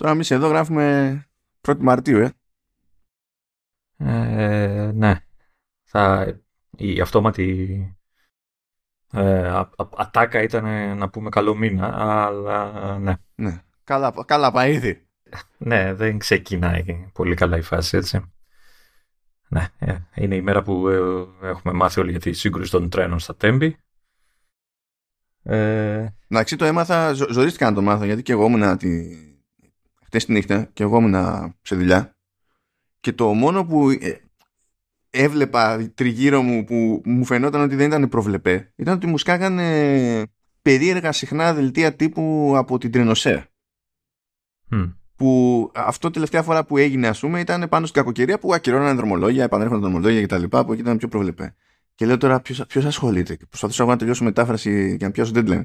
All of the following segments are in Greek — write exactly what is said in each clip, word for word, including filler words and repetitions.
Τώρα εμείς εδώ γράφουμε πρώτη Μαρτίου, ε. ε ναι. Θα, η αυτόματη ε, α, α, ατάκα ήταν να πούμε καλό μήνα, αλλά ναι. ναι. Καλά, καλά πάει ήδη. Ναι, δεν ξεκινάει πολύ καλά η φάση, έτσι. Ναι, ε, είναι η μέρα που ε, έχουμε μάθει όλοι για τη σύγκρουση των τρένων στα Τέμπη. Ε... Εντάξει, το έμαθα, ζω, ζωρίστηκα να το μάθω, γιατί και εγώ ήμουν τη... χτες τη νύχτα και εγώ ήμουν σε δουλειά και το μόνο που ε, έβλεπα τριγύρω μου που μου φαινόταν ότι δεν ήταν προβλεπέ ήταν ότι μου σκάγανε περίεργα συχνά δελτία τύπου από την τρινοσέα. Mm. Που αυτό τελευταία φορά που έγινε, ας πούμε, ήταν πάνω στην κακοκαιρία που ακυρώναν δρομολόγια, επανέρχονταν δρομολόγια κτλ. Που εκεί ήταν πιο προβλεπέ. Και λέω τώρα ποιο ασχολείται. Προσπαθούσα να τελειώσω μετάφραση για να πιάσω deadline.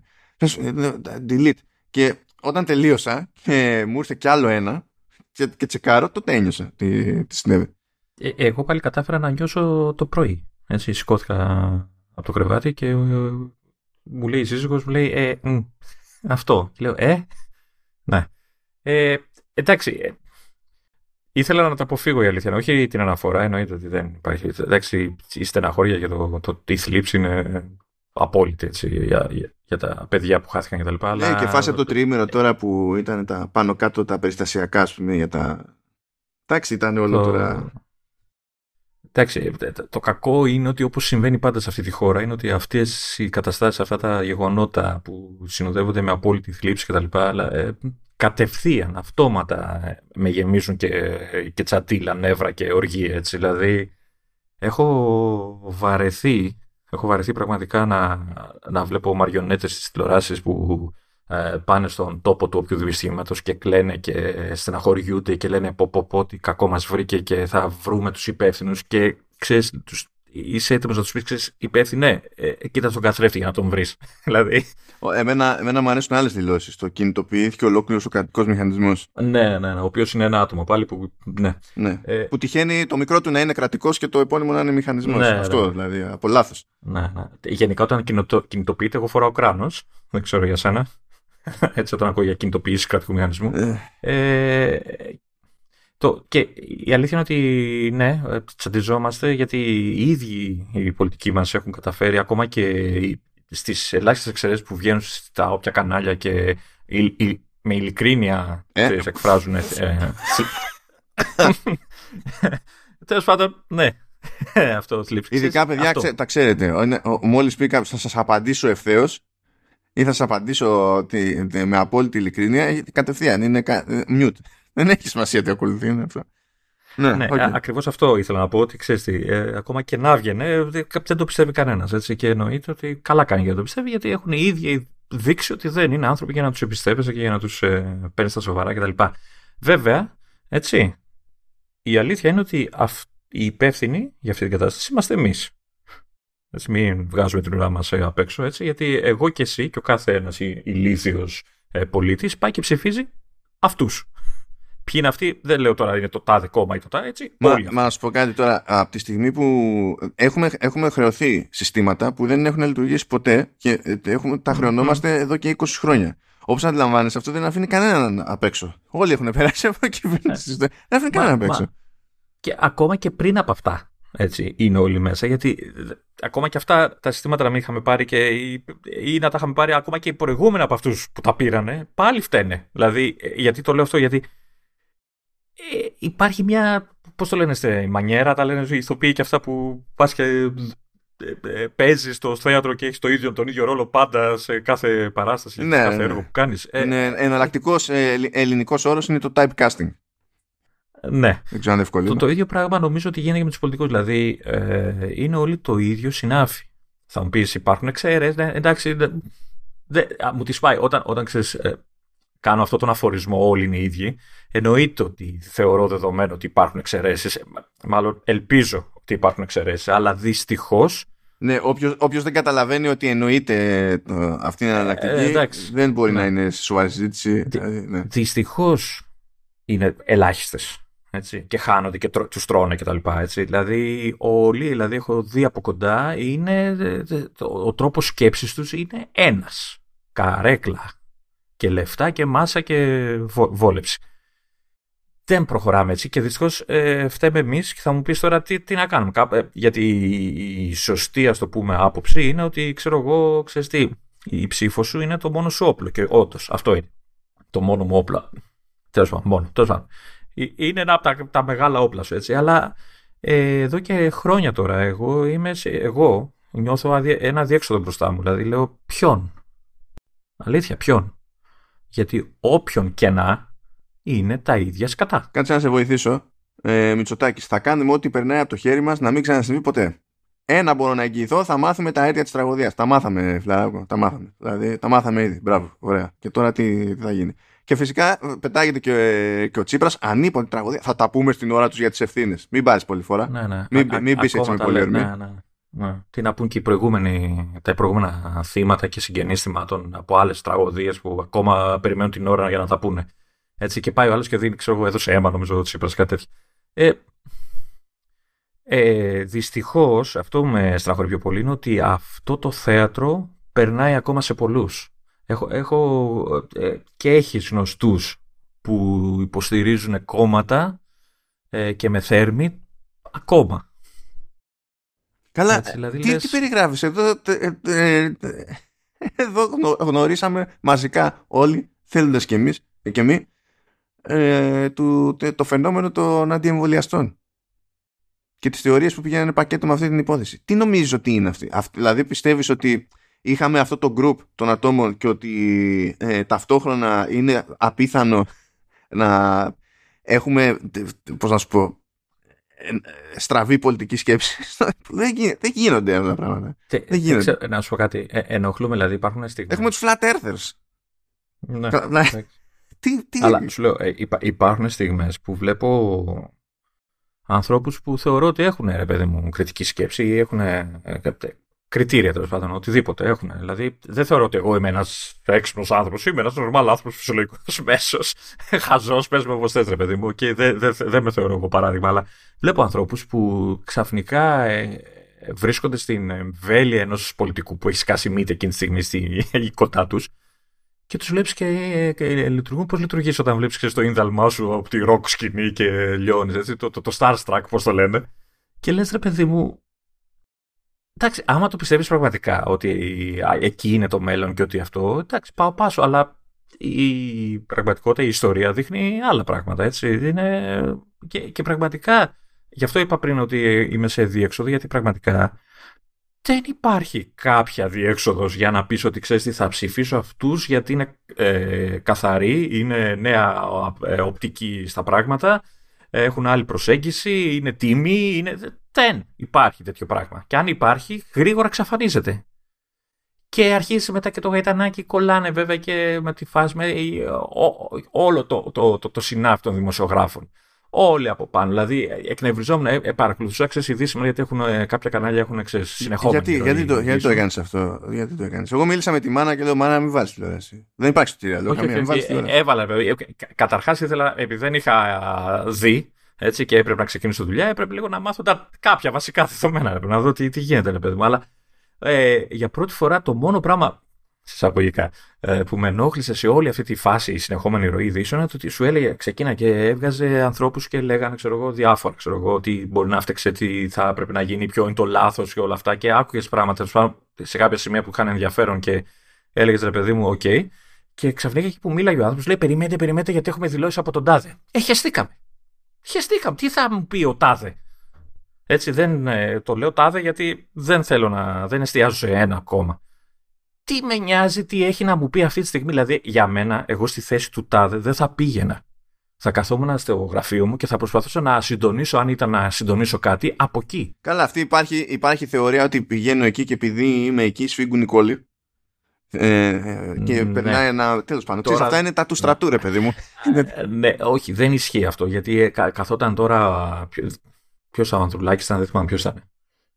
Delete. Και όταν τελείωσα και μου ήρθε κι άλλο ένα και, και τσεκάρω, τότε ένιωσα τι, τι συνέβη. Ε, εγώ πάλι κατάφερα να νιώσω το πρωί. Έτσι, σηκώθηκα από το κρεβάτι και ε, ε, μου λέει η σύζυγος, μου λέει ε, ε, αυτό. Και λέω ε, ναι. Ε, εντάξει, ε, ήθελα να τα αποφύγω η αλήθεια, όχι την αναφορά, εννοείται ότι δεν υπάρχει. Εντάξει, η στεναχώρια για το, το, η θλίψη είναι απόλυτη, έτσι, για, για, για τα παιδιά που χάθηκαν κτλ. Ναι, αλλά... και φάσε από το τριήμερο τώρα που ήταν τα πάνω κάτω τα περιστασιακά, ας πούμε, για τα... Εντάξει, ήταν όλο το... τώρα... Εντάξει, το κακό είναι ότι όπως συμβαίνει πάντα σε αυτή τη χώρα είναι ότι αυτές οι καταστάσεις, αυτά τα γεγονότα που συνοδεύονται με απόλυτη θλίψη κτλ. Κατευθείαν, αυτόματα με γεμίζουν και, και τσατήλα, νεύρα και οργή, έτσι. Δηλαδή, έχω βαρεθεί, έχω βαρεθεί πραγματικά να, να βλέπω μαριονέτες στις τηλεοράσεις που ε, πάνε στον τόπο του όποιου δυστυχήματος και κλαίνε και στεναχωριούνται και λένε πω πω πω τι κακό μας βρήκε και θα βρούμε τους υπεύθυνους και ξέρεις, τους, είσαι έτοιμος να τους πεις, ξέρεις, υπεύθυνε, ε, κοίτα στον καθρέφτη για να τον βρεις. Δηλαδή... Εμένα, εμένα μου αρέσουν άλλες δηλώσεις. Το κινητοποιήθηκε ολόκληρος ο κρατικός μηχανισμός. Ναι, ναι, ναι, ο οποίος είναι ένα άτομο πάλι που. Ναι. ναι. Ε... Που τυχαίνει το μικρό του να είναι κρατικός και το επώνυμο να είναι μηχανισμός. Ναι, αυτό ναι. δηλαδή, από λάθος. Ναι, ναι. Γενικά όταν κινητοποιείται, εγώ φοράω κράνος. Δεν ξέρω για σένα. Έτσι, όταν ακούω για κινητοποιήσεις κρατικού μηχανισμού. Ε... Ε... Το... Και η αλήθεια είναι ότι ναι, τσαντιζόμαστε γιατί οι ίδιοι οι πολιτικοί μας έχουν καταφέρει ακόμα και. Στις ελάχιστες εξαιρέσεις που βγαίνουν στα όποια κανάλια και η, η, με ειλικρίνεια ε? Ξέρεις, εκφράζουν. Τέλος πάντων, ναι. Αυτό θλίψη. Ειδικά, παιδιά, ξέ, τα ξέρετε. Μόλις πει κάποιος θα σας απαντήσω ευθέως ή θα σας απαντήσω τη, τη, με απόλυτη ειλικρίνεια, κατευθείαν είναι κα, mute. Δεν έχει σημασία τι ακολουθεί. Είναι αυτό. Ναι, ναι okay. Ακριβώς αυτό ήθελα να πω. Ότι ξέρεις τι, ε, ακόμα και να βγαινε, ε, δεν το πιστεύει κανένας. Έτσι, και εννοείται ότι καλά κάνει για να το πιστεύει, γιατί έχουν οι ίδιοι δείξει ότι δεν είναι άνθρωποι για να τους εμπιστεύεσαι και για να τους ε, παίρνεις τα σοβαρά κτλ. Βέβαια, έτσι, η αλήθεια είναι ότι αυ, οι υπεύθυνοι για αυτή την κατάσταση είμαστε εμείς. Έτσι, μην βγάζουμε την ουρά μας απ' έξω, έτσι, γιατί εγώ και εσύ και ο κάθε ένας ηλίθιος ε, πολίτης πάει και ψηφίζει αυτούς. Ποιοι είναι αυτοί, δεν λέω τώρα είναι το τάδε κόμμα ή το τάδε, έτσι. Μα, μα να σου πω κάτι τώρα, από τη στιγμή που έχουμε, έχουμε χρεωθεί συστήματα που δεν έχουν λειτουργήσει ποτέ και έχουμε, τα χρεωνόμαστε mm. εδώ και είκοσι χρόνια. Όπως αντιλαμβάνεσαι, αυτό δεν αφήνει κανέναν απ' έξω. Όλοι έχουν περάσει από κυβέρνηση. Δεν αφήνει κανέναν απ' έξω. Και ακόμα και πριν από αυτά, έτσι, είναι όλοι μέσα. Γιατί ακόμα και αυτά τα συστήματα να μην είχαμε πάρει και, ή να τα είχαμε πάρει ακόμα και οι προηγούμενοι από αυτούς που τα πήρανε, πάλι φταίνε. Δηλαδή, γιατί το λέω αυτό, γιατί. Ε, υπάρχει μια, πώς το λένε, στε, μανιέρα, τα λένε οι ηθοποιοί και αυτά που πας και ε, ε, παίζεις στο θέατρο και έχεις το ίδιο, τον ίδιο ρόλο πάντα σε κάθε παράσταση, ναι, κάθε ναι. έργο που κάνεις. Ναι, εναλλακτικός ε, ελληνικός όρος είναι το typecasting. Ναι. Δεν ξέρω αν ευκολύνω. Το, το ίδιο πράγμα νομίζω ότι γίνεται και με τους πολιτικούς. Δηλαδή ε, είναι όλοι το ίδιο συνάφι. Θα μου πεις υπάρχουν εξαίρες, ναι, εντάξει, ναι, ναι, α, μου τις πάει. Όταν, όταν ξέρεις... Ε, κάνω αυτόν τον αφορισμό, όλοι είναι οι ίδιοι. Εννοείται ότι θεωρώ δεδομένο ότι υπάρχουν εξαιρέσεις. Μάλλον ελπίζω ότι υπάρχουν εξαιρέσεις, αλλά δυστυχώς. Ναι, όποιος δεν καταλαβαίνει ότι εννοείται αυτή την εναλλακτική, ε, εντάξει, δεν μπορεί ναι. να είναι σε σοβαρή συζήτηση. Δυ, ναι. Δυστυχώς είναι ελάχιστες. Έτσι, και χάνονται και τρώ, τους τρώνε κτλ. Δηλαδή, όλοι, δηλαδή, έχω δει από κοντά, είναι, ο τρόπος σκέψης τους είναι ένας. Καρέκλα. Και λεφτά και μάσα και βόλεψη. δεν προχωράμε έτσι και δυστυχώς ε, φταίμε εμείς και θα μου πεις τώρα τι, τι να κάνουμε. Γιατί η σωστή, ας το πούμε, άποψη είναι ότι ξέρω εγώ, ξέρεις τι, η ψήφο σου είναι το μόνο σου όπλο και όντως αυτό είναι. Το μόνο μου όπλο. Τέλος πάντων, μόνο. Τέλος πάντων. Είναι ένα από τα, τα μεγάλα όπλα σου έτσι, αλλά ε, εδώ και χρόνια τώρα εγώ, είμαι σε, εγώ νιώθω αδι, ένα διέξοδο μπροστά μου, δηλαδή λέω ποιον. Αλήθεια, ποιον. Γιατί όποιον και να είναι τα ίδια σκατά. Κάτσε να σε βοηθήσω, ε, Μητσοτάκης. Θα κάνουμε ό,τι περνάει από το χέρι μας να μην ξανασυμβεί ποτέ. Ένα μπορώ να εγγυηθώ, θα μάθουμε τα αίτια της τραγωδίας. Τα μάθαμε, Φλάκο, τα μάθαμε. Δηλαδή, τα μάθαμε ήδη. Μπράβο, ωραία. Και τώρα τι, τι θα γίνει. Και φυσικά πετάγεται και, ε, και ο Τσίπρας, ανίποτε τραγωδία. Θα τα πούμε στην ώρα τους για τις ευθύνες. Μην πάρεις πολλή φορά. Ναι, ναι. Μην, α, μην α, πεις έτσι με πολύ ορμή. Ναι, ναι. Ναι. Τι να πούν και οι προηγούμενοι, τα προηγούμενα θύματα και συγγενείς θυμάτων από άλλες τραγωδίες που ακόμα περιμένουν την ώρα για να τα πούνε. Έτσι, και πάει ο άλλος και δίνει, ξέρω εγώ, έδωσε αίμα, νομίζω, ο Τσίπρας, κάτι τέτοιο. Ε, ε, δυστυχώς, αυτό που με στραχωρεί πιο πολύ είναι ότι αυτό το θέατρο περνάει ακόμα σε πολλούς. Έχω, έχω ε, και έχεις γνωστούς που υποστηρίζουν κόμματα ε, και με θέρμη ακόμα. Καλά, έτσι, δηλαδή, τι, λες... τι περιγράφεις, εδώ, ε, ε, ε, εδώ γνωρίσαμε μαζικά όλοι, θέλοντας και εμείς, και εμείς, ε, το, το φαινόμενο των αντιεμβολιαστών και τις θεωρίες που πηγαίνανε πακέτο με αυτή την υπόθεση. Τι νομίζεις ότι είναι αυτή, αυτή δηλαδή πιστεύεις ότι είχαμε αυτό το group των ατόμων και ότι ε, ταυτόχρονα είναι απίθανο να έχουμε, πώς να σου πω, στραβή πολιτική σκέψη. δεν, γι, δεν γίνονται αυτά τα πράγματα. Τε, δεν γίνονται. Ξέρω, να σου πω κάτι, ε, ενοχλούμε δηλαδή, υπάρχουν στιγμές. Έχουμε τους flat earthers. Ναι, τι, τι αλλά είναι. Σου λέω, ε, υπά, υπάρχουν στιγμές που βλέπω ανθρώπους που θεωρώ ότι έχουν, ρε παιδί μου, κριτική σκέψη ή έχουν ε, ε, κριτήρια, τέλος πάντων, οτιδήποτε έχουν. Δηλαδή, δεν θεωρώ ότι εγώ είμαι ένας έξυπνος άνθρωπος, είμαι ένας νορμάλ άνθρωπος, φυσιολογικός, μέσος, χαζός, πες με όπως θες, ρε παιδί μου, και δεν δε, δε με θεωρώ εγώ παράδειγμα, αλλά βλέπω ανθρώπους που ξαφνικά ε, βρίσκονται στην εμβέλεια ενός πολιτικού που έχει σκάσει μύτη εκείνη τη στιγμή στη κοντά τους. Και τους βλέπεις και, και λειτουργούν πώς λειτουργείς όταν βλέπεις και στο ίνδαλμά σου από τη ροκ σκηνή και λιώνεις, έτσι, το, το, το Starstruck πώς το λένε. Και λες, ρε παιδί μου, εντάξει, άμα το πιστεύεις πραγματικά ότι εκεί είναι το μέλλον και ότι αυτό, εντάξει, πάω πάσο, αλλά η πραγματικότητα, η ιστορία δείχνει άλλα πράγματα, έτσι, είναι... και, και πραγματικά, γι' αυτό είπα πριν ότι είμαι σε διέξοδο, γιατί πραγματικά... δεν υπάρχει κάποια διέξοδος για να πεις ότι ξέρεις τι, θα ψηφίσω αυτούς γιατί είναι ε, καθαροί, είναι νέα ε, οπτική στα πράγματα, έχουν άλλη προσέγγιση, είναι τιμή, είναι... δεν υπάρχει τέτοιο πράγμα. Και αν υπάρχει, γρήγορα εξαφανίζεται. Και αρχίζει μετά και το γαϊτανάκι, κολλάνε βέβαια και με τη φάση, με, ό, όλο το, το, το, το συνάφι των δημοσιογράφων. Όλοι από πάνω. Δηλαδή, εκνευριζόμουν, ε, παρακολουθούσα ειδήσεις, γιατί έχουν, ε, κάποια κανάλια έχουν συνεχόμενη. Γιατί, γιατί το, γιατί το έκανες αυτό, γιατί το έκανες. Εγώ μίλησα με τη μάνα και λέω: μάνα, μην βάλεις τηλεόραση. Δεν υπάρχει τηλεόραση. Όχι, καμία, όχι, όχι, ε, έβαλα. Ε, καταρχάς ήθελα, επειδή δεν είχα δει έτσι, και έπρεπε να ξεκινήσω δουλειά, έπρεπε λίγο να μάθω τα, κάποια βασικά δεδομένα. Έπρεπε να δω τι, τι γίνεται, ρε παιδί μου. Αλλά ε, για πρώτη φορά το μόνο πράγμα. Συσσαγωγικά, που με ενόχλησε σε όλη αυτή τη φάση, η συνεχόμενη ροή ειδήσεων, ότι σου έλεγε, ξεκίνα και έβγαζε ανθρώπους και λέγανε, ξέρω εγώ, διάφορα. Ξέρω εγώ, ότι μπορεί να φταίξε, τι θα πρέπει να γίνει, ποιο είναι το λάθος και όλα αυτά. Και άκουγες πράγματα σε κάποια σημεία που είχαν ενδιαφέρον και έλεγες, ρε παιδί μου, οκ. Okay. Και ξαφνικά εκεί που μίλαγε ο άνθρωπος, λέει, περιμένετε, περιμένετε, γιατί έχουμε δηλώσει από τον τάδε. Ε, χεστήκαμε. Χεστήκαμε. Τι θα μου πει ο τάδε. Έτσι, δεν το λέω τάδε, γιατί δεν θέλω να. Δεν εστιάζω σε ένα ακόμα. Τι με νοιάζει, τι έχει να μου πει αυτή τη στιγμή. Δηλαδή, για μένα, εγώ στη θέση του τάδε δεν θα πήγαινα. Θα καθόμουν στο γραφείο μου και θα προσπαθούσα να συντονίσω, αν ήταν να συντονίσω κάτι, από εκεί. Καλά, αυτή υπάρχει, υπάρχει θεωρία ότι πηγαίνω εκεί και επειδή είμαι εκεί, σφίγγουν οι κόλλοι. Ε, και ναι. Περνάει ένα. Τέλος πάντων. Τώρα... αυτά είναι τα του στρατού, ρε παιδί μου. Ναι, όχι, δεν ισχύει αυτό. Γιατί καθόταν τώρα. Ποιο ήταν ο Ανδρουλάκης, δεν θυμάμαι ποιο ήταν.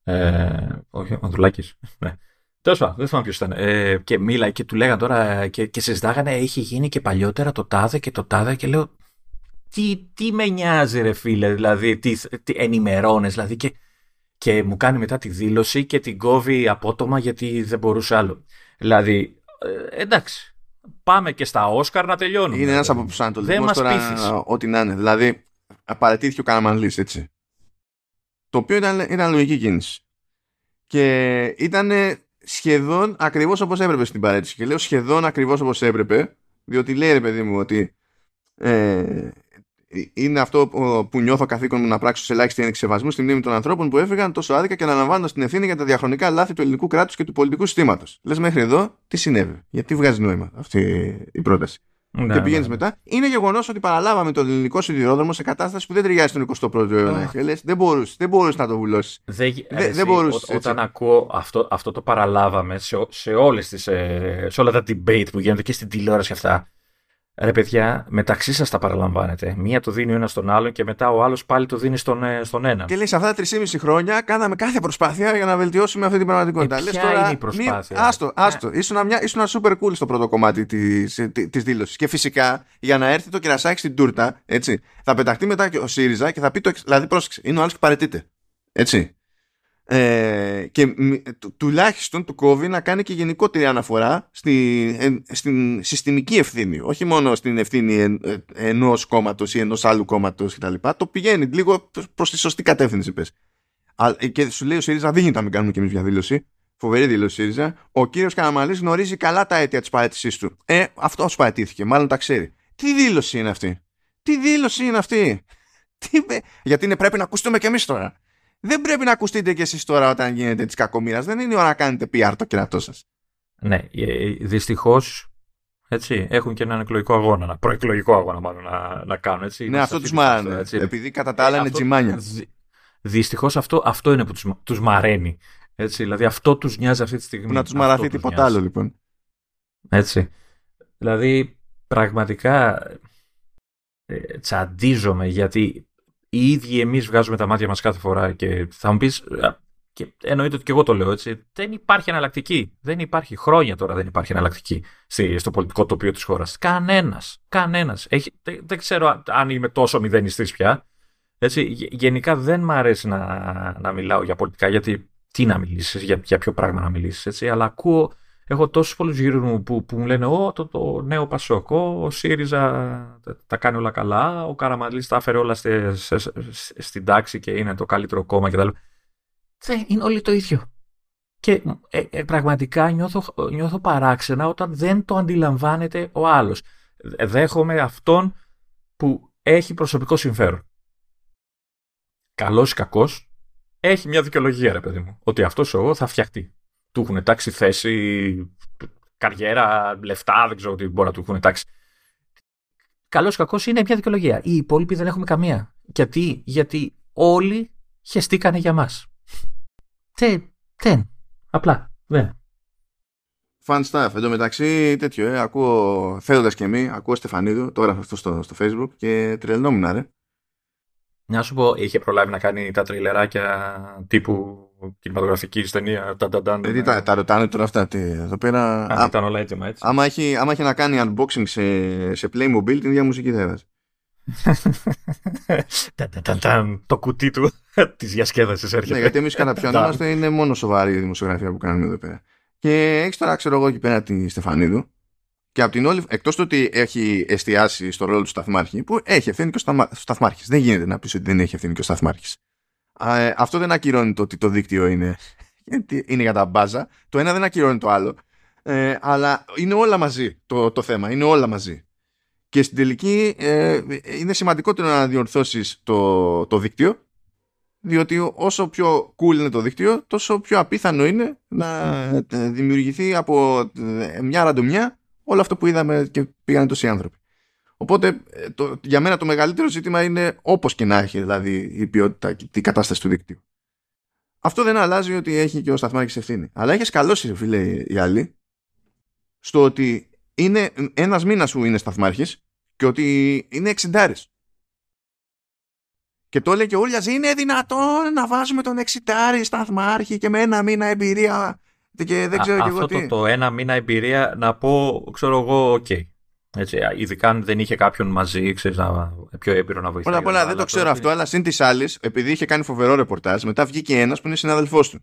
Ε, όχι, ο Ανδρουλάκης. Ναι. Τέλος πάντων, δεν θυμάμαι ποιος ήταν. Ε, και μίλα και του λέγανε τώρα και, και συζητάγανε, έχει γίνει και παλιότερα το τάδε και το τάδε και λέω τι, τι με νοιάζει ρε φίλε, δηλαδή τι, τι ενημερώνες, δηλαδή και, και μου κάνει μετά τη δήλωση και την κόβει απότομα γιατί δεν μπορούσε άλλο. Δηλαδή, ε, εντάξει, πάμε και στα Όσκαρ να τελειώνουμε. Είναι ένας από τους ανατολικούς τώρα, ό,τι να είναι. Δηλαδή, παρατήθηκε ο Καραμανλής, έτσι. Το οποίο ήταν, ήταν λογική κίνηση. Και ήταν σχεδόν ακριβώς όπως έπρεπε στην παρέτηση. Και λέω σχεδόν ακριβώς όπως έπρεπε, διότι λέει ρε παιδί μου ότι ε, είναι αυτό που νιώθω καθήκον μου να πράξω σε ελάχιστη ένδειξη σεβασμού στη μνήμη των ανθρώπων που έφυγαν τόσο άδικα και αναλαμβάνοντας την ευθύνη για τα διαχρονικά λάθη του ελληνικού κράτους και του πολιτικού συστήματος. Λες μέχρι εδώ, τι συνέβη, γιατί βγάζει νόημα αυτή η πρόταση. Ναι, και πηγαίνεις ναι. μετά. Είναι γεγονός ότι παραλάβαμε τον ελληνικό σιδηρόδρομο σε κατάσταση που δεν ταιριάζει στον εικοστό πρώτο αιώνα. Oh. Λες, δεν μπορούσε δεν να το βουλώσει. Δεν, δεν, δεν μπορούσε. Όταν ακούω αυτό, αυτό το παραλάβαμε σε, σε, όλες τις, σε όλα τα debate που γίνονται και στην τηλεόραση αυτά. Ρε παιδιά, μεταξύ σας τα παραλαμβάνετε. Μία το δίνει ο ένας στον άλλον και μετά ο άλλος πάλι το δίνει στον, στον έναν. Και λες, αυτά τα τρεισήμισι χρόνια κάναμε κάθε προσπάθεια για να βελτιώσουμε αυτή την πραγματικότητα. Ε, λες, ποια τώρα, είναι η προσπάθεια. Μη, άστο, άστο. Ε. Ήσουν μια, ήσουν super cool στο πρώτο κομμάτι της, της δήλωσης. Και φυσικά, για να έρθει το κερασάκι στην τούρτα, έτσι, θα πεταχτεί μετά και ο ΣΥΡΙΖΑ και θα πει το εξής. Δηλαδή, πρόσεξε, είναι ο άλλος και παρετείται. Έτσι. Ε, και του, τουλάχιστον του κόβει να κάνει και γενικότερη αναφορά στη, ε, στην συστημική ευθύνη, όχι μόνο στην ευθύνη εν, ε, ενός κόμματος ή ενός άλλου κόμματος κτλ. Το πηγαίνει λίγο προς τη σωστή κατεύθυνση, πες. Α, και σου λέει ο ΣΥΡΙΖΑ, δεν γίνεται να μην κάνουμε κι εμείς μια δήλωση. Φοβερή δήλωση ΣΥΡΙΖΑ. Ο κύριος Καραμανλής γνωρίζει καλά τα αίτια της παραίτησής του. Ε, αυτός παραιτήθηκε, μάλλον τα ξέρει. Τι δήλωση είναι αυτή, τι δήλωση είναι αυτή, τι, γιατί είναι, πρέπει να ακουστούμε κι εμείς τώρα. Δεν πρέπει να ακουστείτε κι εσείς τώρα όταν γίνετε της κακομοίρας. Δεν είναι η ώρα να κάνετε πι αρ το κερατό σας. Ναι, δυστυχώς έτσι, έχουν και έναν εκλογικό αγώνα, ένα προεκλογικό αγώνα μάλλον να, να κάνουν. Έτσι, ναι, αυτό τους μάρανε. Επειδή κατά τα άλλα ε, είναι αυτό, τζιμάνια. Δυστυχώς αυτό, αυτό είναι που τους, τους μαραίνει. Έτσι, δηλαδή αυτό τους νοιάζει αυτή τη στιγμή. Που να τους μαραθεί τίποτα νοιάζει. Άλλο λοιπόν. Έτσι. Δηλαδή πραγματικά ε, τσαντίζομαι γιατί. Οι ίδιοι εμείς βγάζουμε τα μάτια μας κάθε φορά και θα μου πεις, και εννοείται ότι και εγώ το λέω έτσι, δεν υπάρχει εναλλακτική. Δεν υπάρχει χρόνια τώρα, δεν υπάρχει εναλλακτική στο πολιτικό τοπίο της χώρας. Κανένας, κανένας. Έχει, δεν, δεν ξέρω αν είμαι τόσο μηδενιστής πια. Έτσι, γενικά δεν μ' αρέσει να, να μιλάω για πολιτικά, γιατί τι να μιλήσεις, για, για ποιο πράγμα να μιλήσεις. Έτσι, αλλά ακούω, έχω τόσους πολλούς γύρω μου που, που μου λένε «Ω, το, το νέο Πασόκο, ο ΣΥΡΙΖΑ τα, τα κάνει όλα καλά, ο Καραμανλής τα έφερε όλα στε, σε, σε, στην τάξη και είναι το καλύτερο κόμμα» κτλ. Δεν είναι όλοι το ίδιο. Και ε, ε, πραγματικά νιώθω, νιώθω παράξενα όταν δεν το αντιλαμβάνεται ο άλλος. Δέχομαι αυτόν που έχει προσωπικό συμφέρον. Καλός ή κακός, έχει μια δικαιολογία ρε παιδί μου, ότι αυτός εγώ θα φτιαχτεί. Του έχουν τάξει θέση, καριέρα, λεφτά, δεν ξέρω τι μπορεί να του έχουν τάξει. Καλός ή κακός είναι μια δικαιολογία. Οι υπόλοιποι δεν έχουμε καμία. Γιατί, γιατί όλοι χεστήκανε για μας. Τε, τεν. Απλά. Δεν. Fun stuff. Εν τω μεταξύ τέτοιο. Ε, ακούω, θέλοντας και εμείς, ακούω Στεφανίδου, το έγραφε αυτό στο, στο Facebook και τρελνόμουν, ρε. Να σου πω, είχε προλάβει να κάνει τα τριλεράκια τύπου κινηματογραφική ταινία. Δηλαδή τα, τα ρωτάνε τώρα αυτά. Τι, εδώ πέρα, αν α, ήταν όλα έτοιμα έτσι. Άμα έχει, άμα έχει να κάνει unboxing σε, σε Playmobil, την ίδια μουσική θα έβαζε. Το κουτί του τη διασκέδαση έρχεται. Ναι, γιατί εμείς καταπιανόμαστε, είναι μόνο σοβαρή η δημοσιογραφία που κάνουμε εδώ πέρα. Και έχει τώρα, ξέρω εγώ, εκεί πέρα τη Στεφανίδου. Και από την όλη, εκτός του ότι έχει εστιάσει στο ρόλο του σταθμάρχη, που έχει ευθύνη και ο σταθμάρχης. Δεν γίνεται να πεις ότι δεν έχει ευθύνη και ο σταθμάρχης. Ε, αυτό δεν ακυρώνει το ότι το δίκτυο είναι, είναι για τα μπάζα. Το ένα δεν ακυρώνει το άλλο. Ε, αλλά είναι όλα μαζί το, το θέμα. Είναι όλα μαζί. Και στην τελική ε, είναι σημαντικότερο να διορθώσεις το, το δίκτυο, διότι όσο πιο cool είναι το δίκτυο, τόσο πιο απίθανο είναι να δημιουργηθεί από μια ραντομιά όλο αυτό που είδαμε και πήγανε τόσοι άνθρωποι. Οπότε το, για μένα το μεγαλύτερο ζήτημα είναι όπως και να έχει δηλαδή η ποιότητα και η κατάσταση του δίκτυου. Αυτό δεν αλλάζει ότι έχει και ο σταθμάρχης ευθύνη. Αλλά έχει καλώσει, φίλε, οι άλλοι στο ότι είναι ένας μήνας που είναι σταθμάρχης και ότι είναι εξιντάρης. Και το λέει και ο Ούλιας, είναι δυνατόν να βάζουμε τον εξιντάρη σταθμάρχη και με ένα μήνα εμπειρία. Και δεν ξέρω Α, και αυτό εγώ τι. Το, το ένα μήνα εμπειρία να πω, ξέρω εγώ, οκ. Okay. Ειδικά αν δεν είχε κάποιον μαζί, ξέρεις, να, πιο έμπειρο να βοηθήσει. Όλα πολλά, δεν το ξέρω τώρα, αυτό, αλλά συν τη άλλη, επειδή είχε κάνει φοβερό ρεπορτάζ, μετά βγήκε ένας που είναι συναδελφός του.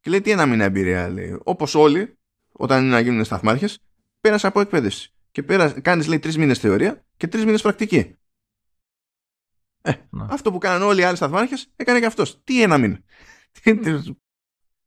Και λέει, τι ένα μήνα εμπειρία, λέει. Όπως όλοι, όταν είναι να γίνουν σταθμάρχες, πέρασα από εκπαίδευση. Και πέρα, κάνεις, λέει, τρεις μήνες θεωρία και τρεις μήνες πρακτική. Ε, ναι. Αυτό που κάνανε όλοι οι άλλοι σταθμάρχες, έκανε και αυτός. Τι ένα μήνα.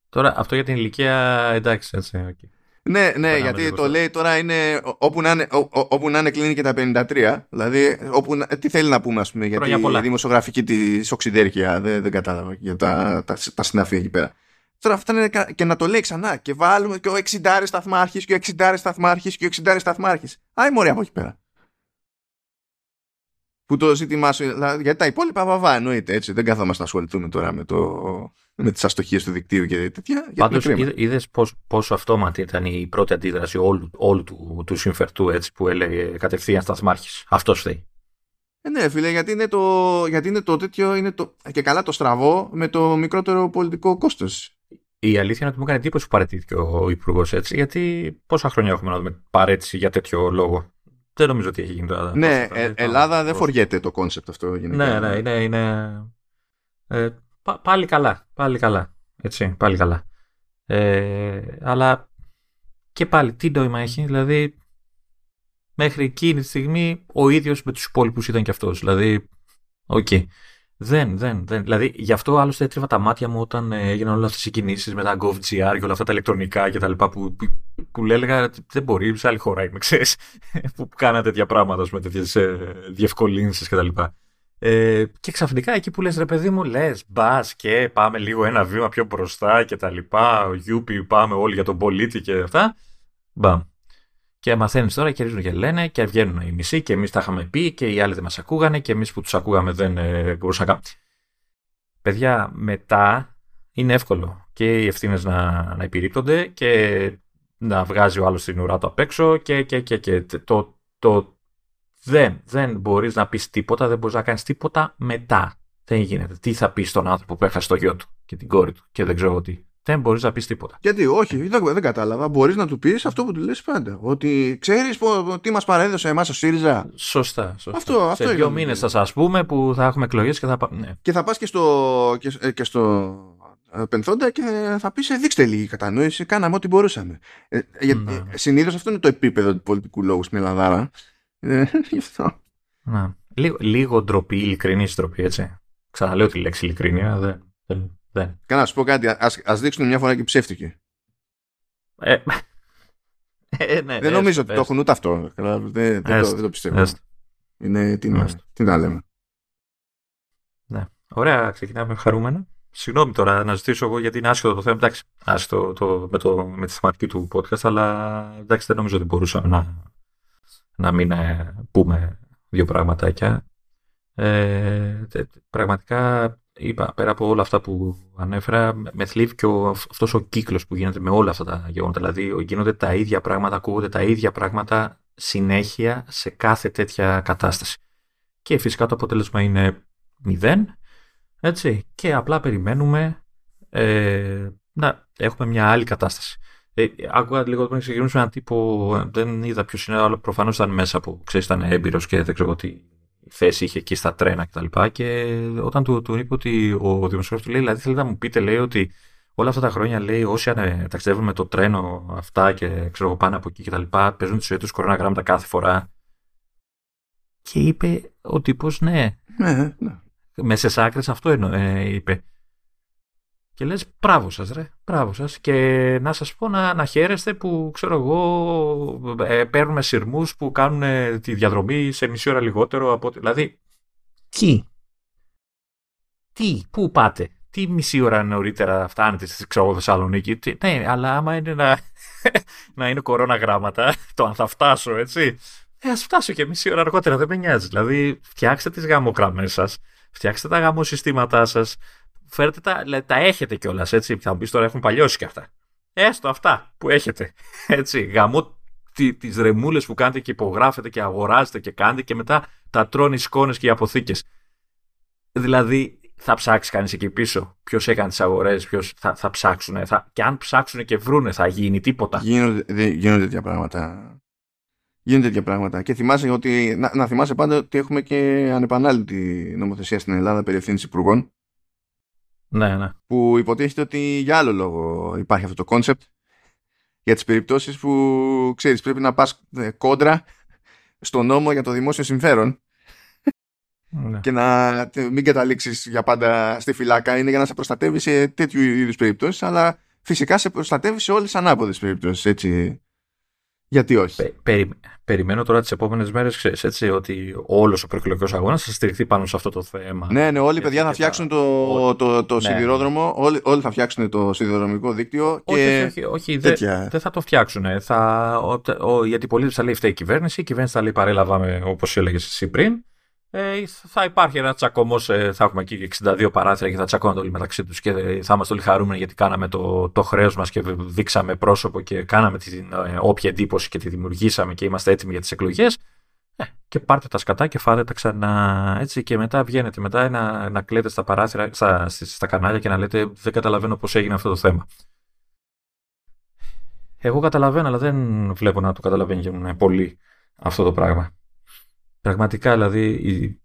Τώρα, αυτό για την ηλικία, εντάξει, έτσι, okay. Ναι, ναι, Παρά γιατί το λέει τώρα είναι όπου να είναι, ό, ό, όπου να είναι κλείνει και τα πενήντα τρία. Δηλαδή, όπου, τι θέλει να πούμε, ας πούμε, γιατί η δημοσιογραφική της οξυδέρκεια δεν, δεν κατάλαβα για τα, τα, τα συναφή εκεί πέρα. Τώρα αυτά είναι και να το λέει ξανά. Και βάλουμε και ο εξιντάρης σταθμάρχης και ο εξιντάρης σταθμάρχης και ο εξιντάρης σταθμάρχης. Άι, μωρέ, από εκεί πέρα. Που το ζήτημά σου. Γιατί τα υπόλοιπα βαβά εννοείται έτσι. Δεν καθόμαστε να ασχοληθούμε τώρα με, με τις αστοχίες του δικτύου και τέτοια. Πάντως είδες πόσο, πόσο αυτόματη ήταν η πρώτη αντίδραση όλου, όλου του, του συμφερτού έτσι, που έλεγε κατευθείαν σταθμάρχης. Αυτός θέλει. Ε, ναι, φίλε, γιατί είναι το, γιατί είναι το τέτοιο. Είναι το, και καλά το στραβό με το μικρότερο πολιτικό κόστος. Η αλήθεια είναι ότι μου έκανε εντύπωση που παραιτήθηκε ο υπουργός έτσι. Γιατί πόσα χρόνια έχουμε να δούμε παρέτηση για τέτοιο λόγο. Δεν νομίζω ότι έχει γίνει τώρα. Ναι, ε, Ελλάδα δεν φοριέται το κόνσεπτ αυτό. Γενικά. Ναι, ναι, είναι. είναι ε, πα, πάλι καλά. Πάλι καλά. Έτσι, πάλι καλά. Ε, αλλά και πάλι, τι νόημα έχει. Δηλαδή, μέχρι εκείνη τη στιγμή ο ίδιος με τους υπόλοιπους ήταν και αυτός. Δηλαδή, οκ. Okay. Δεν, δεν, δεν. Δηλαδή, γι' αυτό άλλωστε έτριβα τα μάτια μου όταν ε, έγιναν όλες αυτές οι κινήσεις με τα Gov G R και όλα αυτά τα ηλεκτρονικά κτλ. Που, που, που έλεγα ότι δεν μπορεί, σε άλλη χώρα είμαι, ξέρεις. Που κάνατε τέτοια πράγματα, ας πούμε, τέτοιες ε, διευκολύνσεις κτλ. Ε, και ξαφνικά εκεί που λες, ρε παιδί μου, λες, μπας και πάμε λίγο ένα βήμα πιο μπροστά κτλ. Γιούπι, πάμε όλοι για τον πολίτη και αυτά. Μπαμ. Και μαθαίνεις τώρα και ρίζουν και λένε και βγαίνουν οι μισοί και εμείς τα είχαμε πει και οι άλλοι δεν μας ακούγανε και εμείς που τους ακούγαμε δεν ε, μπορούσαμε να κάνουμε. Παιδιά, μετά είναι εύκολο και οι ευθύνες να, να υπηρείπτονται και να βγάζει ο άλλος την ουρά του απ' έξω και, και, και, και το, το δεν, δεν μπορείς να πεις τίποτα, δεν μπορείς να κάνεις τίποτα μετά. Δεν γίνεται. Τι θα πεις στον άνθρωπο που έχασε το γιο του και την κόρη του και δεν ξέρω τι. Δεν μπορείς να πεις τίποτα. Γιατί, όχι, δεν κατάλαβα. Μπορείς να του πεις αυτό που του λες πάντα. Ότι ξέρεις τι μας παρέδωσε εμάς ο ΣΥΡΙΖΑ. Σωστά. σωστά. Αυτό, αυτό σε δύο μήνες θα σας πούμε που θα έχουμε εκλογές και θα πάμε. Ναι. Και θα πας και στο, και, και στο πενθόντα και θα πεις δείξτε λίγη κατανόηση. Κάναμε ό,τι μπορούσαμε. Ε, γιατί ναι. Συνήθως αυτό είναι το επίπεδο του πολιτικού λόγου στην Ελλάδα. Ε, γι' αυτό. Ναι. Λίγο, λίγο ντροπή, ειλικρινή ντροπή, έτσι. Ξαναλέω τη λέξη ειλικρίνεια. Δεν. δεν. Καλά, να σου πω κάτι. Ας, ας δείξουν μια φορά και ψεύτηκε. Ε, ε, ναι, δεν νομίζω έστω, ότι έστω. Το έχουν ούτε αυτό. Δεν, δεν, το, δεν το πιστεύω. Έστω. Είναι τι, mm. τι να λέμε. Ναι. Ωραία, ξεκινάμε χαρούμενα. Συγγνώμη τώρα να ζητήσω εγώ γιατί είναι άσχετο το θέμα. Εντάξει, άσχετο το, με, το, με τη θεματική του podcast, αλλά εντάξει, δεν νομίζω ότι μπορούσαμε να, να μην ε, πούμε δύο πραγματάκια. Ε, τε, πραγματικά. Είπα, πέρα από όλα αυτά που ανέφερα, με θλίβει και ο, αυτός ο κύκλος που γίνεται με όλα αυτά τα γεγονότα. Δηλαδή, γίνονται τα ίδια πράγματα, ακούγονται τα ίδια πράγματα συνέχεια σε κάθε τέτοια κατάσταση. Και φυσικά το αποτέλεσμα είναι μηδέν, έτσι, και απλά περιμένουμε ε, να έχουμε μια άλλη κατάσταση. Ε, άκουγα λίγο πριν ξεκινήσουμε έναν τύπο, δεν είδα ποιος είναι, αλλά προφανώς ήταν μέσα που, ξέρεις, ήταν έμπειρος και δεν ξέρω τι θέση είχε εκεί στα τρένα κτλ. Και, και όταν του, του είπε ότι ο δημοσιογράφος του λέει, δηλαδή θέλετε να μου πείτε, λέει, ότι όλα αυτά τα χρόνια, λέει, όσοι ανε, ταξιδεύουν με το τρένο αυτά και ξέρω πάνε από εκεί κτλ. Παίζουν τη ζωή τους κοροναγράμματα κάθε φορά. Και είπε ο τύπος, ναι. ναι, ναι. Μέσες άκρες αυτό εννοώ, ε, είπε. Και λες, μπράβο σας, ρε, μπράβο σας. Και να σας πω να, να χαίρεστε που, ξέρω εγώ, ε, παίρνουμε σειρμούς που κάνουν ε, τη διαδρομή σε μισή ώρα λιγότερο από... Δηλαδή, τι, τι, πού πάτε, τι μισή ώρα νωρίτερα φτάνετε στη Θεσσαλονίκη. Ναι, αλλά άμα είναι να, να είναι κοροναγράμματα, το αν θα φτάσω, έτσι, ε, ας φτάσω και μισή ώρα αργότερα, δεν με νοιάζει. Δηλαδή, φτιάξτε τις γαμογραμμές σας, φτιάξτε τα γαμοσυστήματά σας, φέρτε τα, τα έχετε κιόλας, έτσι. Θα μου πεις τώρα έχουν παλιώσει κι αυτά. Έστω αυτά που έχετε. Έτσι. Γαμώ τις ρεμούλες που κάνετε και υπογράφετε και αγοράζετε και κάνετε και μετά τα τρώνε οι σκόνες και οι αποθήκες. Δηλαδή, θα ψάξει κανείς εκεί πίσω. Ποιος έκανε τις αγορές, ποιος θα, θα ψάξουνε. Θα, και αν ψάξουνε και βρούνε, θα γίνει τίποτα. Γίνονται, γίνονται τέτοια πράγματα. Γίνονται τέτοια πράγματα. Και θυμάσαι ότι, να, να θυμάσαι πάντα ότι έχουμε και ανεπανάληπτη νομοθεσία στην Ελλάδα περί ευθύνης υπουργών. Ναι, ναι. Που υποτίθεται ότι για άλλο λόγο υπάρχει αυτό το κόνσεπτ για τις περιπτώσεις που, ξέρεις, πρέπει να πας κόντρα στον νόμο για το δημόσιο συμφέρον. Ναι. Και να μην καταλήξεις για πάντα στη φυλάκα. Είναι για να σε προστατεύει σε τέτοιου είδους περιπτώσεις, αλλά φυσικά σε προστατεύει σε όλες τις ανάποδες περιπτώσεις, έτσι. Γιατί όχι. Περι, περιμένω τώρα τις επόμενες μέρες, ξέρεις, έτσι, ότι όλος ο προεκλογικός αγώνας θα στηριχθεί πάνω σε αυτό το θέμα. Ναι, ναι, όλοι οι παιδιά θα φτιάξουν το, ό, το, το ναι, σιδηρόδρομο, όλοι, όλοι θα φτιάξουν το σιδηροδρομικό δίκτυο. Όχι, και... όχι, όχι δεν δε θα το φτιάξουν. Θα, ο, ο, γιατί πολλοί θα λέει φταίει η κυβέρνηση, η κυβέρνηση θα λέει παρέλαβαμε, όπως έλεγες εσύ πριν. Ε, θα υπάρχει ένα τσακωμό, θα έχουμε εκεί εξήντα δύο παράθυρα και θα τσακώνονται όλοι μεταξύ τους και θα είμαστε όλοι χαρούμενοι γιατί κάναμε το, το χρέος μας και δείξαμε πρόσωπο και κάναμε την ε, όποια εντύπωση και τη δημιουργήσαμε και είμαστε έτοιμοι για τις εκλογές. Ε, και πάρτε τα σκατά και φάτε τα ξανά. Έτσι, και μετά βγαίνετε μετά να, να κλαίτε στα παράθυρα, στα, στα κανάλια και να λέτε δεν καταλαβαίνω πώς έγινε αυτό το θέμα. Εγώ καταλαβαίνω, αλλά δεν βλέπω να το καταλαβαίνουν πολύ αυτό το πράγμα. Πραγματικά, δηλαδή, η...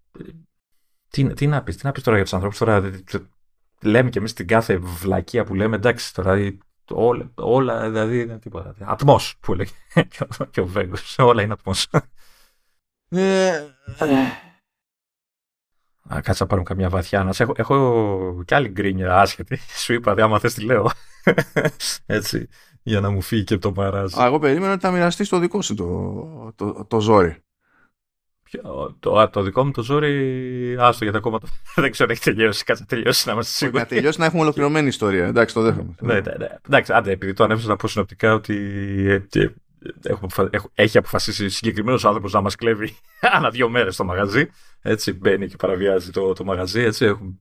τι, τι να πεις, τι να πεις τώρα για τους ανθρώπους, τώρα λέμε και εμείς την κάθε βλακεία που λέμε, εντάξει τώρα, όλα, όλα δηλαδή είναι τίποτα, ατμός που έλεγε και ο Βέγκος, όλα είναι ατμός. Κάτσε να πάρουμε καμιά βαθιά, να σε έχω, έχω κι άλλη γκρίνια άσχετη, σου είπα, άμα θες τη λέω, έτσι, για να μου φύγει και το μαράζ. Εγώ περίμενα ότι θα μοιραστεί το δικό σου το, το, το, το ζόρι. Το, το δικό μου το ζόρι, άστο γιατί ακόμα το... δεν ξέρω έχει τελειώσει. Κάτσε να τελειώσει να είμαστε σίγουροι. Να τελειώσει να έχουμε ολοκληρωμένη ιστορία. Εντάξει, το δέχομαι. Ναι, ναι, ναι. Εντάξει, άντε, επειδή το ανέφερα να πω συνοπτικά ότι έχει αποφασίσει συγκεκριμένος άνθρωπος να μας κλέβει ανά δύο μέρες το μαγαζί. Έτσι μπαίνει και παραβιάζει το, το μαγαζί. Έτσι έχουμε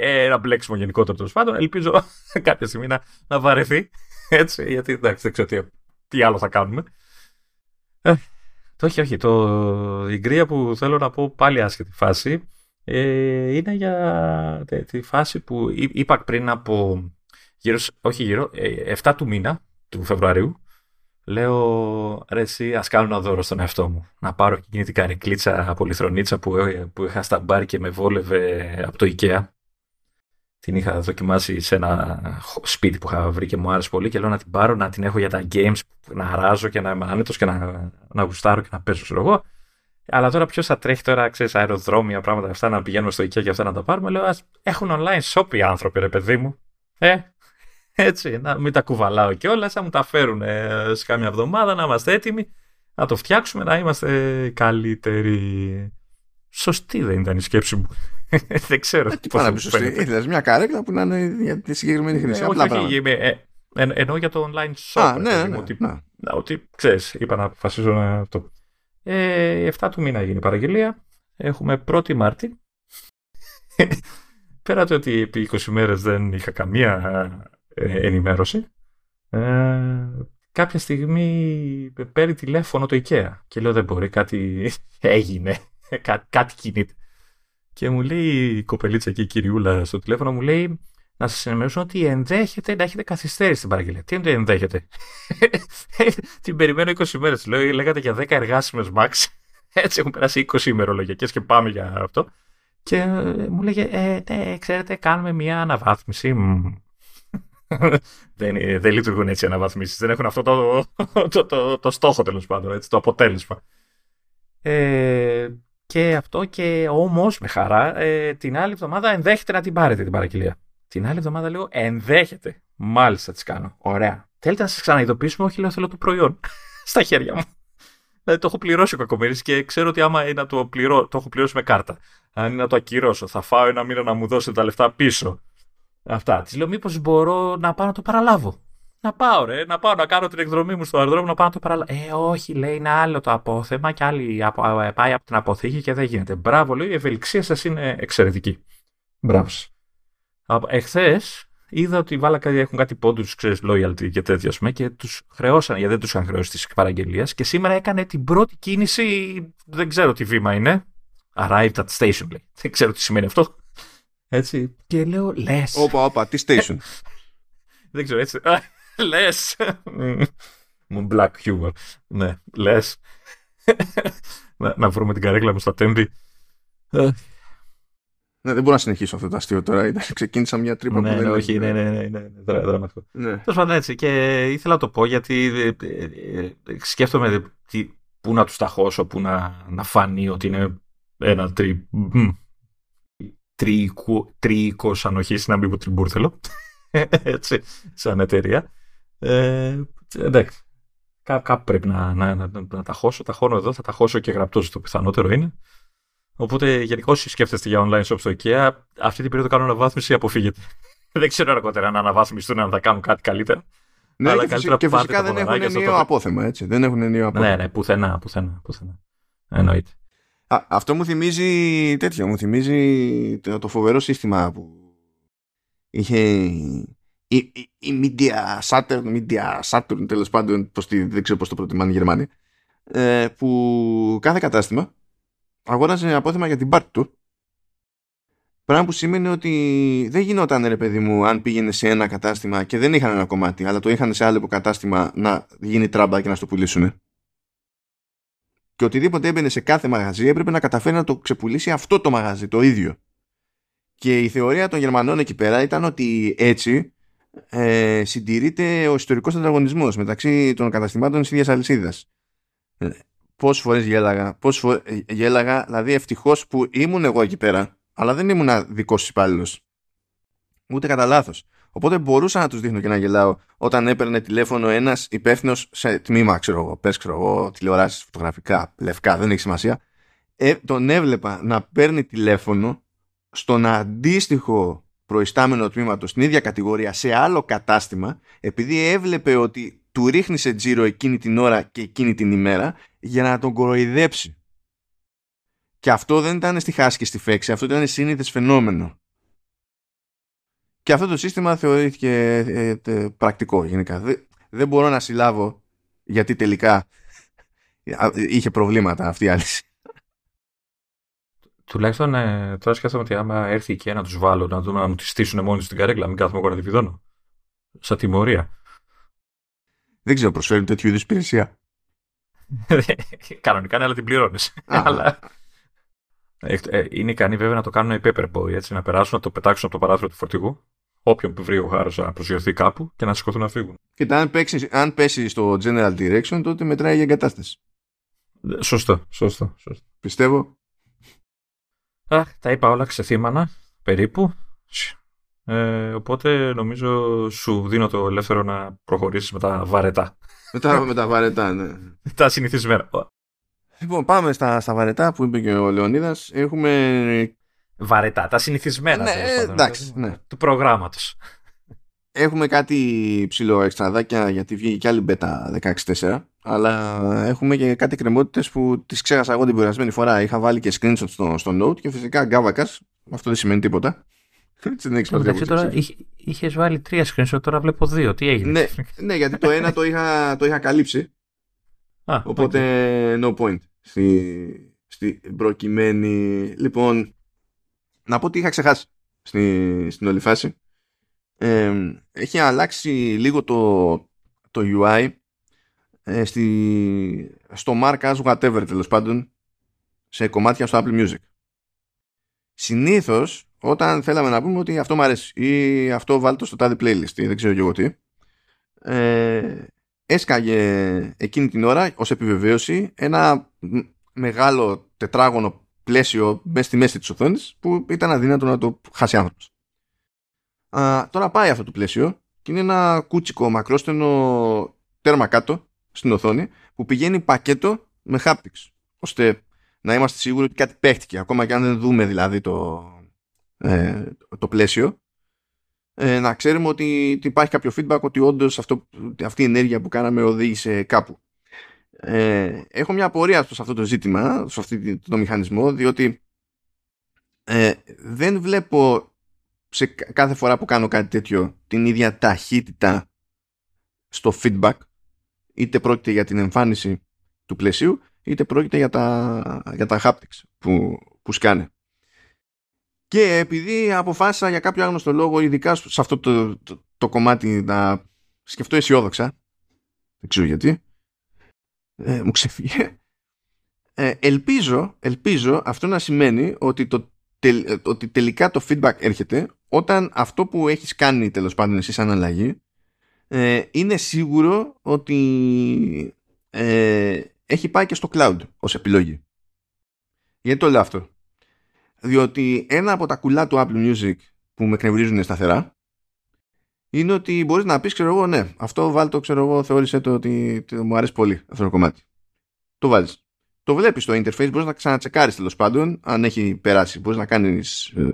ένα μπλέξιμο γενικότερο τέλος πάντων. Ελπίζω κάποια στιγμή να, να βαρεθεί. Έτσι, γιατί εντάξει, δεν ξέρω τι, τι άλλο θα κάνουμε. Το, όχι, όχι. Το, η γκρία που θέλω να πω πάλι άσχετη φάση ε, είναι για τε, τη φάση που είπα πριν από γύρω, όχι γύρω, ε, εφτά του μήνα του Φεβρουαρίου. Λέω ρε εσύ ας κάνω ένα δώρο στον εαυτό μου. Να πάρω εκείνη την καρικλίτσα από λιθρονίτσα που, που είχα στα μπάρ και με βόλευε από το IKEA. Την είχα δοκιμάσει σε ένα σπίτι που είχα βρει και μου άρεσε πολύ και λέω να την πάρω, να την έχω για τα games, να αράζω και να είμαι άνετος και να, να γουστάρω και να παίζω, ξέρω εγώ. Αλλά τώρα ποιος θα τρέχει τώρα, ξέρεις, αεροδρόμια, πράγματα αυτά, να πηγαίνουμε στο IKEA και αυτά να τα πάρουμε. Λέω, ας έχουν online shop οι άνθρωποι, ρε παιδί μου. Ε, έτσι, να μην τα κουβαλάω κιόλας, να μου τα φέρουν ε, σε κάμια εβδομάδα, να είμαστε έτοιμοι, να το φτιάξουμε, να είμαστε καλύτεροι. Σωστή δεν ήταν η σκέψη μου. Δεν ξέρω. Τι πάνω πίσω στην. Ήθελες μια καρέκλα που να είναι για τη συγκεκριμένη χρήση. Ε, όχι, όχι είμαι, ε, εν, εννοώ για το online shop. Α, ναι, ναι, ναι, ότι, ναι. Ότι ξέρεις, είπα να αποφασίζω να αυτό. Ε, εφτά του μήνα γίνει η παραγγελία. Έχουμε πρώτη Μάρτη. Πέρα το ότι επί είκοσι μέρες δεν είχα καμία ε, ενημέρωση. Ε, κάποια στιγμή παίρνει τηλέφωνο το IKEA και λέω δεν μπορεί, κάτι έγινε. Κά, κάτι κινείται. Και μου λέει η κοπελίτσα και η κυριούλα στο τηλέφωνο, μου λέει να σας ενημερώσω ότι ενδέχεται να έχετε καθυστέρηση στην παραγγελία. Τι εννοεί ενδέχεται? Την περιμένω είκοσι μέρες. Λέω, λέγατε για δέκα εργάσιμες max. Έτσι έχουν περάσει είκοσι ημερολογιακές και πάμε για αυτό. Και μου λέγε, ε, ναι, ξέρετε, κάνουμε μια αναβάθμιση. δεν, δεν λειτουργούν έτσι οι αναβαθμίσεις. Δεν έχουν αυτό το, το, το, το, το στόχο τέλος πάντων, έτσι, το αποτέλεσμα. Ε, και αυτό και όμως με χαρά ε, την άλλη εβδομάδα ενδέχεται να την πάρετε την παραγγελία. Την άλλη εβδομάδα λέω ενδέχεται. Μάλιστα τις κάνω. Ωραία. Θέλετε να σας ξαναειδοποιήσουμε? Όχι, λέω θέλω το προϊόν στα χέρια μου. Δηλαδή το έχω πληρώσει ο κακομοίρης και ξέρω ότι άμα είναι να το, πληρώ, το έχω πληρώσει με κάρτα. Αν είναι να το ακυρώσω, θα φάω ένα μήνα να μου δώσετε τα λεφτά πίσω. Αυτά. Της λέω μήπως μπορώ να πάω να το παραλάβω. Να πάω, ρε, να πάω να κάνω την εκδρομή μου στο αεροδρόμιο, να πάω να το παραλάβω. Ε, όχι, λέει, είναι άλλο το απόθεμα και άλλη απο... πάει από την αποθήκη και δεν γίνεται. Μπράβο, λέει, η ευελιξία σας είναι εξαιρετική. Μπράβο. Εχθές είδα ότι βάλα, έχουν κάτι πόντους, ξέρεις, loyalty και τέτοια, ας πούμε, και τους χρεώσαν, γιατί δεν τους είχαν χρεώσει τις παραγγελίες. Και σήμερα έκανε την πρώτη κίνηση, δεν ξέρω τι βήμα είναι. Arrived at station, λέει. Δεν ξέρω τι σημαίνει αυτό. Έτσι. Και λέω, λες. Όπα, όπα, τι station. Δεν ξέρω, έτσι. Λες. Μου black humor. Ναι, λες. να, να βρούμε την καρέκλα μου στα Τέμπη. Ναι, δεν μπορώ να συνεχίσω αυτό το αστείο τώρα. Ξεκίνησα μια τρύπα ναι, που δεν όχι, ναι, ναι, ναι, ναι, ναι, δρα, δραματικό. Ναι. Τέλος πάντων, έτσι. Και ήθελα να το πω γιατί σκέφτομαι τι, πού να τους ταχώσω, πού να, να φανεί ότι είναι ένα τρι, τριοίκο, τριοίκος ανοχής, να μην πω τριμπούρθελο. Έτσι, σαν εταιρεία. Ε, εντάξει. Κά, κάπου πρέπει να, να, να, να, να ταχώσω. Ταχώνω εδώ, θα ταχώσω και γραπτός, το πιθανότερο είναι. Οπότε γενικώ όσοι σκέφτεστε για online shop στο IKEA, αυτή την περίοδο κάνω αναβάθμιση, αποφύγετε. Δεν ξέρω αργότερα αν αναβάθμιστούν, αν θα κάνουν κάτι καλύτερα. Ναι, αλλά και, καλύτερα και φυσικά δεν έχουν ενιαίο το... απόθεμα, έτσι. Δεν έχουν ενιαίο απόθεμα. Ναι, ναι, πουθενά, πουθενά, πουθενά. Εννοείται. Α, αυτό μου θυμίζει τέτοιο. Μου θυμίζει το, το φοβερό σύστημα που είχε η, η, η Media Saturn, Media Saturn τέλος πάντων, πώς τη, δεν ξέρω πώς το προτιμάνε οι Γερμανοί, ε, που κάθε κατάστημα αγόραζε απόθεμα για την πάρτι του. Πράγμα που σημαίνει ότι δεν γινόταν, ρε παιδί μου, αν πήγαινε σε ένα κατάστημα και δεν είχαν ένα κομμάτι, αλλά το είχαν σε άλλο κατάστημα να γίνει τράμπα και να στο πουλήσουν. Και οτιδήποτε έμπαινε σε κάθε μαγαζί έπρεπε να καταφέρει να το ξεπουλήσει αυτό το μαγαζί, το ίδιο. Και η θεωρία των Γερμανών εκεί πέρα ήταν ότι έτσι ε, συντηρείται ο ιστορικός ανταγωνισμός μεταξύ των καταστημάτων της ίδιας αλυσίδας. Πόσες φορές γέλαγα, πόσες φορές γέλαγα, δηλαδή ευτυχώς που ήμουν εγώ εκεί πέρα, αλλά δεν ήμουν δικός υπάλληλος. Ούτε κατά λάθος. Οπότε μπορούσα να τους δείχνω και να γελάω όταν έπαιρνε τηλέφωνο ένας υπεύθυνος σε τμήμα, ξέρω εγώ, πες ξέρω εγώ, τηλεοράσεις, φωτογραφικά, λευκά, δεν έχει σημασία. Ε, τον έβλεπα να παίρνει τηλέφωνο στον αντίστοιχο προϊστάμενο τμήματος, στην ίδια κατηγορία, σε άλλο κατάστημα, επειδή έβλεπε ότι του ρίχνει σε τζίρο εκείνη την ώρα και εκείνη την ημέρα, για να τον κοροϊδέψει. Και αυτό δεν ήταν στη χάση και στη φέξη, αυτό ήταν σύνηθες φαινόμενο. Και αυτό το σύστημα θεωρήθηκε ε, τε, πρακτικό γενικά. Δεν, δεν μπορώ να συλλάβω γιατί τελικά είχε προβλήματα αυτή η άλυση. Τουλάχιστον ε, τώρα σκέφτομαι ότι άμα έρθει η IKEA να τους βάλω, να, δούμε, να μου τη στήσουν μόνοι στην καρέκλα, μην κάθομαι εγώ να τη βιδώνω. Σαν τιμωρία. Δεν ξέρω, προσφέρουν τέτοιου είδους υπηρεσία. Κανονικά, αλλά την πληρώνεις. Αλλά... είναι ικανοί βέβαια να το κάνουν οι paperboy, έτσι, να περάσουν, να το πετάξουν από το παράθυρο του φορτηγού, όποιον που βρει ο χάρος να προσγειωθεί κάπου και να σηκωθούν να φύγουν. Κοίτα, αν, παίξεις, αν πέσει στο general direction, τότε μετράει για εγκατάσταση. Σωστό, σωστό, σωστό. Πιστεύω. Αχ, τα είπα όλα ξεθύμανα, περίπου. Ε, οπότε νομίζω σου δίνω το ελεύθερο να προχωρήσεις με τα βαρετά. Μετά με τα βαρετά, ναι. Τα συνηθισμένα. Λοιπόν, πάμε στα, στα βαρετά που είπε και ο Λεωνίδας. Έχουμε. Βαρετά, τα συνηθισμένα. Ναι, τέλος, εντάξει, ναι. Του προγράμματος. Έχουμε κάτι ψηλό εξτραδάκια γιατί βγήκε κι άλλη μπέτα δεκαέξι τέσσερα. Αλλά έχουμε και κάτι κρεμότητες που τις ξέχασα εγώ την περασμένη φορά. Είχα βάλει και screenshot στο, στο note και φυσικά γκάβακας. Αυτό δεν σημαίνει τίποτα. Έτσι δεν έχεις πατρέψει. Είχες βάλει τρία screenshot, τώρα βλέπω δύο. Τι έγινε? Ναι, ναι, γιατί το ένα το, είχα, το είχα καλύψει. Α, οπότε okay. No point στην στη προκειμένη. Λοιπόν, να πω ότι είχα ξεχάσει στη, στην όλη φάση. Ε, έχει αλλάξει λίγο το, το γιου άι ε, στη, στο mark as whatever, τέλος πάντων, σε κομμάτια στο Apple Music. Συνήθως όταν θέλαμε να πούμε ότι αυτό μου αρέσει ή αυτό βάλτο στο τάδι playlist ή δεν ξέρω και εγώ τι, ε, έσκαγε εκείνη την ώρα ως επιβεβαίωση ένα μεγάλο τετράγωνο πλαίσιο μέσα στη μέση της οθόνης που ήταν αδύνατο να το χάσει άνθρωπος. Α, τώρα πάει αυτό το πλαίσιο και είναι ένα κούτσικο μακρόστενο τέρμα κάτω στην οθόνη που πηγαίνει πακέτο με haptics, ώστε να είμαστε σίγουροι ότι κάτι παίχτηκε, ακόμα και αν δεν δούμε δηλαδή το... Ε, το πλαίσιο, ε, να ξέρουμε ότι, ότι υπάρχει κάποιο feedback ότι όντως αυτό, αυτή η ενέργεια που κάναμε οδήγησε κάπου. Ε, έχω μια απορία σε αυτό το ζήτημα, σε αυτό το μηχανισμό, διότι ε, δεν βλέπω σε κάθε φορά που κάνω κάτι τέτοιο την ίδια ταχύτητα στο feedback, είτε πρόκειται για την εμφάνιση του πλαισίου είτε πρόκειται για τα, για τα haptics που, που σκάνε. Και επειδή αποφάσισα για κάποιο άγνωστο λόγο, ειδικά σε αυτό το, το, το κομμάτι, να σκεφτώ αισιόδοξα, δεν ξέρω γιατί, ε, μου ξεφύγε, ε, ελπίζω, ελπίζω αυτό να σημαίνει ότι το τελ, ότι τελικά το feedback έρχεται όταν αυτό που έχεις κάνει τέλος πάντων εσύ σαν αλλαγή ε, είναι σίγουρο ότι ε, έχει πάει και στο cloud ως επιλογή. Γιατί το λέω αυτό? Διότι ένα από τα κουλά του Apple Music που με κνευρίζουν σταθερά είναι ότι μπορείς να πεις, ξέρω εγώ, ναι, αυτό βάλτο, ξέρω εγώ, θεώρησε το ότι το, μου αρέσει πολύ αυτό το κομμάτι. Το βάζεις. Το βλέπεις στο interface, μπορείς να ξανατσεκάρεις τέλος πάντων, αν έχει περάσει. Μπορείς να κάνεις ε,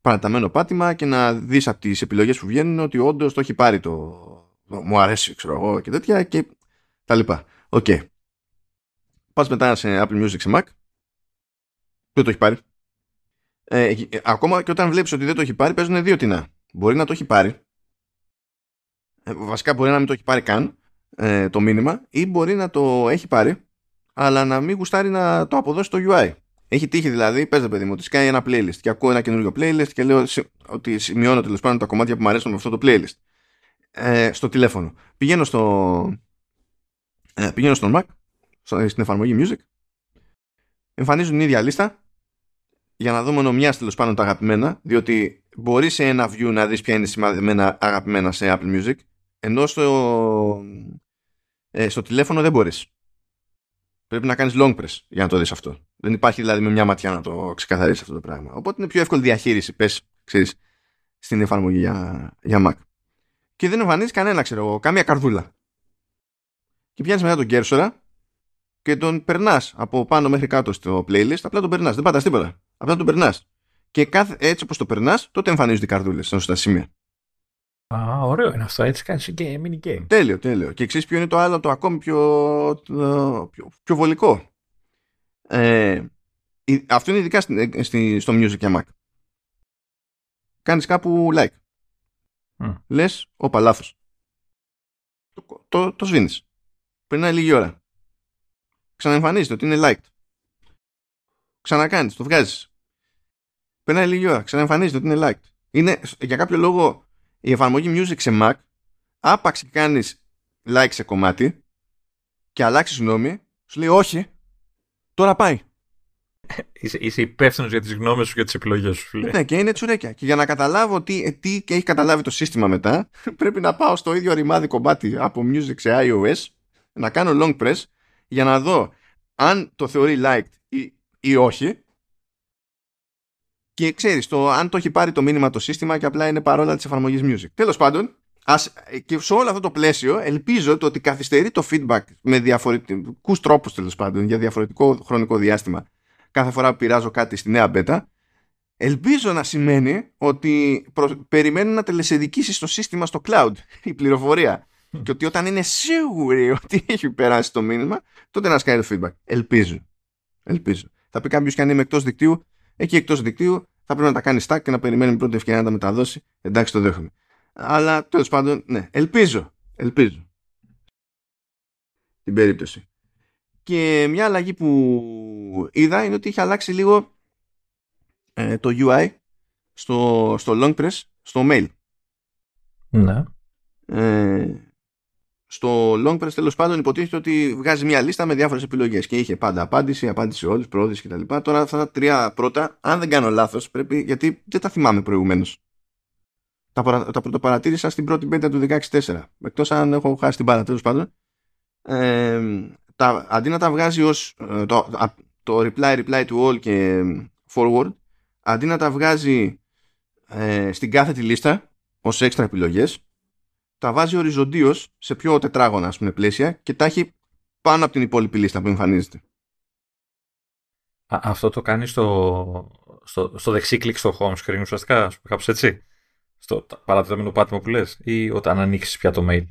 παραταμένο πάτημα και να δεις από τις επιλογές που βγαίνουν ότι όντως το έχει πάρει το, το μου αρέσει, ξέρω εγώ, και τέτοια και τα λοιπά. Οκ. Okay. Πας μετά σε Apple Music, σε Mac. Δεν το έχει πάρει. Ε, ε, ε, ακόμα και όταν βλέπεις ότι δεν το έχει πάρει, παίζουν δύο τινά. Μπορεί να το έχει πάρει. Ε, βασικά μπορεί να μην το έχει πάρει καν ε, το μήνυμα, ή μπορεί να το έχει πάρει αλλά να μην γουστάρει να το αποδώσει το γιου άι. Έχει τύχει δηλαδή, παίζει παιδί μου, ότι σκάει ένα playlist και ακούω ένα καινούριο playlist και λέω ότι σημειώνω τέλος πάντων τα κομμάτια που μου αρέσουν με αυτό το playlist ε, στο τηλέφωνο. Πηγαίνω στο ε, πηγαίνω στον Mac, στην εφαρμογή Music, εμφανίζουν η ίδια λίστα για να δω μονομιάς τέλος πάντων τα αγαπημένα, διότι μπορεί σε ένα view να δεις ποια είναι σημαδεμένα αγαπημένα σε Apple Music, ενώ στο, ε, στο τηλέφωνο δεν μπορείς. Πρέπει να κάνεις long press για να το δεις αυτό. Δεν υπάρχει δηλαδή με μια ματιά να το ξεκαθαρίσεις αυτό το πράγμα. Οπότε είναι πιο εύκολη διαχείριση, πες, ξέρεις, στην εφαρμογή για, για Mac. Και δεν εμφανίζει κανένα, ξέρω εγώ, καμία καρδούλα. Και πιάνεις μετά τον κέρσορα και τον περνάς από πάνω μέχρι κάτω στο playlist, απλά τον περνάς, δεν πατάς τίποτα. Απλά τον περνάς. Και κάθε, έτσι όπως το περνάς, τότε εμφανίζονται οι καρδούλες στα σημεία. Α, ωραίο είναι αυτό. Έτσι κάνεις και mini game. Τέλειο, τέλειο. Και ξέρεις ποιο είναι το άλλο, το ακόμη πιο, το, πιο, πιο βολικό. Ε, αυτό είναι ειδικά στη, στη, στο Music και Mac. Κάνεις κάπου like. Mm. Λες, όπα, λάθος. Το, το, το σβήνεις. Περνάει λίγη ώρα. Ξαναεμφανίζεται ότι είναι liked. Ξανακάνεις, το βγάζεις. Περνάει λίγη ώρα, ξαναεμφανίζεται ότι είναι liked. Είναι, για κάποιο λόγο, η εφαρμογή Music σε Mac, άπαξ κάνεις like σε κομμάτι και αλλάξεις γνώμη, σου λέει όχι, τώρα πάει. Είσαι, είσαι υπεύθυνος για τις γνώμες σου και τις επιλογές σου. Λέει. Ναι, και είναι τσουρέκια. Και για να καταλάβω τι, τι και έχει καταλάβει το σύστημα μετά, πρέπει να πάω στο ίδιο ρημάδι κομμάτι από Music σε iOS, να κάνω long press για να δω αν το θεωρεί liked ή, ή όχι. Και ξέρεις, το, αν το έχει πάρει το μήνυμα το σύστημα και απλά είναι παρόλα της εφαρμογής Music. Τέλος πάντων, ας, και σε όλο αυτό το πλαίσιο ελπίζω το ότι καθυστερεί το feedback με διαφορετικούς τρόπους τέλος πάντων για διαφορετικό χρονικό διάστημα κάθε φορά που πειράζω κάτι στη νέα μπέτα. Ελπίζω να σημαίνει ότι προ, περιμένει να τελεσεδικήσει στο σύστημα στο cloud η πληροφορία mm. και ότι όταν είναι σίγουροι ότι έχει περάσει το μήνυμα, τότε να σκάει το feedback. Ελπίζω. Ελπίζω. Θα πει κάποιος και αν είμαι εκτός δικτύου. Εκεί εκτός δικτύου θα πρέπει να τα κάνει stack και να περιμένουμε πρώτη ευκαιρία να τα μεταδώσει. Εντάξει, το δέχομαι. Αλλά τέλος πάντων, ναι, ελπίζω. Ελπίζω. Την περίπτωση. Και μια αλλαγή που είδα είναι ότι είχε αλλάξει λίγο ε, το γιου άι στο, στο long press, στο mail. Ναι. Ε, στο long press τέλος πάντων υποτίθεται ότι βγάζει μια λίστα με διάφορες επιλογές και είχε πάντα απάντηση, απάντηση όλους, προώθηση κτλ. Τώρα αυτά τα τρία πρώτα, αν δεν κάνω λάθος, πρέπει, γιατί δεν τα θυμάμαι προηγουμένως. Τα, παρα, τα πρωτοπαρατήρησα στην πρώτη πέντα του δεκαέξι τέσσερα, εκτός αν έχω χάσει την πάρα, τέλος πάντων. Ε, τα, αντί να τα βγάζει ως το, το reply, reply to all και forward, αντί να τα βγάζει ε, στην κάθετη λίστα ως έξτρα επιλογές, τα βάζει οριζοντίως σε πιο τετράγωνα, ας πούμε, πλαίσια και τα έχει πάνω από την υπόλοιπη λίστα που εμφανίζεται. Α, αυτό το κάνει στο, στο, στο δεξί κλικ στο home screen, ουσιαστικά, ας πούμε, κάπως έτσι. Στο παρατεταμένο πάτημα που λες, ή όταν ανοίξεις πια το mail.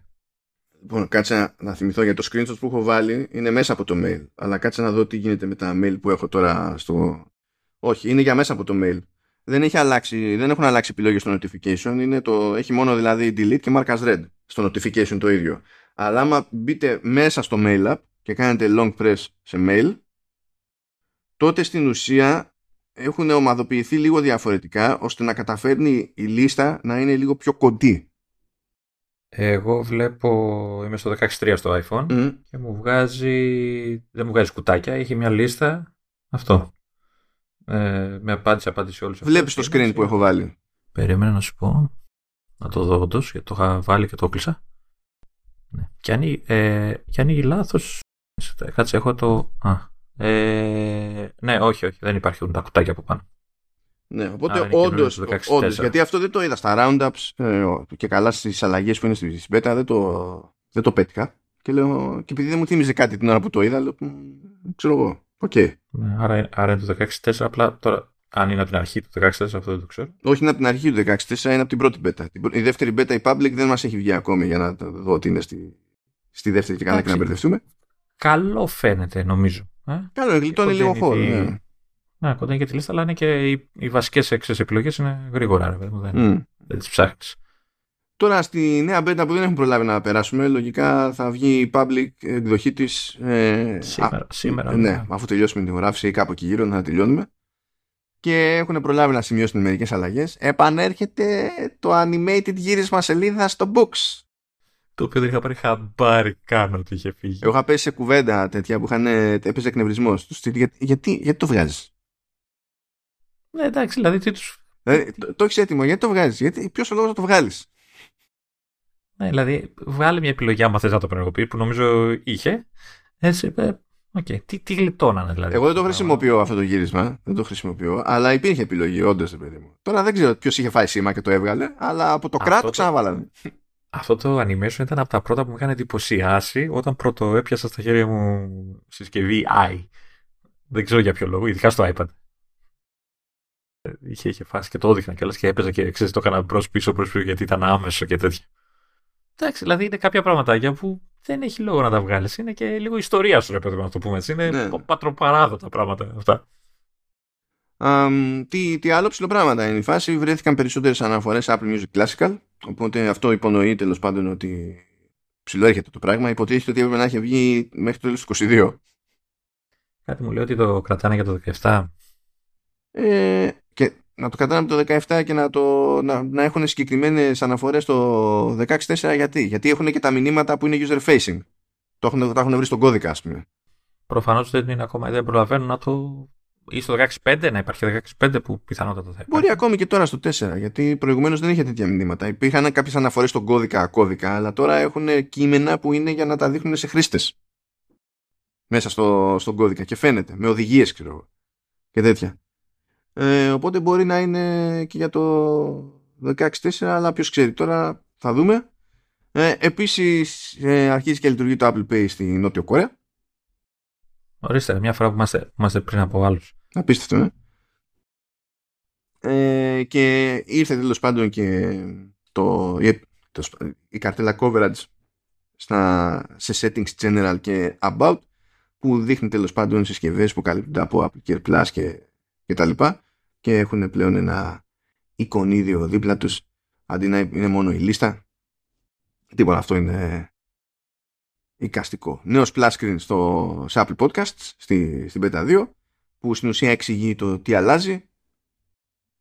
Λοιπόν, κάτσε να, να θυμηθώ γιατί το screenshot που έχω βάλει είναι μέσα από το mail. Αλλά κάτσε να δω τι γίνεται με τα mail που έχω τώρα στο. Όχι, είναι για μέσα από το mail. Δεν, έχει αλλάξει, δεν έχουν αλλάξει επιλογές στο notification. Είναι το, έχει μόνο δηλαδή delete και mark as read. Στο notification το ίδιο. Αλλά άμα μπείτε μέσα στο mail app και κάνετε long press σε mail, τότε στην ουσία έχουν ομαδοποιηθεί λίγο διαφορετικά ώστε να καταφέρνει η λίστα να είναι λίγο πιο κοντή. Εγώ βλέπω, είμαι στο δεκαέξι τρία στο iPhone mm. και μου βγάζει, δεν μου βγάζει κουτάκια, έχει μια λίστα αυτό. Ε, με απάντηση, απάντηση όλους. Βλέπεις το screen που έχω βάλει. Περίμενα να σου πω. Να το δω όντως, γιατί το είχα βάλει και το κλείσα. Ναι. Και ανοίγει, ε, ανοίγει λάθος. Κάτσε, έχω το... Α, ε, ναι, όχι, όχι. Δεν υπάρχουν τα κουτάκια από πάνω. Ναι, οπότε όντως, όντως, γιατί αυτό δεν το είδα στα roundups ε, και καλά στις αλλαγές που είναι στη Beta, δεν το, δεν το πέτυχα. Και, λέω, και επειδή δεν μου θύμιζε κάτι την ώρα που το είδα, λέω, ξέρω εγώ. Okay. Ναι, άρα, άρα είναι το δεκαέξι τέσσερα, απλά τώρα αν είναι από την αρχή του δεκαέξι τέσσερα αυτό δεν το ξέρω. Όχι, είναι από την αρχή του δεκαέξι τέσσερα, είναι από την πρώτη beta. Η δεύτερη beta, η public, δεν μας έχει βγει ακόμη για να δω ότι είναι στη, στη δεύτερη και καλά και να μπερδευτούμε. Καλό φαίνεται νομίζω. Ε? Καλό, γλιτώνει λίγο χώρο. Ναι. Ναι, κοντά είναι και τη λίστα, αλλά είναι και οι, οι βασικές έξι επιλογές είναι γρήγορα, ρε, δεν, mm. δεν τις ψάχνεις. Τώρα στη νέα beta που δεν έχουμε προλάβει να περάσουμε, λογικά θα βγει η public εκδοχή της ε, σήμερα. Α, σήμερα ναι, ναι, αφού τελειώσουμε την γράφηση ή κάπου εκεί γύρω να τελειώνουμε. Και έχουν προλάβει να σημειώσουν μερικές αλλαγές. Επανέρχεται το animated γύρισμα σελίδα στο books. Το οποίο δεν είχα πάρει χαμπάρι καν ότι είχε φύγει. Εγώ είχα πέσει σε κουβέντα τέτοια που είχαν, έπαιζε εκνευρισμός. Γιατί, γιατί, γιατί το βγάζεις. Ναι, εντάξει, δηλαδή τι τους... Δηλαδή, το, το έχεις έτοιμο, γιατί το βγάζεις, γιατί ποιος ο λόγος να το βγάλεις. Ναι, δηλαδή βγάλε μια επιλογή άμα θες να το πενεργοποιείς που νομίζω είχε. Έτσι είπε, οκ, okay. τι, τι γλιτώνανε δηλαδή. Εγώ δεν το χρησιμοποιώ αυτό το γύρισμα, δεν το χρησιμοποιώ, αλλά υπήρχε επιλογή όντως, παιδί μου. Τώρα δεν ξέρω ποιος είχε φάει σήμα και το έβγαλε, αλλά από το κράτο ξαναβάλανε. Αυτό το animation ήταν από τα πρώτα που μου είχαν εντυπωσιάσει όταν πρώτο έπιασα στα χέρια μου συσκευή i. Δεν ξέρω για ποιο λόγο, ειδικά στο iPad. Είχε, είχε φάσει και το έδειχνα κιόλας και έπαιζα και ξέρεις, το έκανα προς πίσω προς πίσω γιατί ήταν άμεσο και τέτοια. Εντάξει, δηλαδή είναι κάποια πραγματάκια που δεν έχει λόγο να τα βγάλεις. Είναι και λίγο ιστορία σου, ρε παιδί μου, να το πούμε έτσι. Είναι ναι. πατροπαράδοτα πράγματα αυτά. Um, τι, τι άλλο ψηλοπράγματα είναι η φάση. Βρέθηκαν περισσότερες αναφορές Apple Music Classical. Οπότε αυτό υπονοεί τέλος πάντων ότι ψηλοέρχεται το πράγμα. Υποτίθεται ότι έπρεπε να έχει βγει μέχρι το τέλος του είκοσι δύο. Κάτι μου λέει ότι το κρατάνε για το δεκαεπτά. Ε, και να το κρατάμε το δεκαεπτά και να, το, να, να έχουν συγκεκριμένες αναφορές το δεκαέξι τέσσερα γιατί. Γιατί έχουν και τα μηνύματα που είναι user facing. Το έχουν, τα έχουν βρει στον κώδικα, ας πούμε. Προφανώς δεν είναι ακόμα, δεν προλαβαίνουν να το. Ή στο δεκαέξι πέντε να υπάρχει δεκαέξι πέντε που πιθανότατα θα υπάρχει. Μπορεί ακόμη και τώρα στο τέσσερα γιατί προηγουμένως δεν είχε τέτοια μηνύματα. Υπήρχαν κάποιες αναφορές στον κώδικα κώδικα, αλλά τώρα έχουν κείμενα που είναι για να τα δείχνουν σε χρήστες. Μέσα στο, στον κώδικα και φαίνεται με οδηγίες, ξέρω εγώ. Και τέτοια. Ε, οπότε μπορεί να είναι και για το δεκαέξι τέσσερα, αλλά ποιος ξέρει, τώρα θα δούμε. Ε, επίσης ε, αρχίζει και λειτουργεί το Apple Pay στη Νότιο Κορέα. Ορίστε, μια φορά που είμαστε, είμαστε πριν από άλλους. Απίστευτο, ε. ε και ήρθε τέλος πάντων και το, η, το, η καρτέλα coverage στα, σε settings general και about, που δείχνει τέλος πάντων συσκευές που καλύπτονται από Apple Care Plus και και τα λοιπά, και έχουν πλέον ένα εικονίδιο δίπλα τους αντί να είναι μόνο η λίστα. Τίποτα, αυτό είναι εικαστικό. Νέος plus screen στο σε Apple Podcasts στη, στην Beta δύο που στην ουσία εξηγεί το τι αλλάζει.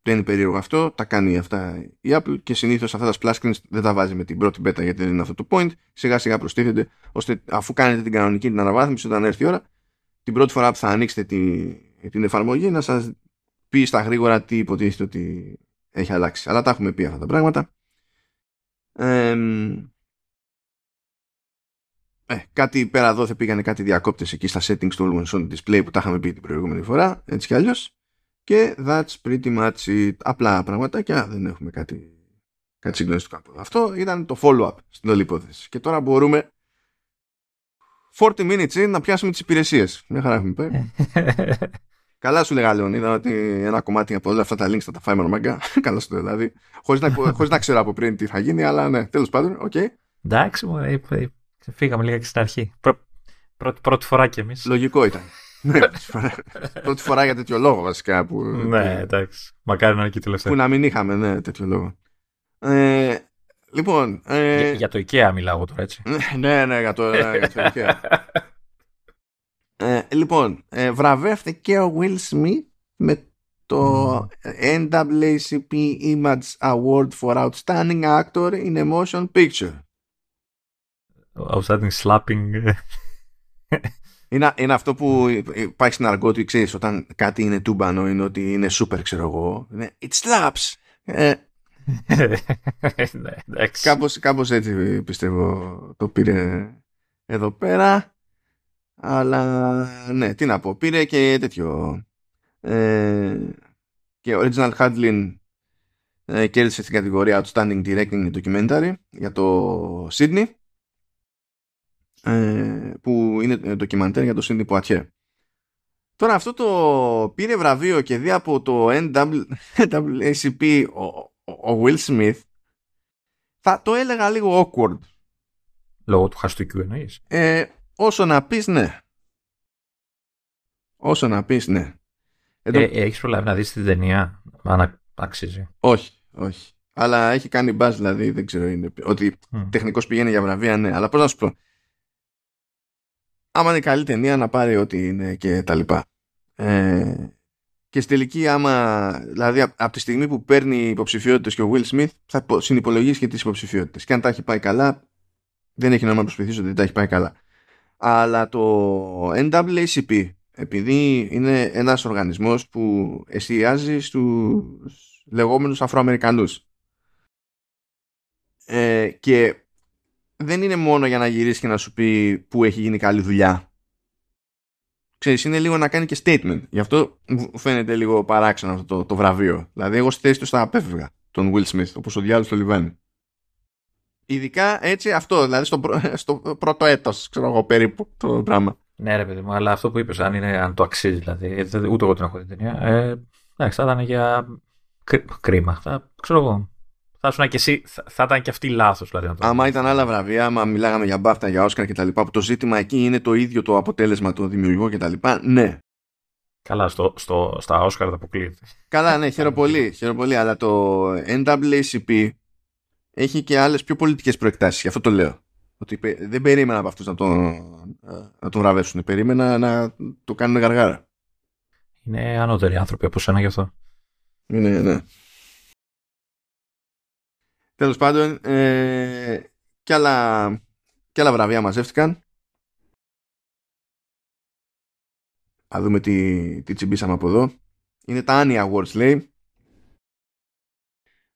Δεν είναι περίεργο αυτό, τα κάνει αυτά η Apple και συνήθως αυτά τα splash screens δεν τα βάζει με την πρώτη Beta γιατί δεν είναι αυτό το point. Σιγά σιγά προστίθενται ώστε αφού κάνετε την κανονική την αναβάθμιση όταν έρθει η ώρα, την πρώτη φορά που θα ανοίξετε τη την εφαρμογή να σας πει στα γρήγορα τι υποτίθεται ότι έχει αλλάξει. Αλλά τα έχουμε πει αυτά τα πράγματα. Ε, ε, κάτι πέρα δόθε πήγανε κάτι διακόπτες εκεί στα settings του Always On Display που τα είχαμε πει την προηγούμενη φορά, έτσι κι αλλιώς. Και that's pretty much it. Απλά πραγματάκια, δεν έχουμε κάτι, κάτι συγκλονιστικό. Αυτό ήταν το follow-up στην όλη υπόθεση. Και τώρα μπορούμε forty minutes in να πιάσουμε τις υπηρεσίες. Μια χαρά έχουμε πάει. Καλά σου λέγα, Λεωνίδα, ότι ένα κομμάτι από όλα αυτά τα links θα τα φάει μαγκα. Καλά σου δηλαδή. Χωρίς να, χωρίς να ξέρω από πριν τι θα γίνει, αλλά ναι, τέλος πάντων, οκ. Okay. Εντάξει, φύγαμε λίγα και στην αρχή. Πρω, πρώτη, πρώτη φορά κι εμείς. Λογικό ήταν. Ναι, πρώτη φορά για τέτοιο λόγο βασικά. Που, ναι, εντάξει. Μακάρι να είναι και τελευταία. Που να μην είχαμε, ναι, τέτοιο λόγο. Ε, Λοιπόν, ε... για, για το IKEA μιλάω τώρα, έτσι. ναι, ναι, για το, ναι, για το IKEA. ε, λοιπόν, ε, βραβεύτηκε ο Will Smith με το mm. N double A C P Image Award for Outstanding Actor in a Motion Picture. Outstanding Slapping Είναι, είναι αυτό που υπάρχει στην αργό του, ξέρεις, όταν κάτι είναι τούμπανο, είναι ότι είναι super, ξέρω εγώ. It slaps. Ε, κάπως, κάπως έτσι πιστεύω το πήρε εδώ πέρα. Αλλά ναι, τι να πω, πήρε και τέτοιο. Ε, και Original Handling ε, κέρδισε στην κατηγορία Outstanding Directing Documentary για το Sydney. Που είναι ντοκιμαντέρ για το Σίντι Πουατιέ. Τώρα αυτό το πήρε βραβείο και δει από το εν ντάμπλιου έι σι πι ο, ο, ο Will Smith, θα το έλεγα λίγο awkward. Λόγω του χαστοκιού εννοείς? Ε, όσο να πεις ναι. Όσο να πεις ναι. Ε, ε, έχεις προλάβει να δεις την ταινία? Αν αξίζει. Όχι, όχι. Αλλά έχει κάνει μπάζ, δηλαδή δεν ξέρω είναι, ότι mm. τεχνικός πηγαίνει για βραβεία, ναι. Αλλά πώς να σου πω, άμα είναι καλή ταινία να πάρει ό,τι είναι και τα λοιπά. Ε, και στη τελική, άμα, δηλαδή από τη στιγμή που παίρνει υποψηφιότητες και ο Will Smith, θα συνυπολογίσει και τις υποψηφιότητες. Και αν τα έχει πάει καλά, δεν έχει νόημα να προσπαθήσει ότι δεν τα έχει πάει καλά. Αλλά το εν ντάμπλιου έι σι πι, επειδή είναι ένας οργανισμός που εστιάζει στους λεγόμενους Αφροαμερικανούς, ε, και δεν είναι μόνο για να γυρίσει και να σου πει που έχει γίνει καλή δουλειά. Ξέρεις, είναι λίγο να κάνει και statement. Γι' αυτό φαίνεται λίγο παράξενο αυτό το, το βραβείο. Δηλαδή, εγώ στη θέση του θα απέφευγα τον Will Smith, όπως ο διάλογος στο Λιβάνι. Ειδικά έτσι αυτό, δηλαδή στο, πρω... στο πρώτο έτος, ξέρω εγώ περίπου το πράγμα. Ναι, ρε παιδί μου, αλλά αυτό που είπες, αν, είναι, αν το αξίζει δηλαδή. Ούτε εγώ την έχω δει την ταινία. Ε, εντάξει, θα ήταν για Κρί... κρίμα. Θα, ξέρω εγώ. Θα, και εσύ, θα ήταν και αυτή λάθος. Δηλαδή, άμα ήταν άλλα βραβεία, άμα μιλάγαμε για μπάφτα, για Όσκαρ κτλ., που το ζήτημα εκεί είναι το ίδιο το αποτέλεσμα, το δημιουργό κτλ., ναι. Καλά, στο, στο, στα Όσκαρ τα αποκλείεται. Καλά, ναι, χαίρομαι πολύ, πολύ. Αλλά το εν ντάμπλιου έι σι πι έχει και άλλες πιο πολιτικές προεκτάσεις. Γι' αυτό το λέω. Ότι δεν περίμενα από αυτούς να τον, να τον βραβεύσουν. Περίμενα να το κάνουν γαργάρα. Είναι ανώτεροι άνθρωποι από σένα γι' αυτό. Ναι, ναι. Τέλος πάντων, ε, και, άλλα, και άλλα βραβεία μαζεύτηκαν. Α, δούμε τι, τι τσιμπήσαμε από εδώ. Είναι τα Annie Awards, λέει.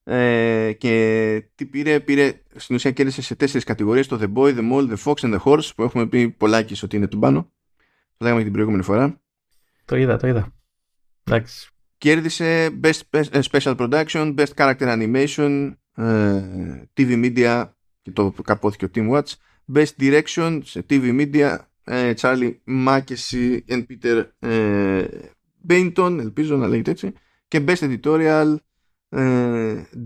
Ε, και τι πήρε, πήρε, στην ουσία κέρδισε σε τέσσερις κατηγορίες. Το The Boy, The Mole, The Fox and The Horse, που έχουμε πει πολλάκις ότι είναι του μπάνου. Το λέγαμε και την προηγούμενη φορά. Το είδα, το είδα. Εντάξει. Κέρδισε Best Special Production, Best Character Animation, τι βι Media, και το καπόθηκε ο Team Watch, Best Direction σε τι βι Media, Charlie Mackesy and Peter Bainton, ελπίζω να λέγεται έτσι, και Best Editorial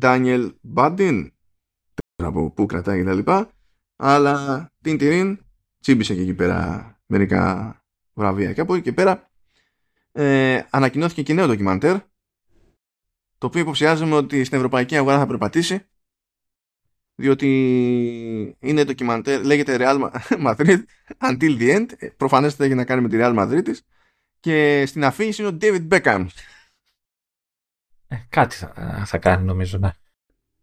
Daniel Budden, από που κρατάει τα λοιπά, αλλά την τυρίν τσίμπησε και εκεί πέρα μερικά βραβεία. Και από εκεί και πέρα ε, ανακοινώθηκε και νέο ντοκιμαντέρ, το οποίο υποψιάζομαι ότι στην ευρωπαϊκή αγορά θα περπατήσει, διότι είναι ντοκιμαντέρ, λέγεται Real Madrid Until the End, προφανέστατα έχει να κάνει με τη Real Madrid της, και στην αφήγηση είναι ο David Beckham. Ε, κάτι θα, θα κάνει νομίζω, ναι.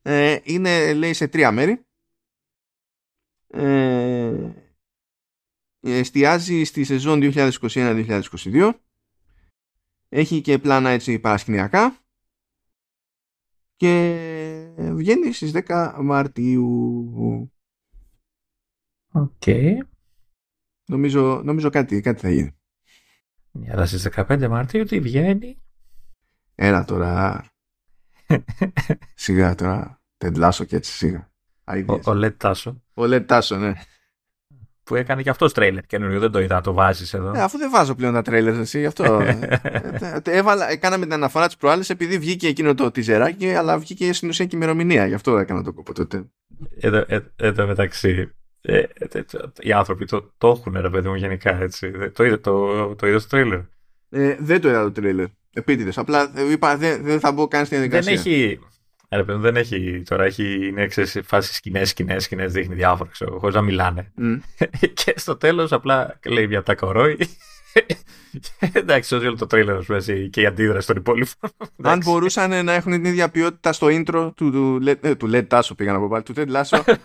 Ε, είναι, λέει, σε τρία μέρη. Ε, εστιάζει στη σεζόν είκοσι είκοσι ένα είκοσι είκοσι δύο. Έχει και πλάνα έτσι παρασκηνιακά. Και βγαίνει στις δέκα Μαρτίου. Οκ. Okay. Νομίζω, νομίζω κάτι, κάτι θα γίνει. Αλλά στις δεκαπέντε Μαρτίου τι βγαίνει? Έλα τώρα. Σιγά τώρα. Τεντλάσω και έτσι σιγά. Ο Λετ Τάσο. Ο Λετ Τάσο, ναι. Που έκανε και αυτός τρέιλερ καινούριο. Δεν το είδα, το βάζεις εδώ. Ε, αφού δεν βάζω πλέον τα τρέιλερ, εσύ γι' αυτό. ε, έβαλα, κάναμε την αναφορά της προάλλης επειδή βγήκε εκείνο το τιζεράκι, αλλά βγήκε στην ουσία και ημερομηνία. Γι' αυτό έκανα το κόπο τότε. Εδώ, ε, εδώ μεταξύ. Ε, ε, οι άνθρωποι το, το έχουν, ρε παιδί μου, γενικά έτσι. Το είδα το, το είδα στο τρέιλερ. Ε, δεν το είδα το τρέιλερ. Επίτηδες. Απλά είπα δεν δε θα μπω καν στην διαδικασία. Δεν έχει. Ρε παιδί μου, δεν έχει τώρα, έχει, είναι σε φάση σκηνές, σκηνές, σκηνές, δείχνει διάφορα, ξέρω, χωρίς να μιλάνε. Mm. Και στο τέλος απλά λέει μια τακορόη. Εντάξει, σώζει όλο το τρέιλερ, ας πούμε, και η αντίδραση των υπόλοιπων. Αν μπορούσαν να έχουν την ίδια ποιότητα στο intro του Led Lasso, πήγα να πω πάλι, του Ted Lasso,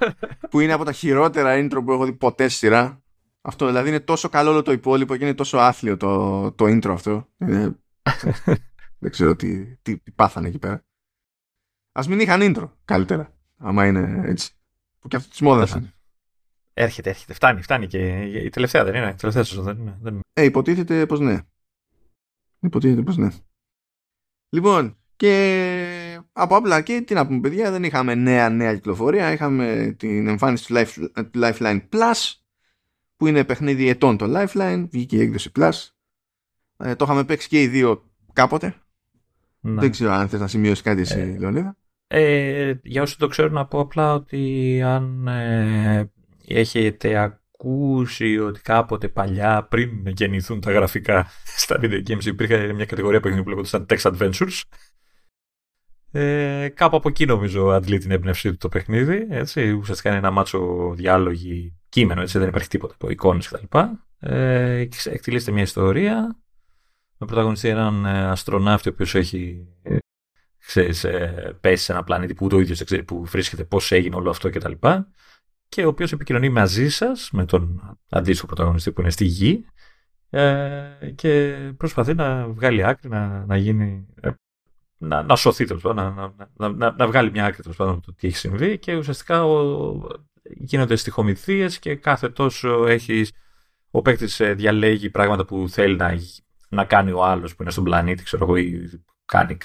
που είναι από τα χειρότερα intro που έχω δει ποτέ στη σειρά. Αυτό δηλαδή είναι τόσο καλό όλο το υπόλοιπο και είναι τόσο άθλιο το, το intro αυτό. Είναι... δεν ξέρω τι, τι, τι πάθανε εκεί πέρα. Ας μην είχαν intro καλύτερα, άμα είναι έτσι. Που και αυτό τις μόδας είναι. Έρχεται, έρχεται. Φτάνει, φτάνει και η τελευταία δεν είναι. Η τελευταία σου δεν είναι. Δεν... Ε, υποτίθεται πως ναι. Υποτίθεται πως ναι. Λοιπόν, και από απλά και τι να πούμε παιδιά, δεν είχαμε νέα νέα κυκλοφορία. Είχαμε την εμφάνιση του, Life, του Lifeline Plus, που είναι παιχνίδι ετών το Lifeline. Βγήκε η έκδοση Plus. Ε, το είχαμε παίξει και οι δύο κάποτε. Να. Δεν ξέρω αν θες να σημειώσεις κάτι εσύ, ε, Λεωνίδα. Ε, για όσοι το ξέρουν, να πω απλά ότι αν ε, έχετε ακούσει ότι κάποτε παλιά, πριν γεννηθούν τα γραφικά στα video games, υπήρχε μια κατηγορία παιχνιδιού που λέγονταν Text Adventures. Ε, κάπου από εκεί νομίζω αντλεί την έμπνευσή του το παιχνίδι. Έτσι, ουσιαστικά είναι ένα μάτσο διάλογοι, κείμενο, έτσι, δεν υπάρχει τίποτα από εικόνες κτλ. Ε, εκτελείστε μια ιστορία. Με πρωταγωνιστή έναν αστροναύτη ο οποίος έχει ε, ξέρεις, ε, πέσει σε ένα πλανήτη που ούτε ο ίδιος δεν ξέρει που βρίσκεται, πώς έγινε όλο αυτό κτλ. Και, και ο οποίος επικοινωνεί μαζί σας, με τον αντίστοιχο πρωταγωνιστή που είναι στη Γη, ε, και προσπαθεί να βγάλει άκρη, να, να γίνει. Ε, να, να σωθεί, να, να, να, να βγάλει μια άκρη πάνω από το τι έχει συμβεί, και ουσιαστικά ο, γίνονται στιχομυθίες και κάθε τόσο έχεις, ο παίκτης διαλέγει πράγματα που θέλει να γίνει. Να κάνει ο άλλος που είναι στον πλανήτη, ξέρω εγώ, ή κάνει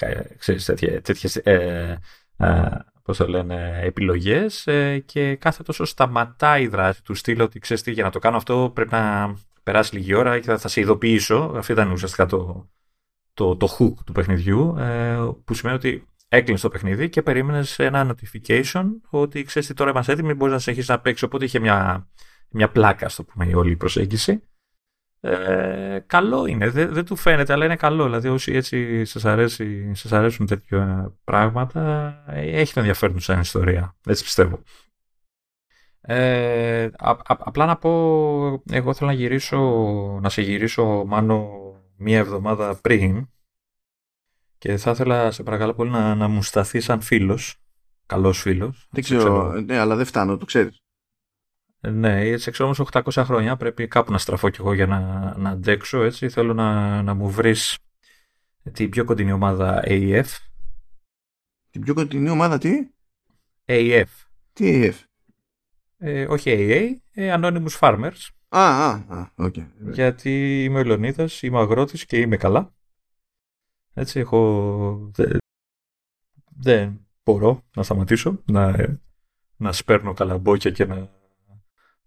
τέτοιες ε, ε, επιλογές, ε, και κάθε τόσο σταματάει η δράση του, στείλω ότι ξέρεις τι, για να το κάνω αυτό πρέπει να περάσει λίγη ώρα και θα, θα σε ειδοποιήσω. Αυτό ήταν ουσιαστικά το, το, το hook του παιχνιδιού, ε, που σημαίνει ότι έκλεινες το παιχνίδι και περίμενες ένα notification ότι ξέρεις τι, τώρα είμαστε έτοιμοι, μπορείς να συνεχίσεις να παίξεις. Οπότε είχε μια, μια πλάκα, στο πούμε, όλη η προσέγγιση. Ε, καλό είναι, δεν, δεν του φαίνεται, αλλά είναι καλό. Δηλαδή, όσοι έτσι σας, αρέσει, σας αρέσουν τέτοια πράγματα, έχει το ενδιαφέρον του σαν ιστορία. Έτσι πιστεύω. Ε, α, α, απλά να πω, εγώ θέλω να, γυρίσω, να σε γυρίσω, Μάνο, μία εβδομάδα πριν, και θα ήθελα, σε παρακαλώ πολύ, να, να μου σταθεί σαν φίλος. Καλός φίλος. Δεν ξέρω, ξέρω. Ναι, αλλά δεν φτάνω, το ξέρεις. Ναι, έτσι ξέρω όμως οκτακόσια χρόνια πρέπει κάπου να στραφώ κι εγώ για να, να αντέξω, έτσι. Θέλω να, να μου βρεις την πιο κοντινή ομάδα έι εφ. Την πιο κοντινή ομάδα τι? έι εφ. Τι έι εφ? Ε, όχι έι έι, ε, Anonymous Farmers. Α, α, α, οκ. Γιατί είμαι ο Λεωνίδας, είμαι αγρότης και είμαι καλά. Έτσι, έχω... Δεν, δεν μπορώ να σταματήσω, να, να σπέρνω καλαμπόκια και να...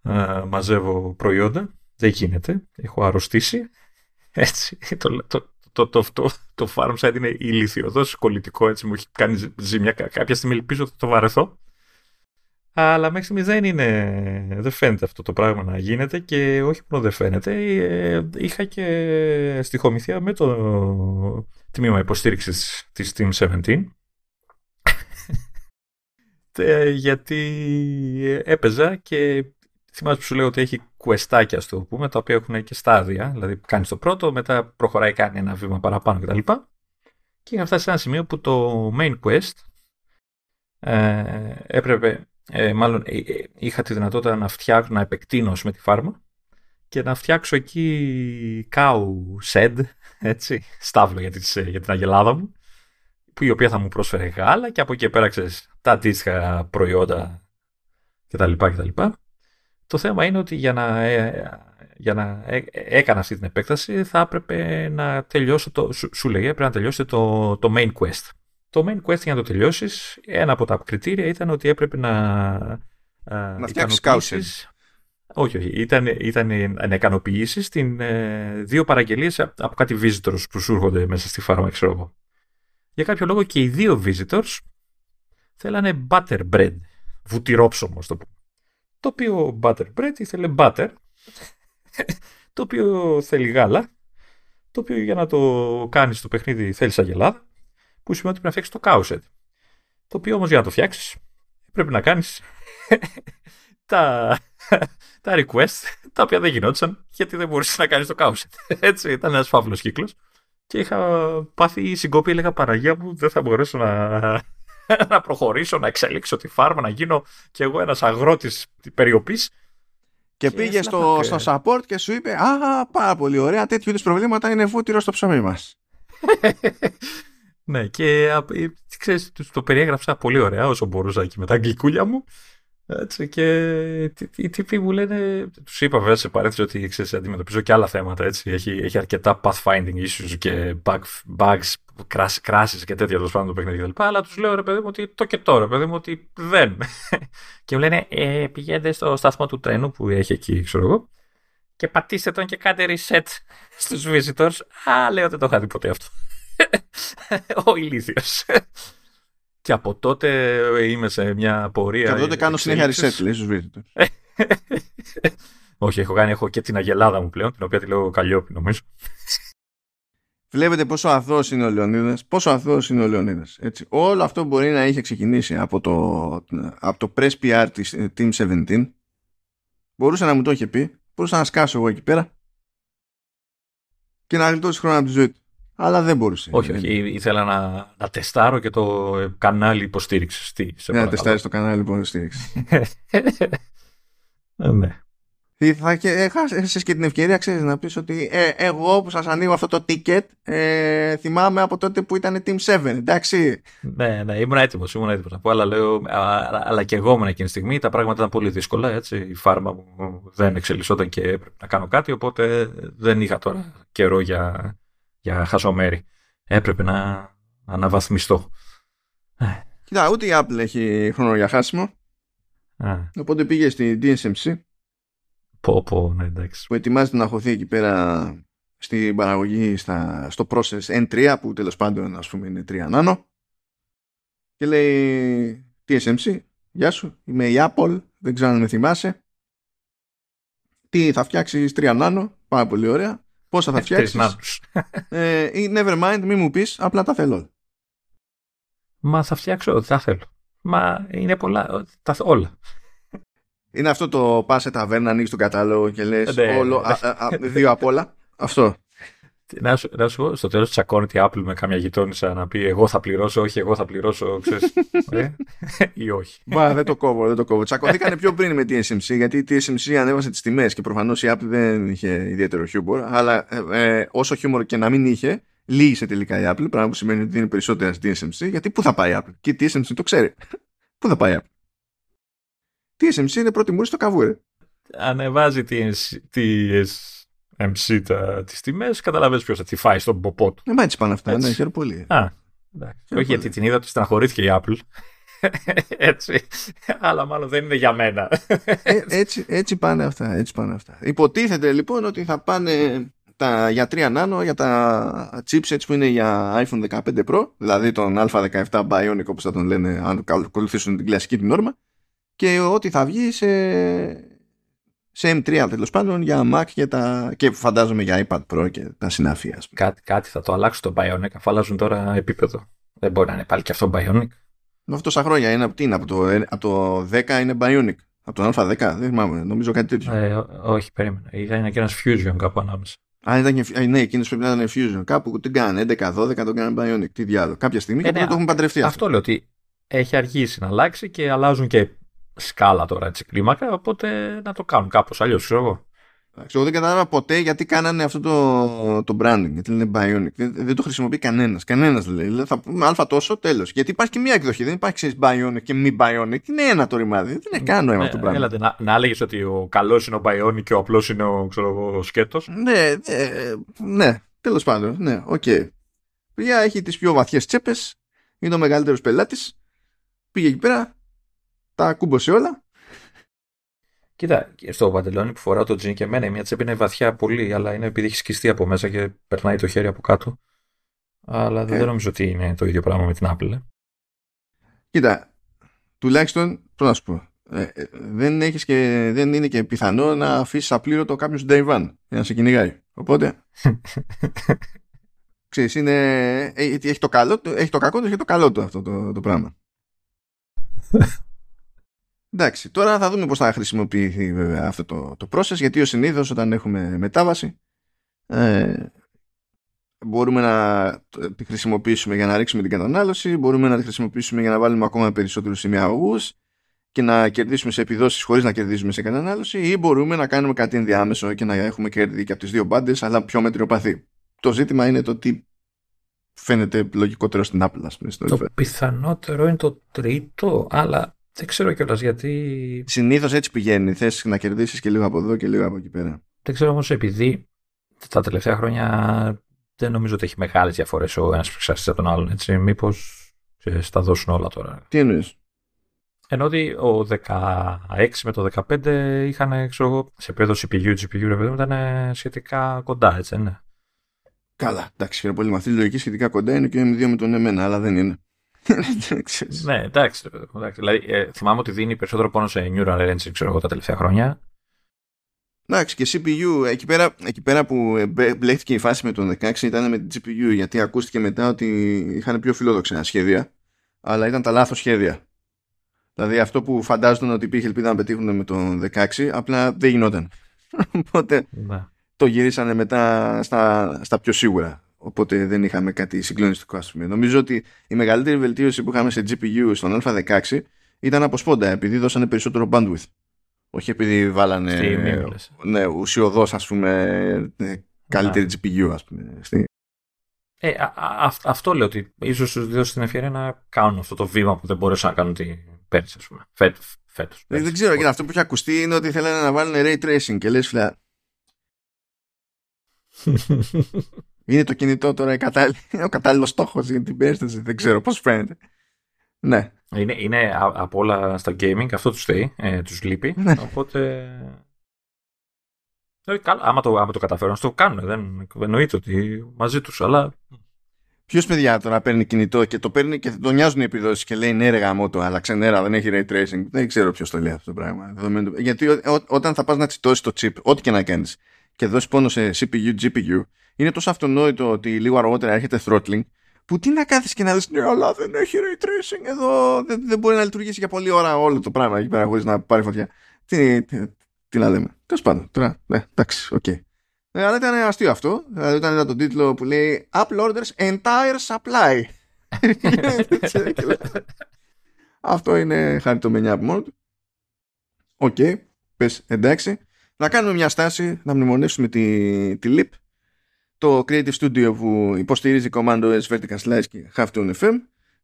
Uh, μαζεύω προϊόντα. Δεν γίνεται. Έχω αρρωστήσει. Έτσι. Το, το, το, το, το, το farm site είναι ηλιθιωδώς κολλητικό. Έτσι μου έχει κάνει ζημιά. Κάποια στιγμή ελπίζω ότι θα το βαρεθώ. Αλλά μέχρι στιγμής δεν είναι. Δεν φαίνεται αυτό το πράγμα να γίνεται. Και όχι μόνο δεν φαίνεται. Είχα και στοιχομηθεία με το τμήμα υποστήριξης της Team δεκαεπτά. Γιατί έπαιζα και. Θυμάσαι που σου λέω ότι έχει κουεστάκια, στο πούμε, τα οποία έχουν και στάδια. Δηλαδή, κάνει το πρώτο, μετά προχωράει, κάνει ένα βήμα παραπάνω κτλ. Και, και είχα φτάσει σε ένα σημείο που το main quest ε, έπρεπε, ε, μάλλον ε, ε, είχα τη δυνατότητα να φτιάξω, να επεκτείνω με τη φάρμα και να φτιάξω εκεί κάου σεντ, έτσι, στάβλο για, τις, για την αγελάδα μου, που η οποία θα μου πρόσφερε γάλα και από εκεί πέρα ξέρεις, τα αντίστοιχα προϊόντα κτλ. κτλ. Το θέμα είναι ότι για να, για να έκανα αυτή την επέκταση θα έπρεπε να τελειώσω το, σου, σου λέει, έπρεπε να τελειώσει το, το main quest. Το main quest για να το τελειώσεις, ένα από τα κριτήρια ήταν ότι έπρεπε να... Να φτιάξεις κάουσες. Όχι, όχι. Ήταν, ήταν να ικανοποιήσεις την, δύο παραγγελίες από κάτι visitors που σου έρχονται μέσα στη φάρμα, ξέρω εγώ. Για κάποιο λόγο και οι δύο visitors θέλανε butter bread, βουτυρόψωμο, στο πούμε. Το οποίο butter bread ήθελε butter, το οποίο θέλει γάλα, το οποίο για να το κάνεις το παιχνίδι θέλεις αγελάδα, που σημαίνει ότι πρέπει να φτιάξεις το cow set. Το οποίο όμως για να το φτιάξεις πρέπει να κάνεις τα, τα request, τα οποία δεν γινόντουσαν γιατί δεν μπορούσες να κάνεις το cow set. Έτσι, ήταν ένας φαύλος κύκλος και είχα πάθει συγκόπη, έλεγα Παναγία μου, δεν θα μπορέσω να... να προχωρήσω, να εξελίξω τη φάρμα, να γίνω κι εγώ ένας αγρότης περιοπής. Και πήγε στο, στο support και σου είπε «Α, πάρα πολύ ωραία, τέτοιου είδους προβλήματα είναι βούτυρο στο ψωμί μας». Ναι, και ξέρεις, το περιέγραψα πολύ ωραία όσο μπορούσα και με τα αγγλικούλια μου. Έτσι, και οι τύποι μου λένε, τους είπα βέβαια σε παρένθεση ότι ξέρεις, αντιμετωπίζω και άλλα θέματα. Έτσι. Έχει, έχει αρκετά pathfinding issues και bug, bugs, κράσεις και τέτοια τέλος πάντων το παιχνίδι κτλ. Αλλά τους λέω ρε παιδί μου ότι το και τώρα, παιδί μου ότι δεν. Και μου λένε ε, πηγαίνετε στο σταθμό του τρένου που έχει εκεί, ξέρω εγώ, και πατήστε τον και κάντε reset στους visitors. Α, λέω δεν το είχα δει ποτέ αυτό. Ο ηλίθιος. Και από τότε είμαι σε μια πορεία. Και από τότε κάνω συνέχεια reset, λέει στους visitors. Όχι, έχω κάνει, έχω και την αγελάδα μου πλέον, την οποία τη λέω Καλλιόπη νομίζω. Βλέπετε πόσο αθώος είναι ο Λεωνίδας, πόσο αθώος είναι ο Λεωνίδας. Έτσι. Όλο αυτό μπορεί να είχε ξεκινήσει από το, από το press πι αρ της Team δεκαεπτά. Μπορούσε να μου το είχε πει, μπορούσα να σκάσω εγώ εκεί πέρα και να γλιτώσει χρόνο από τη ζωή του. Αλλά δεν μπορούσε. Όχι, όχι. Ήθελα να, να τεστάρω και το κανάλι υποστήριξης. Τι, σε ναι, να τεστάρεις το κανάλι υποστήριξης. Ναι. Έχασες και την ευκαιρία, ξέρεις, να πεις ότι ε, εγώ που σας ανοίγω αυτό το ticket ε, θυμάμαι από τότε που ήταν Team επτά, εντάξει. Ναι, ναι, ήμουν έτοιμος, ήμουν έτοιμος να πω, αλλά, λέω, α, αλλά και εγώ ήμουν εκείνη τη στιγμή, τα πράγματα ήταν πολύ δύσκολα, έτσι, η φάρμα μου δεν εξελισσόταν και έπρεπε να κάνω κάτι, οπότε δεν είχα τώρα καιρό για, για χασομέρι. Έπρεπε να αναβαθμιστώ. Κοίτα, ούτε η Apple έχει χρόνο για χάσιμο, α. Οπότε πήγε στη ντι ες εμ σι. Πω, πω, ναι, εντάξει. Που ετοιμάζεται να χωθεί εκεί πέρα στην παραγωγή στα, στο process εν τρία που τέλος πάντων ας πούμε είναι τρία νάνο και λέει τι ες εμ σι, γεια σου, είμαι η Apple, δεν ξέρω αν με θυμάσαι, τι θα φτιάξεις τρία νάνο, πάρα πολύ ωραία, πόσα θα φτιάξεις, ε, never mind, μη μου πεις, απλά τα θέλω. Μα θα φτιάξω, θα θέλω, μα είναι πολλά, τα, όλα. Είναι αυτό το πα σε ταβέρνα, ανοίξει τον κατάλογο και λες ναι, όλο, ναι. Α, α, δύο απ' όλα. Αυτό. Να σου, να σου πω, στο τέλος τσακώνεται η Apple με κάμια γειτόνισσα να πει εγώ θα πληρώσω, όχι εγώ θα πληρώσω, ξέρεις. ε, ή όχι. Μα δεν το κόβω, δεν το κόβω. Τσακωθήκανε πιο πριν με τη τι ες εμ σι, γιατί η τι ες εμ σι ανέβασε τις τιμές και προφανώς η Apple δεν είχε ιδιαίτερο χιούμορ, αλλά ε, ε, όσο χιούμορ και να μην είχε, λύγησε τελικά η Apple, πράγμα που σημαίνει ότι δίνει περισσότερα στη τι ες εμ σι, γιατί πού θα πάει η Apple. Και η τι ες εμ σι το ξέρει. Πού θα πάει η Apple. τι ες εμ σι είναι πρώτη μούρη στο καβούρι. Ανεβάζει τι ες εμ σι τις τιμές, καταλαβαίνεις ποιος θα τη φάει στον ποπό του. Δεν μ' έτσι πάνε αυτά, ναι, χαίρομαι πολύ. Α, όχι γιατί την είδα ότι στεναχωρήθηκε η Apple. Έτσι, αλλά μάλλον δεν είναι για μένα. Ε, έτσι, έτσι, πάνε αυτά, έτσι πάνε αυτά. Υποτίθεται λοιπόν ότι θα πάνε τα, για τρία νάνο, για τα chipsets που είναι για άιφον δεκαπέντε Pro, δηλαδή τον α δεκαεπτά Bionic όπως θα τον λένε αν ακολουθήσουν την κλασική την όρμα, και ό,τι θα βγει σε, σε εμ τρία τέλος πάντων για Mac και, τα, και φαντάζομαι για iPad Pro και τα συναφή. Κάτι, κάτι θα το αλλάξουν το Bionic, αφού αλλάζουν τώρα επίπεδο. Δεν μπορεί να είναι πάλι και αυτό Bionic. Αυτό τόσα χρόνια είναι, τι είναι από, το, από το δέκα είναι Bionic. Από τον α δέκα δεν θυμάμαι, νομίζω κάτι τέτοιο. Ε, ό, όχι, περίμενα. Ήταν και ένας Fusion κάπου ανάμεσα. Α, ήταν και, ναι, εκείνος πρέπει να ήταν Fusion. Κάπου την κάνουν έντεκα δώδεκα, τον κάνουν Bionic. Τι διάλογο. Κάποια στιγμή ε, ναι, το έχουν παντρευτεί. Αυτό λέω ότι έχει αργήσει να αλλάξει και αλλάζουν και σκάλα τώρα, έτσι, κλίμακα, οπότε να το κάνουν κάπως αλλιώς, ξέρω εγώ. Εγώ δεν κατάλαβα ποτέ γιατί κάνανε αυτό το, το branding, γιατί είναι Bionic. Δεν, δεν το χρησιμοποιεί κανένας, κανένας δηλαδή. Θα πούμε α τόσο, τέλος. Γιατί υπάρχει και μία εκδοχή, δεν υπάρχει ξέρεις Bionic και μη Bionic, είναι ένα το ρημάδι, δεν είναι καν νόημα αυτό το branding. Έλατε, να, να έλεγες ότι ο καλός είναι ο Bionic και ο απλός είναι ο, ξέρω, ο σκέτος. Ναι, ε, ναι, τέλος πάντων, ναι, οκ. Okay. Παιδιά έχει τις πιο βαθιές τσέπες, είναι ο μεγαλύτερος πελάτης, πήγε εκεί πέρα. Τα κούμπωσε όλα. Κοίτα, στο παντελόνι που φοράω το τζιν και εμένα η μια τσέπη είναι βαθιά πολύ, αλλά είναι επειδή έχει σκιστεί από μέσα και περνάει το χέρι από κάτω. Αλλά δεν, ε. δεν νομίζω ότι είναι το ίδιο πράγμα με την Apple. Ε. Κοίτα, τουλάχιστον πρώτα να σου πω. Ε, ε, δεν, έχεις και, δεν είναι και πιθανό να αφήσεις απλήρωτο κάποιον στον Ταϊβάν για να σε κυνηγάει. Οπότε. Ξέρεις, είναι, έχει, το καλό, έχει το κακό του και το καλό του αυτό το, το πράγμα. Εντάξει, τώρα θα δούμε πώς θα χρησιμοποιηθεί βέβαια αυτό το, το process, γιατί ως συνήθως όταν έχουμε μετάβαση ε, μπορούμε να τη χρησιμοποιήσουμε για να ρίξουμε την κατανάλωση, μπορούμε να τη χρησιμοποιήσουμε για να βάλουμε ακόμα περισσότερους σημεία αγωγούς και να κερδίσουμε σε επιδόσεις χωρίς να κερδίσουμε σε κατανάλωση, ή μπορούμε να κάνουμε κάτι ενδιάμεσο και να έχουμε κέρδη και από τις δύο μπάντες, αλλά πιο μετριοπαθή. Το ζήτημα είναι το τι φαίνεται λογικότερο στην Apple, ας πούμε. Το πιθανότερο είναι το τρίτο, αλλά δεν ξέρω κιόλας γιατί. Συνήθως έτσι πηγαίνει. Θες να κερδίσεις και λίγο από εδώ και λίγο από εκεί πέρα. Δεν ξέρω όμως, επειδή τα τελευταία χρόνια δεν νομίζω ότι έχει μεγάλες διαφορές ο ένας εξάρτης από τον άλλον. Έτσι. Μήπως τα δώσουν όλα τώρα. Τι εννοείς? Ενώ ότι ο δεκαέξι με το δεκαπέντε είχαν, ξέρω εγώ, σε επίπεδο σι πι γιου, τζι πι γιου, ρε παιδί μου, ήταν σχετικά κοντά, έτσι, ναι. Καλά, εντάξει, χαίρομαι πολύ με αυτή τη λογική. Σχετικά κοντά είναι και ο εμ δύο με τον εμένα, αλλά δεν είναι. Ναι, εντάξει, ρε παιδί μου. Δηλαδή, ε, θυμάμαι ότι δίνει περισσότερο πόνο σε neural engine, ξέρω εγώ, τα τελευταία χρόνια. Εντάξει, και σι πι γιου, εκεί πέρα, εκεί πέρα που μπλέχτηκε η φάση με τον δεκαέξι ήταν με την τζι πι γιου, γιατί ακούστηκε μετά ότι είχαν πιο φιλόδοξα σχέδια, αλλά ήταν τα λάθος σχέδια. Δηλαδή αυτό που φαντάζονταν ότι υπήρχε ελπίδα να πετύχουν με τον δεκαέξι, απλά δεν γινόταν. Οπότε ναι, το γυρίσανε μετά στα, στα πιο σίγουρα. Οπότε δεν είχαμε κάτι συγκλονιστικό, ας πούμε. Νομίζω ότι η μεγαλύτερη βελτίωση που είχαμε σε τζι πι γιου στον α δεκαέξι ήταν από σπόντα, επειδή δώσανε περισσότερο bandwidth. Όχι επειδή βάλανε ε, ναι, ουσιοδός, ας πούμε, καλύτερη τζι πι γιου, ας πούμε. Στη... Ε, α, α, αυτό λέω, ότι ίσως τους δώσουν την ευκαιρία να κάνουν αυτό το βήμα που δεν μπορούσαν να κάνουν τη... πέρυσι, ας πούμε. Φέτος, φέτος, πέρυσι. Δεν ξέρω, και αυτό που έχει ακουστεί είναι ότι θέλανε να βάλουν Ray Tracing και λες, φιλά, είναι το κινητό τώρα κατάλλη... ο κατάλληλος στόχος για την περίσταση. Δεν ξέρω πώς φαίνεται. Ναι. Είναι, είναι από όλα στα gaming, αυτό τους θέλει, ε, τους λείπει, ναι. Οπότε ε, καλά, άμα το, άμα το καταφέρουν, το κάνουν, δεν εννοείται ότι μαζί τους, αλλά ποιος παιδιά τώρα παίρνει κινητό και το παίρνει και τον νοιάζουν οι επιδόσεις και λέει ναι ρε γαμώ το, αλλά ξενέρα δεν έχει ray tracing, δεν ξέρω ποιος το λέει αυτό το πράγμα. Γιατί ό, ό, όταν θα πας να τσιτώσεις το chip, ό,τι και να κάνεις, και δώσεις πόνο σε σι πι γιου, τζι πι γιου, είναι τόσο αυτονόητο ότι λίγο αργότερα έρχεται throttling, που τι να κάθεις και να δεις, ναι, αλλά δεν έχει ray tracing εδώ, δεν, δεν μπορεί να λειτουργήσει για πολλή ώρα όλο το πράγμα εκεί πέρα χωρίς να πάρει φωτιά. Τι, τι, τι να λέμε. Τέλος πάντων, τώρα, ναι, εντάξει, οκ. Okay. Ε, αλλά ήταν αστείο αυτό, δηλαδή όταν είδα τον τίτλο που λέει Apple orders entire supply. Αυτό είναι χαριτωμενιά από μόνο του. Οκ, okay, πες εντάξει. Να κάνουμε μια στάση, να μνημονεύσουμε τη, τη λιπ. Το Creative Studio που υποστηρίζει Command-O S, Vertical Slice και Half-Tone F M.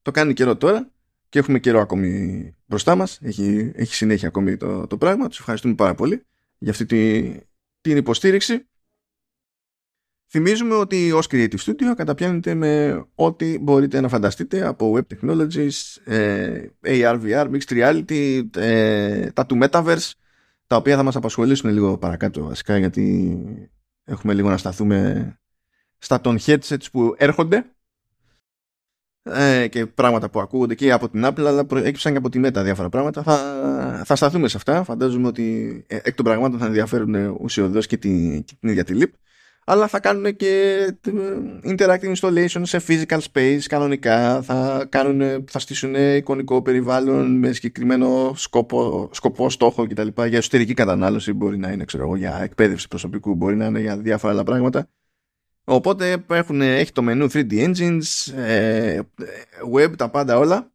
Το κάνει καιρό τώρα και έχουμε καιρό ακόμη μπροστά μας. Έχει, έχει συνέχεια ακόμη το, το πράγμα. Τους ευχαριστούμε πάρα πολύ για αυτή τη, την υποστήριξη. Θυμίζουμε ότι ως Creative Studio καταπιάνετε με ό,τι μπορείτε να φανταστείτε από Web Technologies, ε, έι αρ, βι αρ, Mixed Reality, ε, τα του Metaverse, τα οποία θα μας απασχολήσουν λίγο παρακάτω βασικά, γιατί έχουμε λίγο να σταθούμε στα των headsets που έρχονται ε, και πράγματα που ακούγονται και από την Apple, αλλά προέκυψαν και από τη Meta διάφορα πράγματα. Θα, θα σταθούμε σε αυτά. Φαντάζομαι ότι ε, εκ των πραγμάτων θα ενδιαφέρουν ουσιοδός και, τη, και την ίδια τη Leap, αλλά θα κάνουν και interactive installation σε physical space κανονικά, θα, κάνουν, θα στήσουν εικονικό περιβάλλον με συγκεκριμένο σκοπό, σκοπό στόχο κτλ. Για εσωτερική κατανάλωση μπορεί να είναι, ξέρω εγώ, για εκπαίδευση προσωπικού, μπορεί να είναι για διάφορα άλλα πράγματα. Οπότε έχουν, έχει το μενού θρι ντι engines, web, τα πάντα όλα.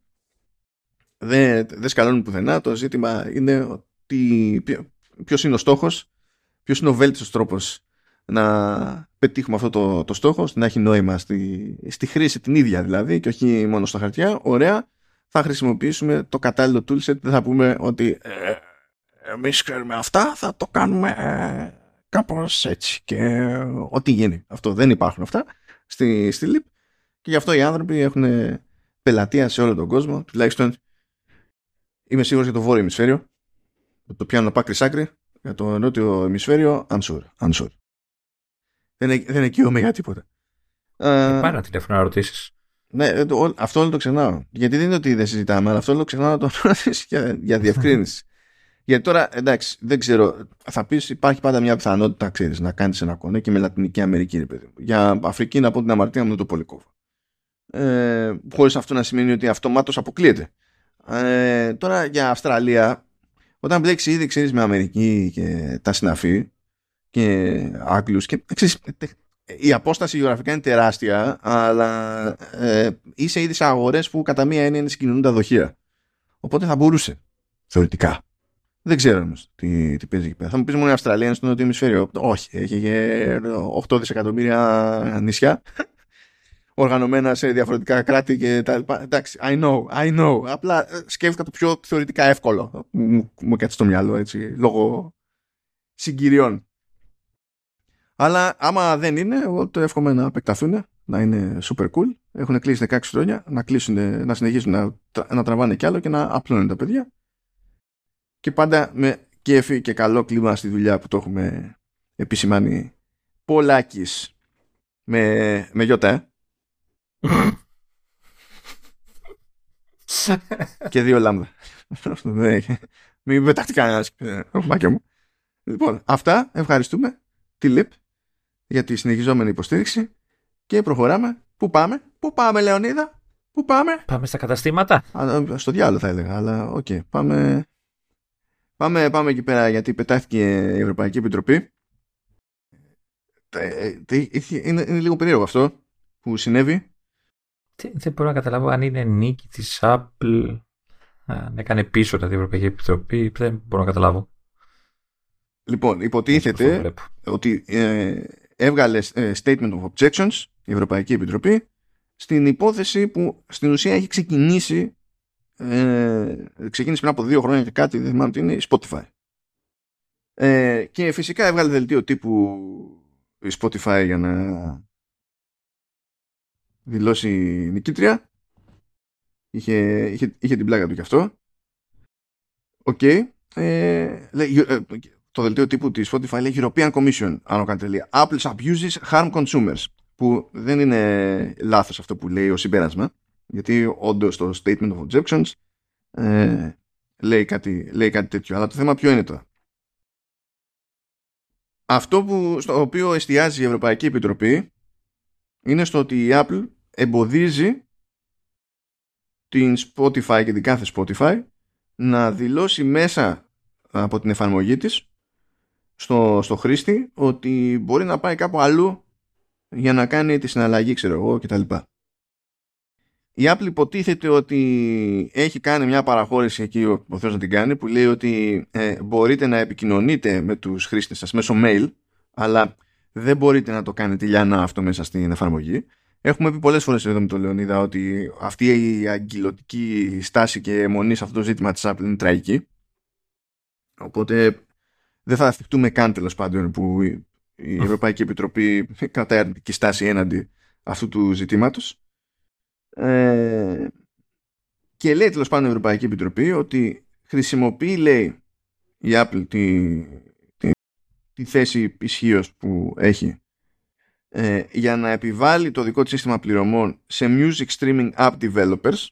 Δεν, δεν σκαλώνουν πουθενά. Το ζήτημα είναι ότι ποιος είναι ο στόχος, ποιος είναι ο βέλτιστος τρόπος να πετύχουμε αυτό το, το στόχο, να έχει νόημα στη, στη χρήση την ίδια δηλαδή και όχι μόνο στα χαρτιά. Ωραία, θα χρησιμοποιήσουμε το κατάλληλο toolset, δεν θα πούμε ότι ε, εμείς ξέρουμε αυτά, θα το κάνουμε ε, κάπως έτσι και ε, ό,τι γίνει. Αυτό δεν υπάρχουν αυτά στη, στη Leap, και γι' αυτό οι άνθρωποι έχουν πελατεία σε όλο τον κόσμο, τουλάχιστον είμαι σίγουρος για το βόρειο ημισφαίριο, το πιάνω από άκρη σ' άκρη, για το νότιο ημισφαίριο I'm sure, I'm sure. Δεν, δεν εκείωμαι για τίποτα. Πάρε να τηλέφωνο να ρωτήσεις. Ναι, αυτό όλο το ξεχνάω. Γιατί δεν είναι ότι δεν συζητάμε, αλλά αυτό όλο το ξεχνάω να το ρωτήσεις για, για διευκρίνηση. Γιατί τώρα, εντάξει, δεν ξέρω, θα πεις υπάρχει πάντα μια πιθανότητα, ξέρεις, να κάνεις ένα κονέ και με Λατινική Αμερική, ρε παιδί μου. Για Αφρική να πω την αμαρτία μου, το Πολυκόβο. Ε, χωρίς αυτό να σημαίνει ότι αυτομάτως αποκλείεται. Ε, τώρα για Αυστραλία, όταν μπλέξει ήδη, ξέρεις, με Αμερική και τα συναφή, και Άγγλους και ξέρεις, η απόσταση γεωγραφικά είναι τεράστια, αλλά ε, είσαι ήδη σε αγορές που κατά μία έννοια είναι συγκοινωνούν τα δοχεία, οπότε θα μπορούσε θεωρητικά. Δεν ξέρω όμως τι, τι παίζει εκεί πέρα. Θα μου πεις μόνο η Αυστραλία είναι στο νότιο ημισφαίριο. Όχι, έχει οκτώ δισεκατομμύρια νησιά οργανωμένα σε διαφορετικά κράτη και τα λοιπά. Εντάξει, I know, I know. Απλά σκέφτηκα το πιο θεωρητικά εύκολο. Μου κάτσε στο μυαλό έτσι, λόγω συγκυριών. Αλλά άμα δεν είναι, εγώ το εύχομαι να επεκταθούν, να είναι super cool. Έχουν κλείσει δεκαέξι χρόνια, να, κλείσουν, να συνεχίσουν να, να τραβάνε κι άλλο και να απλώνουν τα παιδιά. Και πάντα με κέφι και καλό κλίμα στη δουλειά που το έχουμε επισημάνει. Πολάκης με, με γιώτα, ε. Και δύο λάμδα. Μην πετάχτηκε κανένας. Λοιπόν, αυτά, ευχαριστούμε τη ΛΥΠ για τη συνεχιζόμενη υποστήριξη και προχωράμε. Πού πάμε, πού πάμε Λεωνίδα, πού πάμε. Πάμε στα καταστήματα. Α, στο διάλογο θα έλεγα, αλλά οκ, okay, πάμε... Πάμε, πάμε εκεί πέρα γιατί πετάχθηκε η Ευρωπαϊκή Επιτροπή. Είναι, είναι λίγο περίεργο αυτό που συνέβη. Δεν, δεν μπορώ να καταλάβω αν είναι νίκη της Apple να έκανε πίσω την Ευρωπαϊκή Επιτροπή. Δεν μπορώ να καταλάβω. Λοιπόν, υποτίθεται ότι ε, έβγαλε ε, statement of objections η Ευρωπαϊκή Επιτροπή στην υπόθεση που στην ουσία έχει ξεκινήσει Ε, ξεκίνησε πριν από δύο χρόνια και κάτι, δεν θυμάμαι τι είναι, η Spotify. Ε, και φυσικά έβγαλε δελτίο τύπου η Spotify για να δηλώσει νικήτρια. Είχε, είχε, είχε την πλάκα του κι αυτό. Οκ. Okay. Ε, το δελτίο τύπου της Spotify λέει European Commission, άνω καν τελεία. Apple's abuses harm consumers. Που δεν είναι λάθος αυτό που λέει ο συμπέρασμα. Γιατί όντως το statement of objections ε, λέει, κάτι, λέει κάτι τέτοιο. Αλλά το θέμα ποιο είναι τώρα. Αυτό που, στο οποίο εστιάζει η Ευρωπαϊκή Επιτροπή είναι στο ότι η Apple εμποδίζει την Spotify και την κάθε Spotify να δηλώσει μέσα από την εφαρμογή της στο, στο χρήστη ότι μπορεί να πάει κάπου αλλού για να κάνει τη συναλλαγή, ξέρω εγώ, κτλ. Η Apple υποτίθεται ότι έχει κάνει μια παραχώρηση εκεί ο, ο Θεός να την κάνει που λέει ότι ε, μπορείτε να επικοινωνείτε με τους χρήστες σας μέσω mail αλλά δεν μπορείτε να το κάνετε λιανά αυτό μέσα στην εφαρμογή. Έχουμε πει πολλές φορές εδώ με τον Λεωνίδα ότι αυτή η αγγυλωτική στάση και αιμονή σε αυτό το ζήτημα της Apple είναι τραγική. Οπότε δεν θα αφιχτούμε καν τέλος πάντων που η Ευρωπαϊκή Επιτροπή κρατάει αρνητική στάση έναντι αυτού του ζητήματος. Ε, και λέει τέλος πάντων η Ευρωπαϊκή Επιτροπή ότι χρησιμοποιεί, λέει η Apple τη, τη, τη θέση ισχύως που έχει ε, για να επιβάλλει το δικό της σύστημα πληρωμών σε music streaming app developers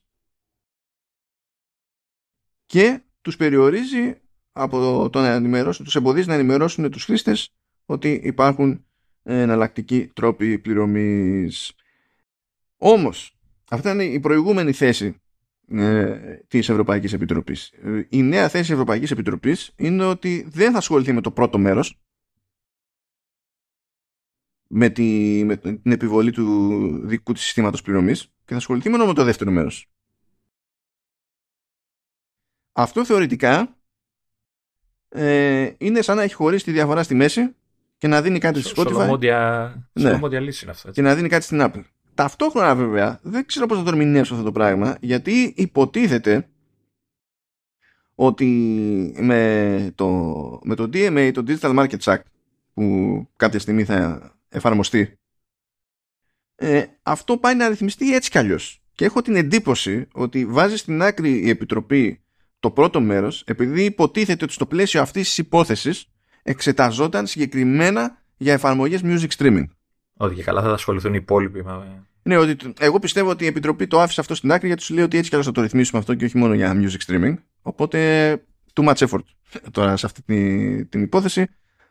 και τους περιορίζει από το να ενημερώσουν, τους εμποδίζει να ενημερώσουν τους χρήστες ότι υπάρχουν εναλλακτικοί τρόποι πληρωμής. Όμως αυτή είναι η προηγούμενη θέση ε, της Ευρωπαϊκής Επιτροπής. Η νέα θέση της Ευρωπαϊκής Επιτροπής είναι ότι δεν θα ασχοληθεί με το πρώτο μέρος, με, τη, με την επιβολή του δικού της συστήματος πληρωμής, και θα ασχοληθεί μόνο με το δεύτερο μέρος. Αυτό θεωρητικά ε, είναι σαν να έχει χωρίσει τη διαφορά στη μέση και να δίνει κάτι στη Spotify. Σολομόντια, ναι. Σολομόντια λύση είναι αυτό. Έτσι. Και να δίνει κάτι στην Apple. Ταυτόχρονα βέβαια δεν ξέρω πώς θα το ερμηνεύσω αυτό το πράγμα, γιατί υποτίθεται ότι με το, με το ντι εμ έι, το Digital Markets Act που κάποια στιγμή θα εφαρμοστεί, ε, αυτό πάει να ρυθμιστεί έτσι κι αλλιώς. Και έχω την εντύπωση ότι βάζει στην άκρη η Επιτροπή το πρώτο μέρος επειδή υποτίθεται ότι στο πλαίσιο αυτής της υπόθεσης εξεταζόταν συγκεκριμένα για εφαρμογές music streaming. Ότι και καλά θα ασχοληθούν οι υπόλοιποι. Ναι, ότι εγώ πιστεύω ότι η Επιτροπή το άφησε αυτό στην άκρη γιατί του λέει ότι έτσι κι αλλιώς θα το ρυθμίσουμε αυτό και όχι μόνο για music streaming. Οπότε, too much effort τώρα σε αυτή την, την υπόθεση.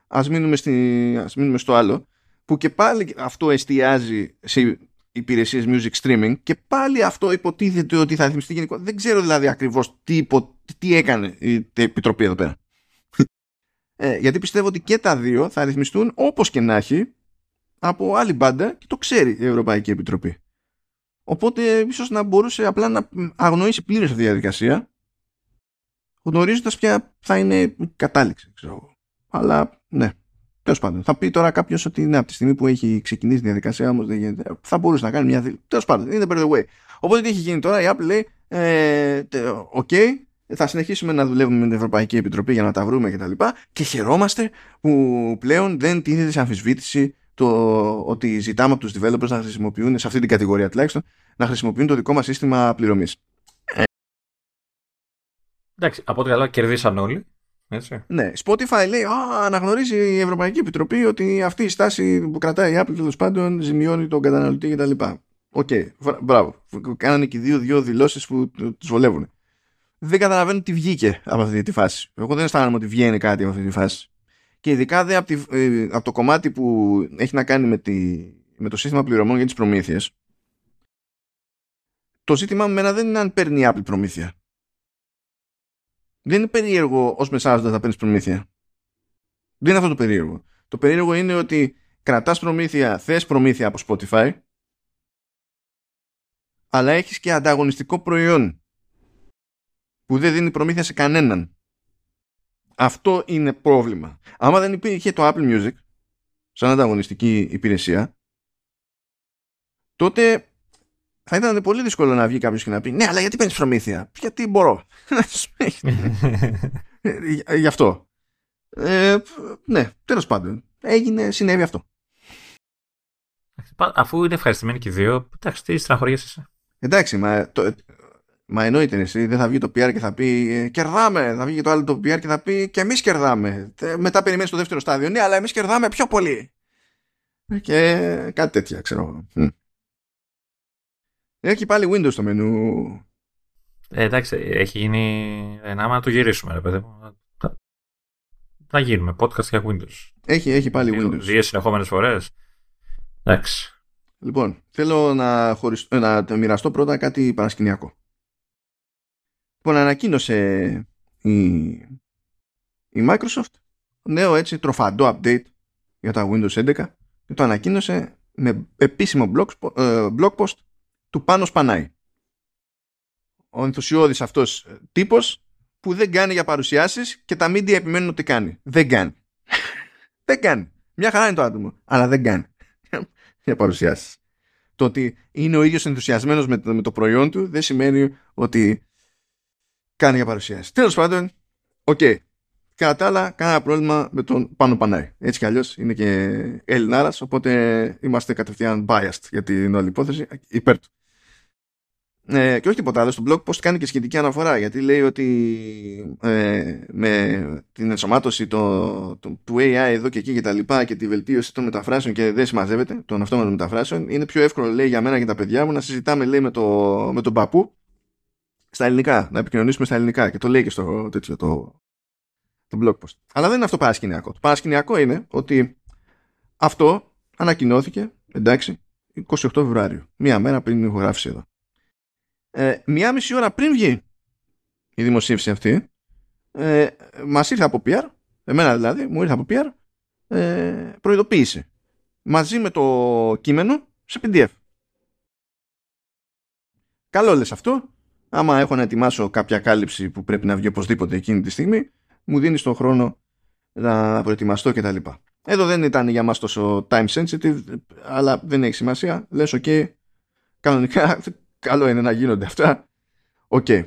Ας μείνουμε, στη, ας μείνουμε στο άλλο. Που και πάλι αυτό εστιάζει σε υπηρεσίες music streaming και πάλι αυτό υποτίθεται ότι θα ρυθμιστεί γενικότερα. Δεν ξέρω δηλαδή ακριβώς τι, υπο, τι έκανε η Επιτροπή εδώ πέρα. ε, γιατί πιστεύω ότι και τα δύο θα ρυθμιστούν όπως και να έχει. Από άλλη μπάντα και το ξέρει η Ευρωπαϊκή Επιτροπή. Οπότε ίσως να μπορούσε απλά να αγνοήσει πλήρως αυτή τη διαδικασία γνωρίζοντας ποια θα είναι η κατάληξη, ξέρω. Αλλά ναι, τέλος πάντων. Θα πει τώρα κάποιος ότι ναι, από τη στιγμή που έχει ξεκινήσει η διαδικασία, όμως δεν γίνεται, θα μπορούσε να κάνει μια δήλωση. Τέλος πάντων, είναι the better way. Οπότε τι έχει γίνει τώρα, η Apple λέει, ε, OK, θα συνεχίσουμε να δουλεύουμε με την Ευρωπαϊκή Επιτροπή για να τα βρούμε κτλ. Και, και χαιρόμαστε που πλέον δεν τίθεται σε αμφισβήτηση το ότι ζητάμε από τους developers να χρησιμοποιούν, σε αυτή την κατηγορία τουλάχιστον, να χρησιμοποιούν το δικό μας σύστημα πληρωμής. Εντάξει, από ό,τι καλά κερδίσαν όλοι. Έτσι. Ναι, Spotify λέει, α, αναγνωρίζει η Ευρωπαϊκή Επιτροπή ότι αυτή η στάση που κρατάει η Apple τέλος πάντων ζημιώνει τον καταναλωτή κτλ. Οκ, okay, μπράβο. Κάνανε και δύο, δύο δηλώσεις που τους βολεύουν. Δεν καταλαβαίνω τι βγήκε από αυτή τη φάση. Εγώ δεν αισθάνομαι ότι βγαίνει κάτι από αυτή τη φάση. Και ειδικά δε από, τη, ε, από το κομμάτι που έχει να κάνει με, τη, με το σύστημα πληρωμών για τις προμήθειες. Το ζήτημα με μένα δεν είναι αν παίρνει η Apple προμήθεια. Δεν είναι περίεργο ως μεσάζοντας να παίρνεις προμήθεια. Δεν είναι αυτό το περίεργο. Το περίεργο είναι ότι κρατάς προμήθεια, θες προμήθεια από Spotify, αλλά έχεις και ανταγωνιστικό προϊόν που δεν δίνει προμήθεια σε κανέναν. Αυτό είναι πρόβλημα. Άμα δεν υπήρχε το Apple Music σαν ανταγωνιστική υπηρεσία, τότε θα ήταν πολύ δύσκολο να βγει κάποιος και να πει, ναι, αλλά γιατί παίρνεις προμήθεια? Γιατί μπορώ. Γι' αυτό. Ε, ναι, τέλος πάντων. Έγινε, συνέβη αυτό. Αφού είναι ευχαριστημένοι και οι δύο, εντάξει, τι στεναχωριέσαι εσύ. Εντάξει, μα, το, μα εννοείται εσύ. Δεν θα βγει το πι αρ και θα πει, κερδάμε. Θα βγει και το άλλο το πι αρ και θα πει, και εμείς κερδάμε. Μετά περιμένεις το δεύτερο στάδιο. Ναι, αλλά εμείς κερδάμε πιο πολύ. Και κάτι τέτοια, ξέρω. Έχει πάλι Windows στο μενού. Ε, εντάξει, έχει γίνει ένα, άμα να το γυρίσουμε, ρε παιδί. Να, να γίνουμε podcast για Windows. Έχει, έχει πάλι Windows. Δύο συνεχόμενες φορές. Εντάξει. Λοιπόν, θέλω να, χωριστώ, να μοιραστώ πρώτα κάτι παρασκηνιακό. Λοιπόν, ανακοίνωσε η, η Microsoft νέο έτσι τροφαντό update για τα Windows έντεκα και το ανακοίνωσε με επίσημο blog, blog post του πάνω σπανάει. Ο ενθουσιώδης αυτός τύπος που δεν κάνει για παρουσιάσεις και τα media επιμένουν ότι κάνει. Δεν κάνει. Δεν κάνει. Μια χαρά είναι το άτομο, αλλά δεν κάνει για παρουσιάσεις. Το ότι είναι ο ίδιος ενθουσιασμένος με το, με το προϊόν του δεν σημαίνει ότι κάνει για παρουσιάσεις. Τέλος πάντων, οκ. Okay. Κατά τα άλλα, κανένα πρόβλημα με τον πάνω πανάει. Έτσι κι αλλιώς είναι και Ελληνάρας, οπότε είμαστε κατευθείαν biased για την όλη υπόθεση, υπέρ του. Ε, και όχι τίποτα άλλο, στο blog post κάνει και σχετική αναφορά, γιατί λέει ότι ε, με την ενσωμάτωση το, το, του έι άι εδώ και εκεί και τα λοιπά και τη βελτίωση των μεταφράσεων και δεν συμμαζεύεται, των αυτόματων μεταφράσεων, είναι πιο εύκολο, λέει, για μένα και τα παιδιά μου να συζητάμε, λέει, με, το, με τον παππού στα ελληνικά, να επικοινωνήσουμε στα ελληνικά, και το λέει και στο τέτοιο το, το blog post. Αλλά δεν είναι αυτό παρασκηνιακό. Το παρασκηνιακό είναι ότι αυτό ανακοινώθηκε, εντάξει, εικοστή όγδοη Φεβρουαρίου, μία μέρα πριν ηχογράφηση εδώ. Ε, μία μισή ώρα πριν βγει η δημοσίευση αυτή, ε, μας ήρθε από πι αρ, εμένα δηλαδή, μου ήρθε από πι αρ ε, προειδοποίηση μαζί με το κείμενο σε πι ντι εφ. Καλό λες αυτό. Άμα έχω να ετοιμάσω κάποια κάλυψη που πρέπει να βγει οπωσδήποτε εκείνη τη στιγμή, μου δίνει τον χρόνο να προετοιμαστώ κτλ. Εδώ δεν ήταν για μας τόσο time sensitive, αλλά δεν έχει σημασία. Λες, οκ, okay, κανονικά. Καλό είναι να γίνονται αυτά. Οκ. Okay.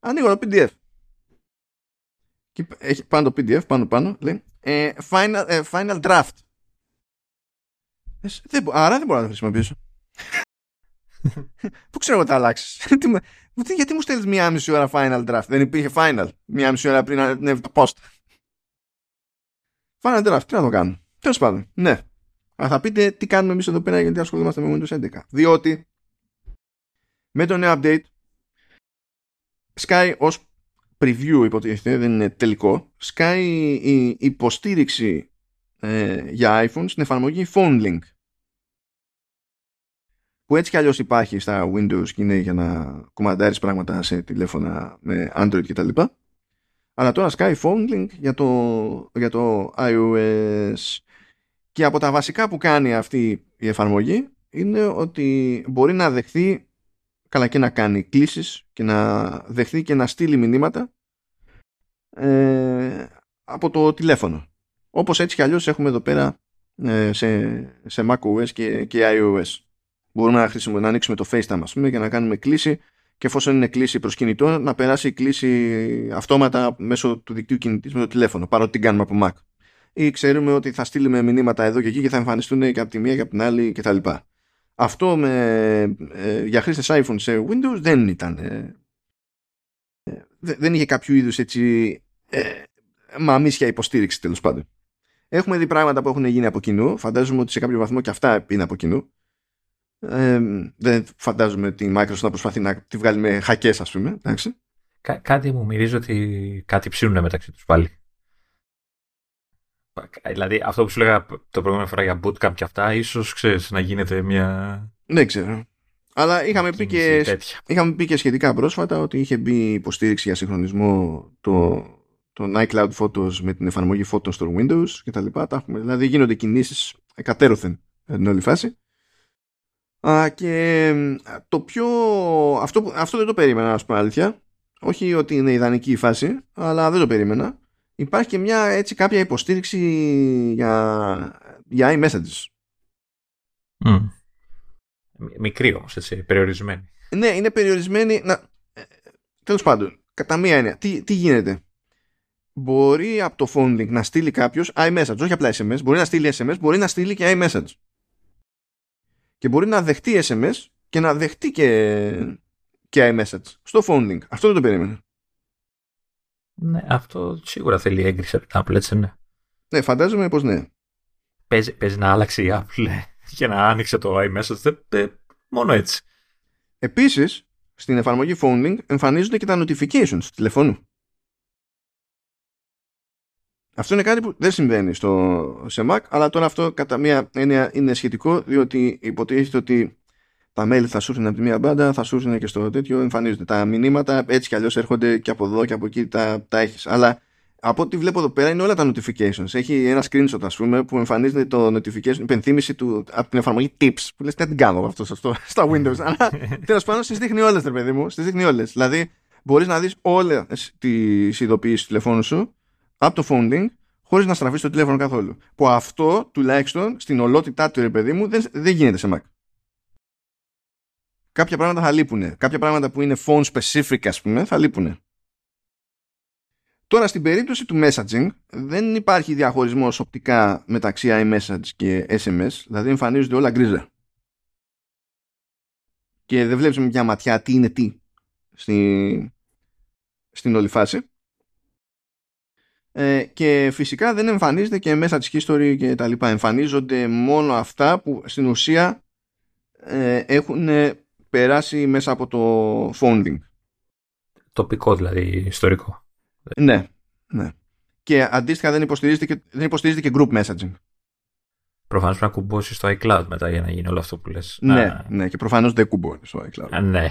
Ανοίγω το πι ντι εφ. Και έχει πάνω το πι ντι εφ, πάνω πάνω, λέει ε, final, ε, final draft. Δεν, άρα δεν μπορώ να το χρησιμοποιήσω. Πού ξέρω εγώ τα αλλάξεις. Γιατί μου στέλνεις μία μισή ώρα final draft? Δεν υπήρχε final μία μισή ώρα πριν ανέβει το post. Final draft, τι να το κάνω. Τέλος πάντων, ναι. Αλλά θα πείτε τι κάνουμε εμείς εδώ πέρα γιατί ασχολούμαστε με Windows έντεκα. Διότι με το νέο update σκάει ως preview, υποτίθεται, δεν είναι τελικό, σκάει η υποστήριξη ε, για iPhone στην εφαρμογή Phone Link, που έτσι κι αλλιώς υπάρχει στα Windows και είναι για να κουμαντάρεις πράγματα σε τηλέφωνα με Android κτλ. Αλλά τώρα σκάει Phone Link για το, για το iOS. Και από τα βασικά που κάνει αυτή η εφαρμογή είναι ότι μπορεί να δεχθεί, καλά, και να κάνει κλήσεις και να δεχθεί και να στείλει μηνύματα ε, από το τηλέφωνο. Όπως έτσι κι αλλιώς έχουμε εδώ πέρα ε, σε, σε macOS και, και iOS. Μπορούμε να, χρησιμο, να ανοίξουμε το FaceTime, ας πούμε, για να κάνουμε κλίση και εφόσον είναι κλίση προς κινητό, να περάσει η κλίση αυτόματα μέσω του δικτύου κινητής με το τηλέφωνο, παρότι την κάνουμε από Mac. Ή ξέρουμε ότι θα στείλουμε μηνύματα εδώ και εκεί και θα εμφανιστούν και από τη μία και από την άλλη κτλ. Αυτό με, ε, για χρήστες iPhone σε Windows δεν ήταν. Ε, ε, δεν είχε κάποιο είδους έτσι ε, μαμίσια υποστήριξη, τέλος πάντων. Έχουμε δει πράγματα που έχουν γίνει από κοινού. Φαντάζομαι ότι σε κάποιο βαθμό και αυτά είναι από κοινού. Ε, δεν φαντάζομαι τη Microsoft να προσπαθεί να τη βγάλει με χακές, ας πούμε. Κά, κάτι μου μυρίζει ότι κάτι ψήνουνε μεταξύ τους πάλι. Δηλαδή αυτό που σου λέγα το προηγούμενη φορά για bootcamp και αυτά, ίσως ξέρεις να γίνεται μια... Δεν ξέρω. Αλλά είχαμε πει, και, είχαμε πει και σχετικά πρόσφατα ότι είχε μπει υποστήριξη για συγχρονισμό το, το iCloud Photos με την εφαρμογή Photos στο Windows κτλ. Δηλαδή γίνονται κινήσεις εκατέρωθεν την όλη φάση. Α, και το πιο... Αυτό, αυτό δεν το περίμενα, να σου πω αλήθεια. Όχι ότι είναι ιδανική η φάση, αλλά δεν το περίμενα. Υπάρχει και μια, έτσι, κάποια υποστήριξη για, για iMessages. Mm. Μικρή όμως, έτσι, περιορισμένη. Ναι, είναι περιορισμένη. Να... Τέλος πάντων, κατά μία έννοια, τι, τι γίνεται. Μπορεί από το phone link να στείλει κάποιος iMessage, όχι απλά ες εμ ες. Μπορεί να στείλει ες εμ ες, μπορεί να στείλει και iMessage. Και μπορεί να δεχτεί ες εμ ες και να δεχτεί και, και iMessage στο phone link. Αυτό δεν το περίμενε. Ναι, αυτό σίγουρα θέλει έγκριση από την Apple, έτσι, ναι. Ναι, φαντάζομαι πως ναι. Παίζει, παίζει να άλλαξε η Apple και να άνοιξε το iMessage, μόνο έτσι. Επίσης, στην εφαρμογή Phone Link εμφανίζονται και τα notifications του τηλεφώνου. Αυτό είναι κάτι που δεν συμβαίνει στο, σε Mac, αλλά τώρα αυτό κατά μία έννοια είναι σχετικό, διότι υποτίθεται ότι τα mail θα σου έρθουν από τη μία μπάντα, θα σου έρθουν και στο τέτοιο, εμφανίζονται. Τα μηνύματα έτσι κι αλλιώς έρχονται και από εδώ και από εκεί, τα, τα έχεις. Αλλά από ό,τι βλέπω εδώ πέρα είναι όλα τα notifications. Έχει ένα screenshot, ας πούμε, που εμφανίζεται το notification, υπενθύμηση του, από την εφαρμογή Tips, που λες, δεν την κάνω αυτό, αυτό στα Windows. Αλλά τέλος πάντων στις δείχνει όλες, ρε παιδί μου, στις δείχνει όλες. Δηλαδή μπορείς να δεις όλες τις ειδοποιήσεις του τηλεφώνου σου από το phone link, χωρίς να στραφείς το τηλέφωνο καθόλου. Που αυτό τουλάχιστον στην ολότητά του, ρε παιδί μου, δεν, δεν γίνεται σε Mac. Κάποια πράγματα θα λείπουνε. Κάποια πράγματα που είναι phone specific, ας πούμε, θα λείπουνε. Τώρα, στην περίπτωση του messaging, δεν υπάρχει διαχωρισμός οπτικά μεταξύ iMessage και ες εμ ες, δηλαδή εμφανίζονται όλα γκρίζα. Και δεν βλέπεις με μια ματιά τι είναι τι στη, στην όλη φάση. Ε, και φυσικά δεν εμφανίζεται και message history και τα λοιπά. Εμφανίζονται μόνο αυτά που στην ουσία ε, έχουν... περάσει μέσα από το founding. Τοπικό δηλαδή, ιστορικό. Ναι, ναι. Και αντίστοιχα δεν υποστηρίζεται και, δεν υποστηρίζεται και group messaging. Προφανώς πρέπει να κουμπώσεις στο iCloud μετά για να γίνει όλο αυτό που λες. Ναι, Α, ναι. Και προφανώς δεν κουμπώνεις στο iCloud. Α, ναι.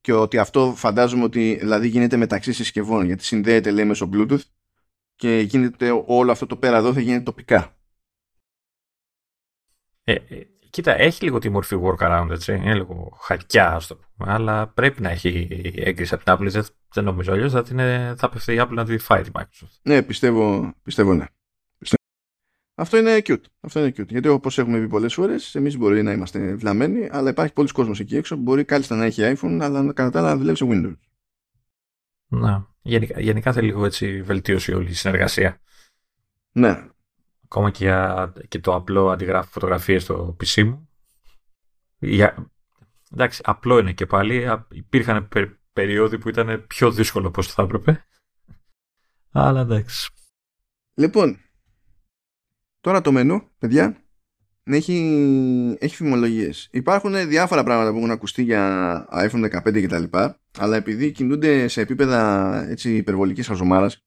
Και ότι αυτό φαντάζομαι ότι δηλαδή γίνεται μεταξύ συσκευών, γιατί συνδέεται λέει μέσω Bluetooth και γίνεται όλο αυτό το πέρα εδώ θα γίνεται τοπικά. Ε, ε. Κοίτα, έχει λίγο τη μορφή workaround, έτσι. Είναι λίγο χακιά, ας το πούμε. Αλλά πρέπει να έχει έγκριση από την Apple. Δεν, δεν νομίζω αλλιώς. Θα, θα πέφτει η Apple να τη φάει τη Microsoft. Ναι, πιστεύω, πιστεύω ναι. Πιστεύω. Αυτό είναι cute. Αυτό είναι cute. Γιατί όπως έχουμε πει πολλές φορές, εμείς μπορεί να είμαστε βλαμμένοι, αλλά υπάρχει πολλοί κόσμος εκεί έξω. Μπορεί κάλλιστα να έχει iPhone, αλλά κατά τα άλλα να δουλεύει σε Windows. Να. Γενικά, γενικά θέλει λίγο έτσι βελτίωση όλη η συνεργασία. Ναι. Ακόμα και, για, και το απλό αντιγράφω φωτογραφίες στο πι σι μου. Για, εντάξει, απλό είναι και πάλι. Υπήρχαν πε, περιόδοι που ήταν πιο δύσκολο όπως θα έπρεπε. Αλλά εντάξει. Λοιπόν, τώρα το μενού, παιδιά, έχει, έχει φημολογίες. Υπάρχουν διάφορα πράγματα που έχουν ακουστεί για iPhone δεκαπέντε και τα λοιπά, αλλά επειδή κινούνται σε επίπεδα έτσι, υπερβολικής χαζομάρας,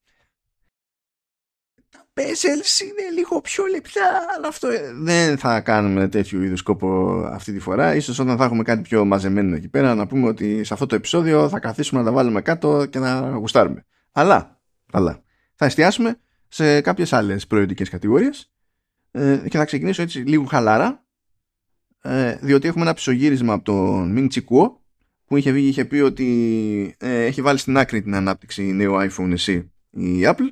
Πέσελς είναι λίγο πιο λεπτά, αλλά αυτό δεν θα κάνουμε τέτοιου είδους σκόπο αυτή τη φορά. Ίσως όταν θα έχουμε κάτι πιο μαζεμένο εκεί πέρα, να πούμε ότι σε αυτό το επεισόδιο θα καθίσουμε να τα βάλουμε κάτω και να γουστάρουμε. Αλλά, αλλά θα εστιάσουμε σε κάποιες άλλες προϊόντικες κατηγορίες ε, και θα ξεκινήσω έτσι λίγο χαλάρα, ε, διότι έχουμε ένα ψωγύρισμα από τον Μινγκ Τσικουό, που είχε βγει, είχε πει ότι ε, έχει βάλει στην άκρη την ανάπτυξη νέου iPhone εσύ η Apple.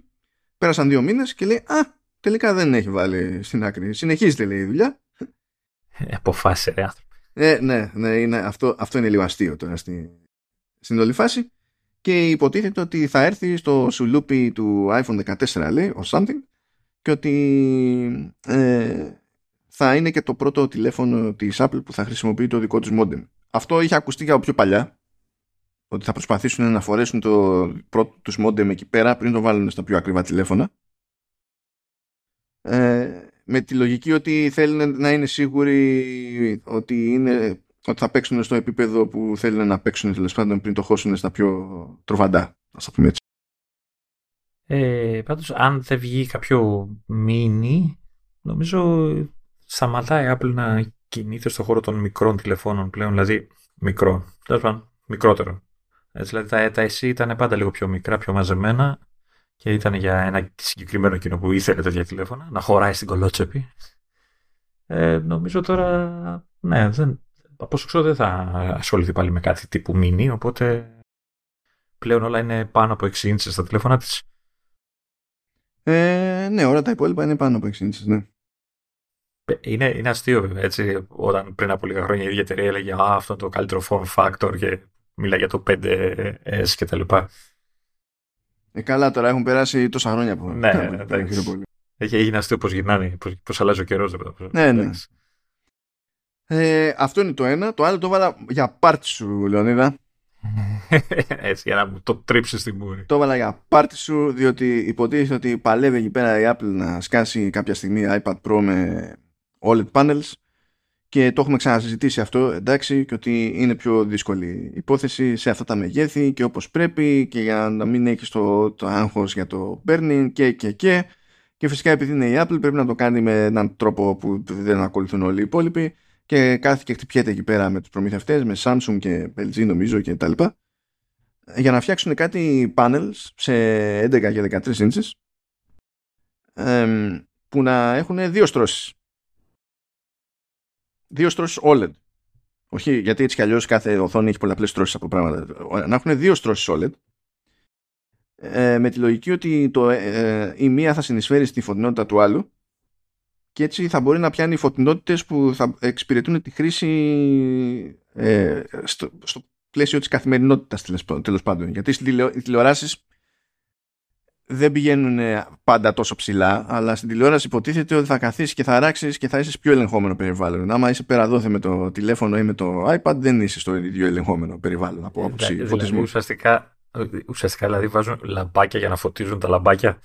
Πέρασαν δύο μήνες και λέει «Α, τελικά δεν έχει βάλει στην άκρη. Συνεχίζεται», λέει, «η δουλειά». Ε, αποφάσισε, ρε άνθρωπο. Ε, ναι, ναι, είναι, αυτό, αυτό είναι λίγο αστείο τώρα στη, στην όλη φάση. Και υποτίθεται ότι θα έρθει στο σουλούπι του άιφον δεκατέσσερα, λέει, or something, και ότι ε, θα είναι και το πρώτο τηλέφωνο της Apple που θα χρησιμοποιεί το δικό τους modem. Αυτό είχε ακουστεί για πιο παλιά, ότι θα προσπαθήσουν να φορέσουν το πρώτο τους modem εκεί πέρα πριν το βάλουν στα πιο ακριβά τηλέφωνα. Ε, με τη λογική ότι θέλουν να είναι σίγουροι ότι, είναι, ότι θα παίξουν στο επίπεδο που θέλουν να παίξουν, τέλος πάντων, πριν το χώσουν στα πιο τροφαντά, ας το πούμε έτσι. Ε, πάντως, αν δεν βγει κάποιο μίνι, νομίζω σταματάει η Apple να κινείται στον χώρο των μικρών τηλεφώνων πλέον, δηλαδή μικρό, τέλος πάντων, μικρότερο. Έτσι, δηλαδή τα, τα ες ι ήταν πάντα λίγο πιο μικρά, πιο μαζεμένα και ήταν για ένα συγκεκριμένο κοινό που ήθελε τέτοια τηλέφωνα, να χωράει στην κολότσεπη. Ε, νομίζω τώρα, ναι, δεν, από όσο ξέρω δεν θα ασχοληθεί πάλι με κάτι τύπου mini, οπότε πλέον όλα είναι πάνω από έξι ίντσες στα τηλέφωνα της. Ε, ναι, όλα τα υπόλοιπα είναι πάνω από έξι ίντσες, ναι. Είναι, είναι αστείο βέβαια, έτσι, όταν πριν από λίγα χρόνια η ίδια εταιρεία έλεγε «Α, αυτό είναι το καλύτερο form factor» και μιλάει για το φάιβ ες και τα λοιπά. Ε, καλά, τώρα έχουν περάσει τόσα χρόνια από... Ναι, εντάξει. Έγινε αστείο πώς γυρνάνε, πώς, πώς αλλάζει ο καιρός. Ναι, ναι. Ε, αυτό είναι το ένα. Το άλλο το βάλα για πάρτι σου, Λεωνίδα. Έτσι, για να μου το τρίψει στη μούρη. Το έβαλα για πάρτι σου, διότι υποτίθεται ότι παλεύει εκεί πέρα η Apple να σκάσει κάποια στιγμή iPad Pro με ο ελ ι ντι panels και το έχουμε ξανασυζητήσει αυτό, εντάξει, και ότι είναι πιο δύσκολη υπόθεση σε αυτά τα μεγέθη και όπως πρέπει και για να μην έχεις το, το άγχος για το burning και και και και φυσικά επειδή είναι η Apple πρέπει να το κάνει με έναν τρόπο που δεν ακολουθούν όλοι οι υπόλοιποι και κάθε και χτυπιέται εκεί πέρα με τους προμηθευτές, με Samsung και ελ τζι νομίζω και τα λοιπά, για να φτιάξουν κάτι panels σε έντεκα και δεκατρείς ίντσες εμ, που να έχουν δύο στρώσεις. Δύο στρώσεις ο ελ ι ντι. Όχι, γιατί έτσι κι αλλιώς κάθε οθόνη έχει πολλαπλές στρώσεις από πράγματα. Να έχουν δύο στρώσεις ο ελ ι ντι ε, με τη λογική ότι το, ε, ε, η μία θα συνεισφέρει στη φωτεινότητα του άλλου και έτσι θα μπορεί να πιάνει φωτεινότητες που θα εξυπηρετούν τη χρήση ε, στο, στο πλαίσιο της καθημερινότητας, τέλος πάντων. Γιατί στις τηλεο, τηλεοράσεις δεν πηγαίνουν πάντα τόσο ψηλά, αλλά στην τηλεόραση υποτίθεται ότι θα καθίσεις και θα ράξεις και θα είσαι σε πιο ελεγχόμενο περιβάλλον. Άμα είσαι πέρα δόθε με το τηλέφωνο ή με το iPad, δεν είσαι στο ίδιο ελεγχόμενο περιβάλλον από άποψη δηλαδή, φωτισμού. Ουσιαστικά, ουσιαστικά δηλαδή βάζουν λαμπάκια για να φωτίζουν τα λαμπάκια.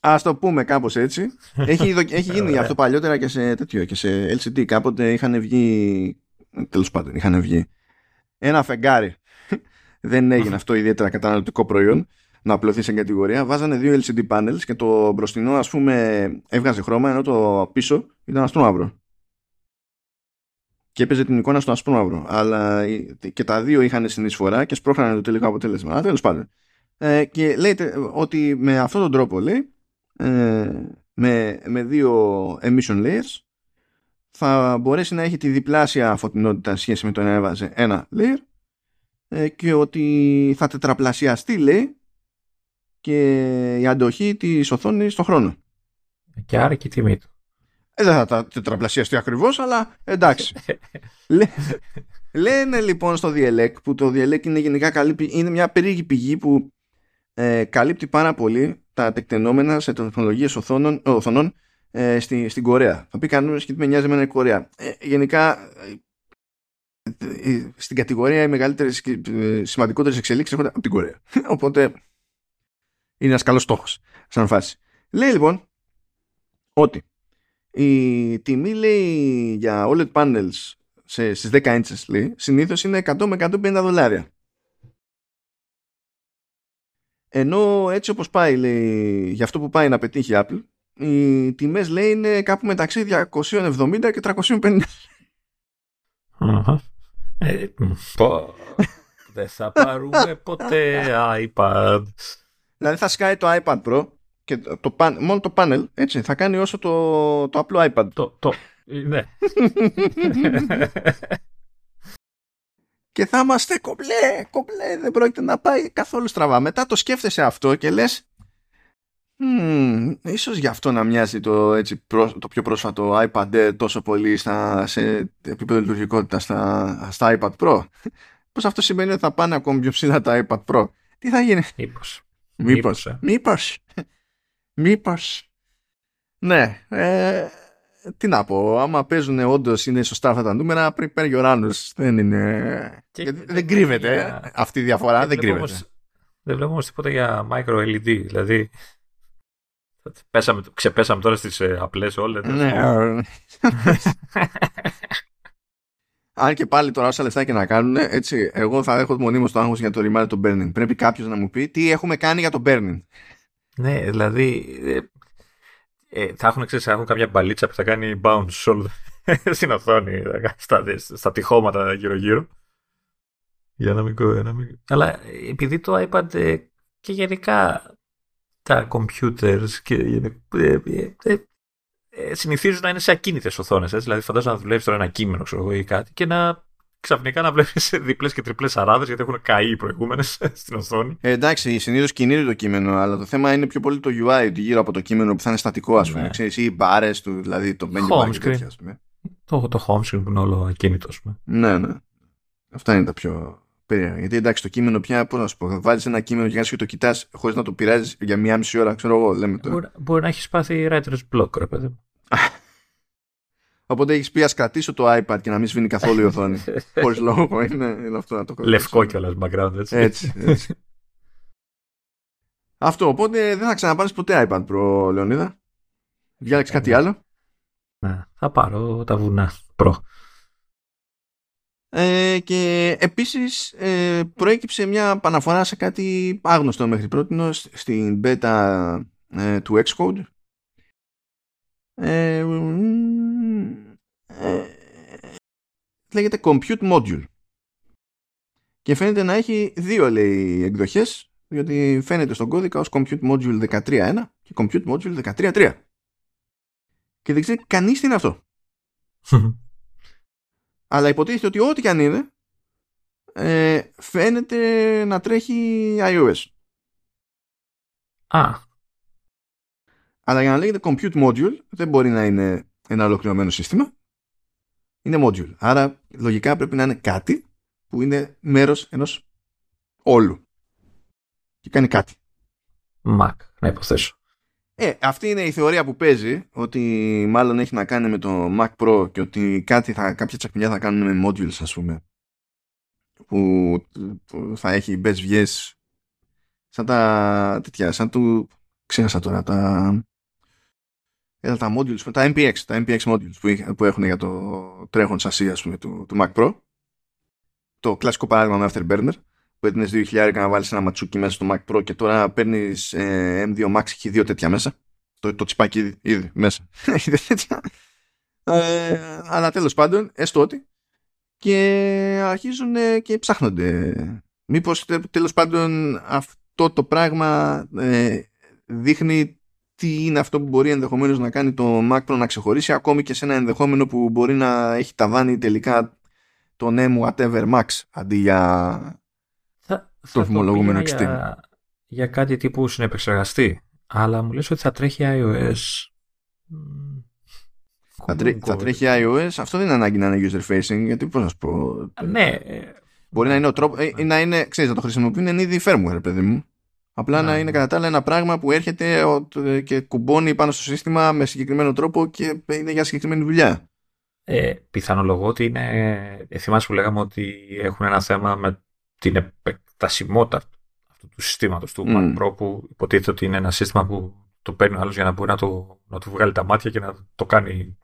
Ας το πούμε κάπως έτσι. Έχει, έχει γίνει αυτό παλιότερα και σε, τέτοιο, και σε ελ σι ντι. Κάποτε είχαν βγει, τέλος πάντων, είχαν βγει ένα φεγγάρι. Δεν έγινε αυτό ιδιαίτερα καταναλωτικό προϊόν να απλωθεί σε κατηγορία. Βάζανε δύο ελ σι ντι panels και το μπροστινό, ας πούμε, έβγαζε χρώμα, ενώ το πίσω ήταν ασπρόμαυρο. Και έπαιζε την εικόνα στο ασπρόμαυρο. Αλλά και τα δύο είχαν συνεισφορά και σπρώχνανε το τελικό αποτέλεσμα. Αλλά τέλος πάντων. Ε, και λέει ότι με αυτόν τον τρόπο, λέει, ε, με, με δύο emission layers, θα μπορέσει να έχει τη διπλάσια φωτεινότητα σχέση με το να έβαζε ένα layer ε, και ότι θα τετραπλασιαστεί, λέει, και η αντοχή της οθόνης στον χρόνο. Και άρα και η τιμή του. Ε, δεν θα τα τετραπλασιαστεί ακριβώς, αλλά εντάξει. Λέ, λένε λοιπόν στο διελεκ, που το διελεκ είναι γενικά καλύπτει, είναι μια περίεργη πηγή που ε, καλύπτει πάρα πολύ τα τεκτενόμενα σε τεχνολογίες οθόνων, οθονών ε, στη, στην Κορέα. Θα πει κανένα και τι με νοιάζει εμένα η Κορέα. Ε, γενικά ε, ε, στην κατηγορία οι μεγαλύτερες και ε, σημαντικότερες εξελίξεις έρχονται από την Κορέα. Οπότε είναι ένας καλός στόχος σαν φάση. Λέει λοιπόν ότι η τιμή, λέει, για ο ελ ι ντι panels σε, στις δέκα ίντσες, λέει, συνήθως είναι εκατό με εκατόν πενήντα δολάρια. Ενώ έτσι όπως πάει, λέει, για αυτό που πάει να πετύχει η Apple, οι τιμές, λέει, είναι κάπου μεταξύ διακόσια εβδομήντα και τριακόσια πενήντα. Δεν θα πάρουμε ποτέ iPad. Δηλαδή θα σκάει το iPad Pro και το, το, μόνο το panel, έτσι, θα κάνει όσο το, το απλό iPad. Το, το, ναι. και θα είμαστε κομπλέ, κομπλέ, δεν πρόκειται να πάει καθόλου στραβά. Μετά το σκέφτεσαι αυτό και λες, hmm, ίσως γι' αυτό να μοιάζει το, έτσι, το πιο πρόσφατο iPad Air τόσο πολύ στα, σε επίπεδο λειτουργικότητα στα, στα iPad Pro. Πώς αυτό σημαίνει ότι θα πάνε ακόμη πιο ψηλά τα iPad Pro. Τι θα γίνει. Μήπως. Μήπως. Ε. Μήπως. Μήπως. Ναι. Ε, τι να πω. Άμα παίζουν όντως είναι σωστά αυτά τα νούμερα, πριν παίρνει ο Ράνος. Δεν είναι. Και, δεν, δεν, δεν κρύβεται για... αυτή η διαφορά. Δεν, δεν κρύβεται. Όμως, δεν βλέπω όμως τίποτα για micro ελ ι ντι. Δηλαδή. Πέσαμε, ξεπέσαμε τώρα στις ε, απλές όλες. Ναι. Αν και πάλι τώρα όσα λεφτά και να κάνουν, έτσι, εγώ θα έχω μονίμως το άγχος για το ρημάδι των burning. Πρέπει κάποιος να μου πει τι έχουμε κάνει για το burning. Ναι, δηλαδή ε, ε, θα έχουν, ξέρεις, έχουν κάποια μπαλίτσα που θα κάνει bounce όλο στην οθόνη, στα, στα τυχώματα γύρω-γύρω. Για ένα μικρό, ένα μικρό. Αλλά επειδή το iPad ε, και γενικά τα computers και, ε, ε, ε, συνηθίζουν να είναι σε ακίνητες οθόνες. Δηλαδή, φαντάζομαι να δουλεύεις τώρα ένα κείμενο ξέρω, ή κάτι και να ξαφνικά να βλέπεις διπλές και τριπλές αράδες γιατί έχουν καεί οι προηγούμενες στην οθόνη. Ε, εντάξει, συνήθως κινείται το κείμενο, αλλά το θέμα είναι πιο πολύ το γιου άι γύρω από το κείμενο που θα είναι στατικό, ας πούμε. Ναι. Ξέρεις, ή οι μπάρες του, δηλαδή το menu bar και το, το home screen που είναι όλο ακίνητο, ας πούμε. Ναι, ναι. Αυτά είναι τα πιο περίεργα. Γιατί εντάξει, το κείμενο πια, πώς να σου πω, βάζεις ένα κείμενο και, και το κοιτάς χωρίς να το πειράζεις για μία μισή ώρα, ξέρω εγώ, λέμε τώρα. Μπορεί, μπορεί να έχεις πάθει writer's block, ρε παιδί. Οπότε έχεις πει ας κρατήσω το iPad και να μην σβήνει καθόλου η οθόνη. Χωρίς λόγο είναι, είναι αυτό να το κρατήσω. Λευκό κιόλας background, έτσι. έτσι, έτσι. Αυτό, οπότε δεν θα ξαναπάρεις ποτέ iPad Pro, Λεωνίδα. Διάλεξε κάτι άλλο. Να, θα πάρω τα βουνά Pro. Ε, και επίσης ε, προέκυψε μια επαναφορά σε κάτι άγνωστο μέχρι πρότινος στην beta ε, του Xcode. Ε, ε, ε, λέγεται Compute Module και φαίνεται να έχει δύο, λέει, εκδοχές, διότι φαίνεται στον κώδικα ως Compute Module δεκατρία ένα και Compute Module δεκατρία τρία και δεν ξέρει κανείς τι είναι αυτό. Αλλά υποτίθεται ότι ό,τι και αν είναι ε, φαίνεται να τρέχει iOS. Α. Αλλά για να λέγεται compute module δεν μπορεί να είναι ένα ολοκληρωμένο σύστημα. Είναι module. Άρα λογικά πρέπει να είναι κάτι που είναι μέρος ενός όλου. Και κάνει κάτι. Mac, να υποθέσω. Ε, αυτή είναι η θεωρία που παίζει, ότι μάλλον έχει να κάνει με το Mac Pro και ότι κάτι θα, κάποια τσακμιλιά θα κάνουν με modules, ας πούμε, που, που θα έχει best views σαν τα τέτοια, σαν του, ξέχασα τώρα τα, τα, τα modules, τα εμ πι εξ, τα εμ πι εξ modules που, που έχουν για το τρέχον σασί, ας πούμε, του, του Mac Pro. Το κλασικό παράδειγμα με Afterburner, που έτεινες δύο χιλιάδες να βάλεις ένα ματσούκι μέσα στο Mac Pro και τώρα παίρνεις ε, εμ δύο Max και δύο τέτοια μέσα. Το, το τσιπάκι ήδη, ήδη μέσα. ε, αλλά τέλος πάντων, έστω ότι. Και αρχίζουν ε, και ψάχνονται. Μήπως τέλος πάντων αυτό το πράγμα ε, δείχνει τι είναι αυτό που μπορεί ενδεχομένως να κάνει το Mac Pro να ξεχωρίσει, ακόμη και σε ένα ενδεχόμενο που μπορεί να έχει ταβάνει τελικά το name whatever Max αντί για... το φημολογούμενο εξήντα. Για, για κάτι τύπου συνεπεξεργαστή. Αλλά μου λες ότι θα τρέχει iOS. Θα, τρέ, θα τρέχει iOS. Αυτό δεν είναι ανάγκη να είναι user facing. Γιατί πώς να σου πω. Ναι. Μπορεί να είναι ο τρόπο. Ναι. Να είναι, ξέρεις, να το χρησιμοποιούν ήδη firmware, παιδί μου. Απλά ναι. Να είναι κατά τα άλλα ένα πράγμα που έρχεται και κουμπώνει πάνω στο σύστημα με συγκεκριμένο τρόπο και είναι για συγκεκριμένη δουλειά. Ε, πιθανολογώ ότι είναι. Θυμάσαι που λέγαμε ότι έχουν ένα θέμα με την επεκτασιμότητα αυτού του συστήματος του mm. Mac Pro, που υποτίθεται ότι είναι ένα σύστημα που το παίρνει ο άλλος για να μπορεί να, το, να του βγάλει τα μάτια και να το κάνει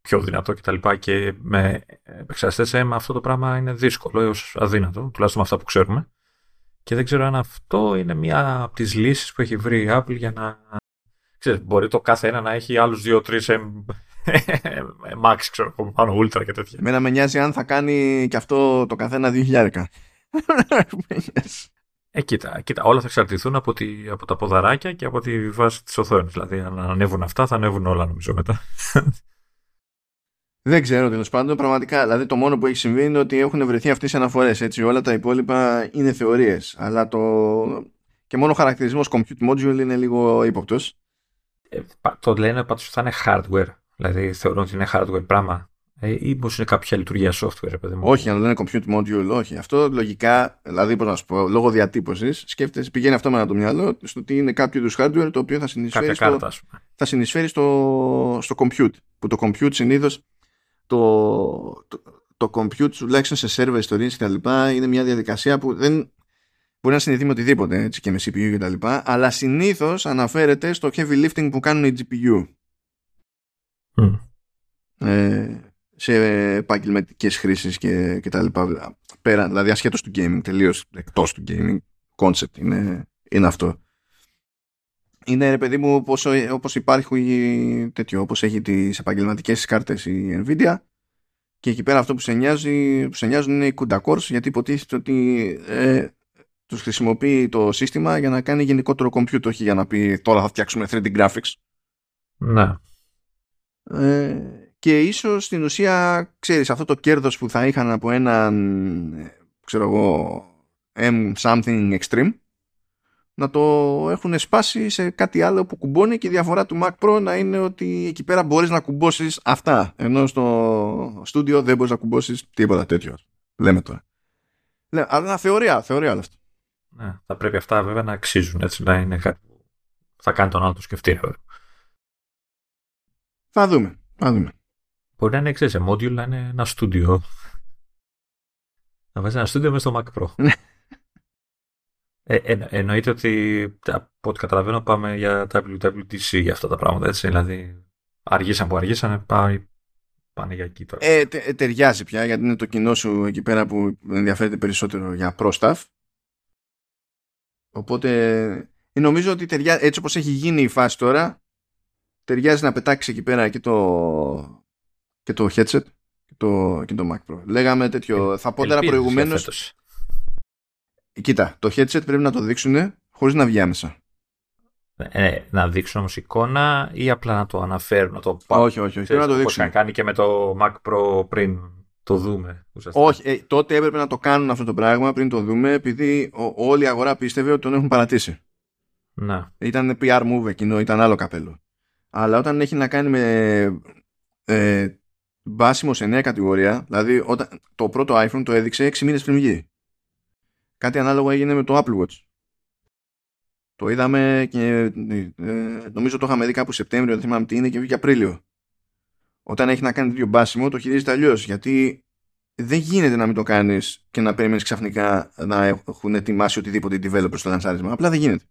πιο δυνατό κτλ. Και, και με επεξεργαστές ε, αυτό το πράγμα είναι δύσκολο έως αδύνατο, τουλάχιστον με αυτά που ξέρουμε. Και δεν ξέρω αν αυτό είναι μία από τις λύσεις που έχει βρει η Apple για να. Ξέρεις, μπορεί το κάθε ένα να έχει άλλους δύο-τρεις Max, ξέρω εγώ, πάνω Ultra και τέτοια. Μένα με νοιάζει αν θα κάνει και αυτό το καθένα δύο χιλιάδες. ε, κοίτα, κοίτα, όλα θα εξαρτηθούν από, τη, από τα ποδαράκια και από τη βάση της οθόνης. Δηλαδή, αν ανέβουν αυτά, θα ανέβουν όλα, νομίζω μετά. Δεν ξέρω, τέλος πάντων, πραγματικά. Δηλαδή, το μόνο που έχει συμβεί είναι ότι έχουν βρεθεί αυτές οι αναφορές. Έτσι, όλα τα υπόλοιπα είναι θεωρίες. Αλλά το. Και μόνο ο χαρακτηρισμός Compute Module είναι λίγο ύποπτος. Ε, το λένε πάντως ότι θα είναι hardware. Δηλαδή, θεωρούν ότι είναι hardware πράγμα. Ε, ή μήπως είναι κάποια λειτουργία software, παιδί μου. Όχι, αν λένε Compute Module, όχι. Αυτό λογικά, δηλαδή, πώς να σου πω, λόγω διατύπωσης, σκέφτεσαι, πηγαίνει αυτόματα το μυαλό στο ότι είναι κάποιο είδους hardware το οποίο θα συνεισφέρει, στο, κάρτα, θα συνεισφέρει στο, στο compute. Που το compute συνήθως. Το, το, το compute, τουλάχιστον σε server ιστορίες και τα λοιπά, είναι μια διαδικασία που δεν μπορεί να συνδεθεί με οτιδήποτε, έτσι, και με σι πι γιου και τα λοιπά, αλλά συνήθως αναφέρεται στο heavy lifting που κάνουν οι τζι πι γιου mm. ε, σε επαγγελματικές χρήσεις και, και τα λοιπά. Πέρα, δηλαδή ασχέτως του gaming, τελείως εκτός του gaming, concept είναι, είναι αυτό. Είναι, ρε παιδί μου, πόσο, όπως υπάρχει τέτοιο, όπως έχει τις επαγγελματικές κάρτες η Nvidia, και εκεί πέρα αυτό που σε, νοιάζει, που σε νοιάζουν είναι οι CUDA cores, γιατί υποτίθεται ότι ε, τους χρησιμοποιεί το σύστημα για να κάνει γενικότερο compute, όχι για να πει τώρα θα φτιάξουμε θρι ντι graphics. Ναι. Ε, και ίσως στην ουσία, ξέρεις, αυτό το κέρδος που θα είχαν από έναν, ξέρω εγώ, M something extreme, να το έχουν σπάσει σε κάτι άλλο που κουμπώνει, και η διαφορά του Mac Pro να είναι ότι εκεί πέρα μπορείς να κουμπώσεις αυτά, ενώ στο στούντιο δεν μπορείς να κουμπώσεις τίποτα τέτοιο. Λέμε τώρα. Λέμε, αλλά θεωρία, θεωρία όλα αυτά. Ναι, θα πρέπει αυτά βέβαια να αξίζουν, έτσι, να είναι κάτι που θα κάνει τον άλλο το σκεφτεί. Θα δούμε, θα δούμε. Μπορεί να είναι, ξέρεις, σε module, να είναι ένα στούντιο. Να βάζει ένα στούντιο μέσα στο Mac Pro. Ε, εν, εννοείται ότι από ό,τι καταλαβαίνω πάμε για ντάμπλιου ντάμπλιου ντι σι για αυτά τα πράγματα, έτσι, δηλαδή αργήσαν που αργήσαν, πάνε, πάνε για εκεί τώρα. Ε, τε, ταιριάζει πια, γιατί είναι το κοινό σου εκεί πέρα που ενδιαφέρεται περισσότερο για πρόσταφ, οπότε νομίζω ότι ταιριά, έτσι όπως έχει γίνει η φάση τώρα, ταιριάζει να πετάξει εκεί πέρα και το, και το headset και το, και το Mac Pro. Λέγαμε τέτοιο, ε, θα πω τώρα προηγουμένως. Κοίτα, το headset πρέπει να το δείξουν χωρίς να βγει άμεσα. Ε, να δείξουν όμως εικόνα ή απλά να το αναφέρουν, να το πάρουν? Όχι, όχι, όχι. Πρέπει να το δείξουν. Όπως κάνει και με το Mac Pro πριν το δούμε. Ουσιαστικά. Όχι, ε, τότε έπρεπε να το κάνουν αυτό το πράγμα πριν το δούμε, επειδή ο, όλη η αγορά πίστευε ότι τον έχουν παρατήσει. Να. Ήταν πι αρ move εκείνο, ήταν άλλο καπέλο. Αλλά όταν έχει να κάνει με ε, μπάσιμο σε νέα κατηγορία, δηλαδή όταν, το πρώτο iPhone το έδειξε έξι μήνες πριν βγει. Κάτι ανάλογο έγινε με το Apple Watch. Το είδαμε και ε, νομίζω το είχαμε δει κάπου Σεπτέμβριο, δεν θυμάμαι τι είναι, και βγήκε Απρίλιο. Όταν έχει να κάνει τέτοιο μπάσιμο, το χειρίζεται αλλιώς. Γιατί δεν γίνεται να μην το κάνεις και να περιμένεις ξαφνικά να έχουν ετοιμάσει οτιδήποτε developers στο λανσάρισμα. Απλά δεν γίνεται.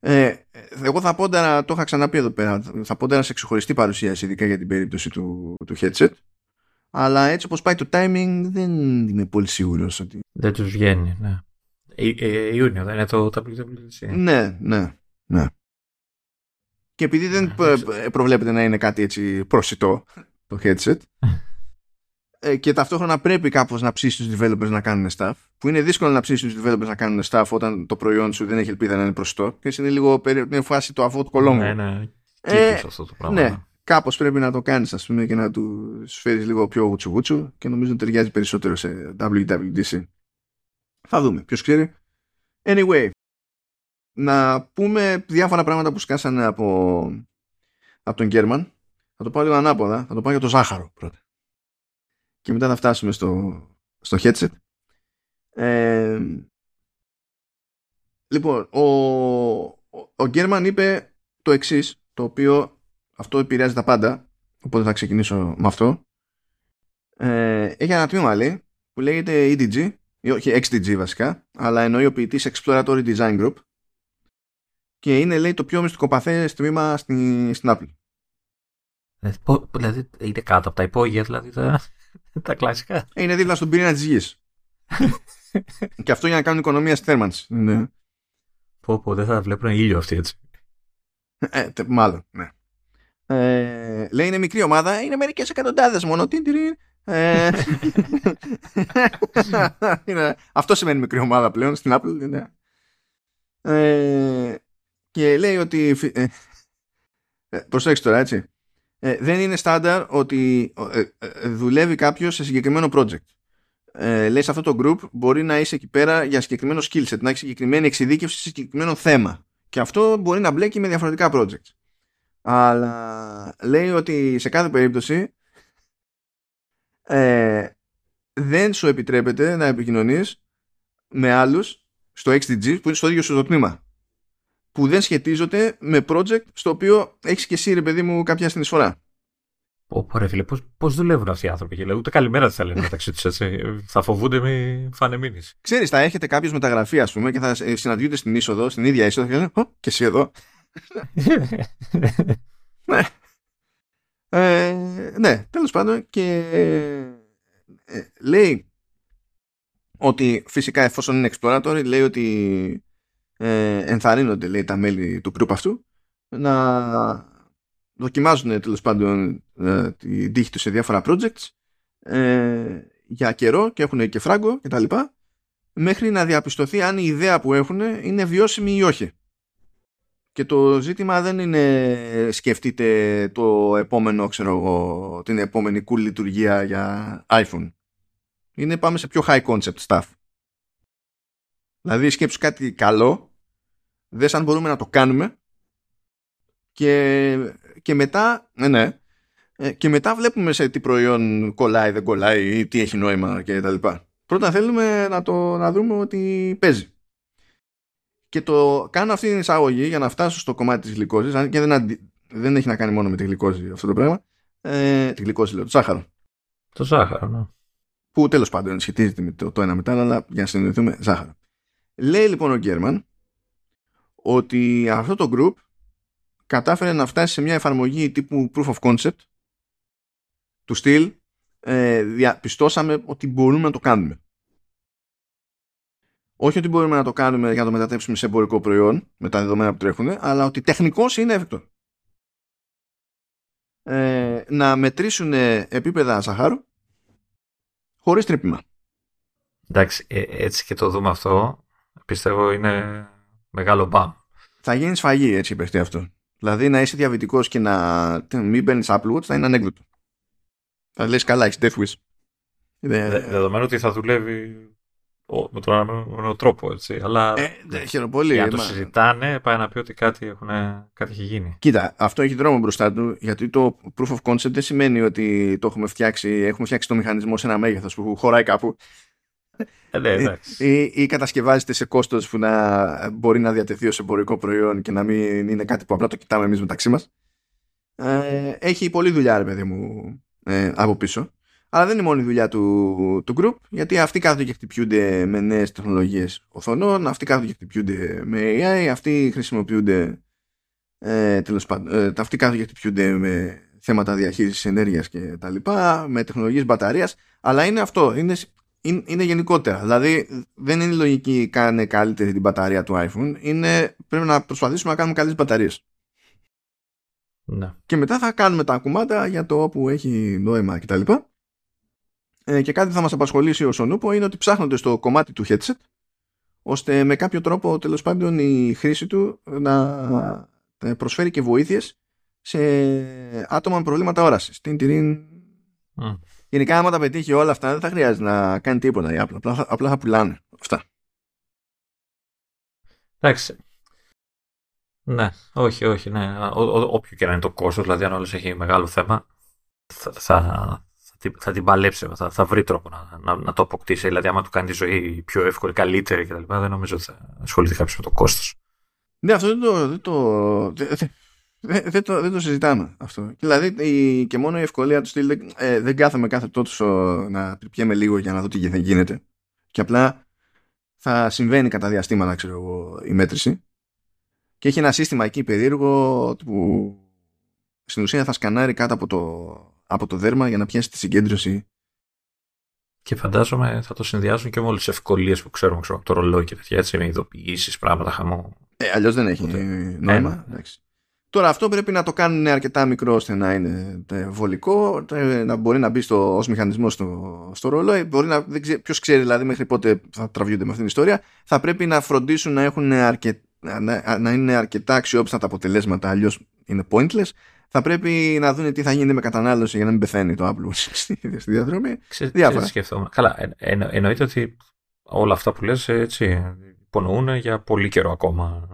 Ε, εγώ θα πόνταρα, το είχα ξαναπεί εδώ πέρα, θα πόνταρα σε ξεχωριστή παρουσίαση, ειδικά για την περίπτωση του, του headset. Αλλά έτσι όπως πάει το timing, δεν είμαι πολύ σίγουρος ότι... Δεν τους βγαίνει, ναι. Ε, ε, Ιούνιο δεν είναι το ντάμπλιου ντάμπλιου ντι σι. Ναι, ναι, ναι. Και επειδή δεν προβλέπεται να είναι κάτι έτσι προσιτό το headset, και ταυτόχρονα πρέπει κάπως να ψήσεις τους developers να κάνουν staff, που είναι δύσκολο να ψήσεις τους developers να κάνουν staff όταν το προϊόν σου δεν έχει ελπίδα να είναι προσιτό, και είναι λίγο περίπου φάση το αφού του κολόμου. Ναι, ναι, ε, αυτό το πράγμα. Ναι. Κάπως πρέπει να το κάνεις, ας πούμε, και να του φέρεις λίγο πιο γουτσουγούτσου, και νομίζω ότι ταιριάζει περισσότερο σε ντάμπλιου ντάμπλιου ντι σι. Θα δούμε, ποιος ξέρει. Anyway, να πούμε διάφορα πράγματα που σκάσανε από, από τον Γκέρμαν. Θα το πάω λίγο ανάποδα, θα το πάω για το ζάχαρο πρώτα. Και μετά θα φτάσουμε στο, στο headset. Ε, λοιπόν, ο, ο Γκέρμαν είπε το εξής, το οποίο... Αυτό επηρεάζει τα πάντα, οπότε θα ξεκινήσω με αυτό. Ε, έχει ένα τμήμα, λέει, που λέγεται ι ντι τζι, ή όχι εξ ντι τζι βασικά, αλλά εννοεί ο ποιητής Exploratory Design Group, και είναι, λέει, το πιο μυστικοπαθές τμήμα στην, στην Apple. Δηλαδή, είναι κάτω από τα υπόγεια, δηλαδή, τα, τα κλασικά. Είναι δίπλα στον πυρήνα της γης. Και αυτό για να κάνουν οικονομία στη θέρμανση. Ναι. Πω, πω, δεν θα βλέπουν ήλιο αυτοί, έτσι. Ε, τε, μάλλον, ναι. Ε, λέει είναι μικρή ομάδα, είναι μερικές εκατοντάδες μόνο. ε, είναι, αυτό σημαίνει μικρή ομάδα πλέον στην Apple. Είναι. Ε, και λέει ότι ε, προσέξτε τώρα, έτσι, ε, δεν είναι στάνταρ ότι ε, ε, δουλεύει κάποιος σε συγκεκριμένο project. Ε, λέει σε αυτό το group μπορεί να είσαι εκεί πέρα για συγκεκριμένο skill set, να έχει συγκεκριμένη εξειδίκευση σε συγκεκριμένο θέμα. Και αυτό μπορεί να μπλέκει με διαφορετικά project. Αλλά λέει ότι σε κάθε περίπτωση ε, δεν σου επιτρέπεται να επικοινωνείς με άλλους στο εξ ντι τζι που είναι στο ίδιο σου το τμήμα, που δεν σχετίζονται με project στο οποίο έχεις και εσύ, ρε παιδί μου, κάποια συνεισφορά. Ωπω ρε φίλε, πώς, πώς δουλεύουν αυτοί οι άνθρωποι, και ούτε καλημέρα δεν θα λένε μεταξύ τους έτσι. Θα φοβούνται μη φάνε μήνυση. Ξέρεις, θα έχετε κάποιος μεταγραφή, ας πούμε, και θα συναντιούνται στην είσοδο, στην ίδια είσοδο, και θα λένε «Ω, και εσύ εδώ». Ναι. Ε, ναι, τέλος πάντων, και ε, λέει ότι φυσικά εφόσον είναι exploratory, λέει ότι ε, ενθαρρύνονται, λέει, τα μέλη του group αυτού να δοκιμάζουν, τέλος πάντων, ε, την τύχη του σε διάφορα projects ε, για καιρό, και έχουν και φράγκο και τα λοιπά, μέχρι να διαπιστωθεί αν η ιδέα που έχουν είναι βιώσιμη ή όχι. Και το ζήτημα δεν είναι σκεφτείτε το επόμενο, ξέρω εγώ, την επόμενη cool λειτουργία για iPhone. Είναι πάμε σε πιο high concept stuff. Δηλαδή σκέψου κάτι καλό, δες αν μπορούμε να το κάνουμε, και, και μετά ναι, ναι, και μετά βλέπουμε σε τι προϊόν κολλάει, δεν κολλάει ή τι έχει νόημα και τα λοιπά. Πρώτα θέλουμε να, το, να δούμε ότι παίζει. Και το κάνω αυτή την εισαγωγή για να φτάσω στο κομμάτι της γλυκόζης, αν και δεν, αντι... δεν έχει να κάνει μόνο με τη γλυκόζη αυτό το πράγμα, ε, τη γλυκόζη λέω, το σάχαρο. Το σάχαρο, ναι. Που τέλος πάντων σχετίζεται με το, το ένα μετά, αλλά για να συνεννοηθούμε, ζάχαρο. Λέει λοιπόν ο Γκέρμαν ότι αυτό το group κατάφερε να φτάσει σε μια εφαρμογή τύπου proof of concept του στυλ ε, διαπιστώσαμε ότι μπορούμε να το κάνουμε. Όχι ότι μπορούμε να το κάνουμε για να το μετατρέψουμε σε εμπορικό προϊόν με τα δεδομένα που τρέχουν, αλλά ότι τεχνικώς είναι εύκτο. Ε, να μετρήσουν επίπεδα ζαχάρου χωρίς τρύπημα. Εντάξει, έτσι και το δούμε αυτό, πιστεύω είναι μεγάλο μπαμ. Θα γίνει σφαγή, έτσι υπερθεί αυτό. Δηλαδή να είσαι διαβητικός και να μην παίρνεις Apple Watch θα είναι ανέκδοτο. Θα λες καλά, έχεις Death Wish. Δε, δεδομένου ότι θα δουλεύει ο, με τον αναμενόμενο τρόπο, έτσι. Αλλά ε, δε, χαιροπολύ, για να το μα... συζητάνε, πάει να πει ότι κάτι, έχουν, κάτι έχει γίνει. Κοίτα, αυτό έχει δρόμο μπροστά του, γιατί το proof of concept δεν σημαίνει ότι το έχουμε φτιάξει, έχουμε φτιάξει το μηχανισμό σε ένα μέγεθος που χωράει κάπου. Ε, ναι, εντάξει. Ή, ή, ή κατασκευάζεται σε κόστος που να μπορεί να διατεθεί ως εμπορικό προϊόν και να μην είναι κάτι που απλά το κοιτάμε εμείς μεταξύ μας. Ε, έχει πολλή δουλειά, ρε παιδί μου, ε, από πίσω. Αλλά δεν είναι μόνη η δουλειά του, του group, γιατί αυτοί κάθονται και χτυπιούνται με νέες τεχνολογίες οθονών, αυτοί κάθονται και χτυπιούνται με έι άι, αυτοί χρησιμοποιούνται ε, τέλος πάντων, ε, αυτοί κάθονται και χτυπιούνται με θέματα διαχείρισης ενέργειας και τα λοιπά, με τεχνολογίες μπαταρίας, αλλά είναι αυτό, είναι, είναι, είναι γενικότερα. Δηλαδή δεν είναι η λογική κάνε καλύτερη την μπαταρία του iPhone, είναι πρέπει να προσπαθήσουμε να κάνουμε καλές μπαταρίες. Ναι. Και μετά θα κάνουμε τα ακουμάτα για το όπου έχει νόημα κτλ. Και κάτι θα μας απασχολήσει όσον ούπο είναι ότι ψάχνονται στο κομμάτι του headset ώστε με κάποιο τρόπο, τέλος πάντων, η χρήση του να προσφέρει και βοήθειες σε άτομα με προβλήματα όρασης. Τιν, τιν. Mm. Γενικά, άμα τα πετύχει όλα αυτά, δεν θα χρειάζεται να κάνει τίποτα η Apple. Απλά θα, απλά θα πουλάνε αυτά. Εντάξει. Ναι, όχι, όχι. Ναι. Ο, ο, όποιο και να είναι το κόστος, δηλαδή αν όλος έχει μεγάλο θέμα, θα... θα... θα την παλέψει, θα, θα βρει τρόπο να, να, να το αποκτήσει. Δηλαδή, άμα του κάνει τη ζωή πιο εύκολη, καλύτερη κτλ., δεν νομίζω ότι θα ασχοληθεί κάποιο με το κόστος. Ναι, αυτό δεν το, δεν το, δεν, δεν το, δεν το συζητάμε. Αυτό. Δηλαδή, η, και μόνο η ευκολία του στυλ. Ε, δεν κάθομαι κάθε τόσο να τρυπιέμαι λίγο για να δω τι δεν γίνεται. Και απλά θα συμβαίνει κατά διαστήματα, ξέρω εγώ, η μέτρηση. Και έχει ένα σύστημα εκεί περίεργο που στην ουσία θα σκανάρει κάτω από το. από το δέρμα για να πιάσει τη συγκέντρωση. Και φαντάζομαι θα το συνδυάσουν και με όλες τις ευκολίες που ξέρουμε, ξέρω, από το ρολόι και τέτοια, έτσι, με ειδοποιήσεις, πράγματα, χαμό. Ε, αλλιώς δεν έχει Ούτε... νόημα. Ε, ναι, ναι. Τώρα αυτό πρέπει να το κάνουν αρκετά μικρό ώστε να είναι βολικό, να μπορεί να μπει στο, ως μηχανισμό στο, στο ρολόι. Μπορεί να, δεν ξέ, ποιος ξέρει δηλαδή μέχρι πότε θα τραβιούνται με αυτήν την ιστορία. Θα πρέπει να φροντίσουν να, έχουν αρκε, να, να είναι αρκετά αξιόπιστα τα αποτελέσματα, αλλιώς είναι pointless. θα πρέπει να δουν τι θα γίνει με κατανάλωση για να μην πεθαίνει το Apple στη διαδρομή. Ξέρετε, σκεφτόμαστε. Καλά, εν, εν, εννοείται ότι όλα αυτά που λες έτσι υπονοούν για πολύ καιρό ακόμα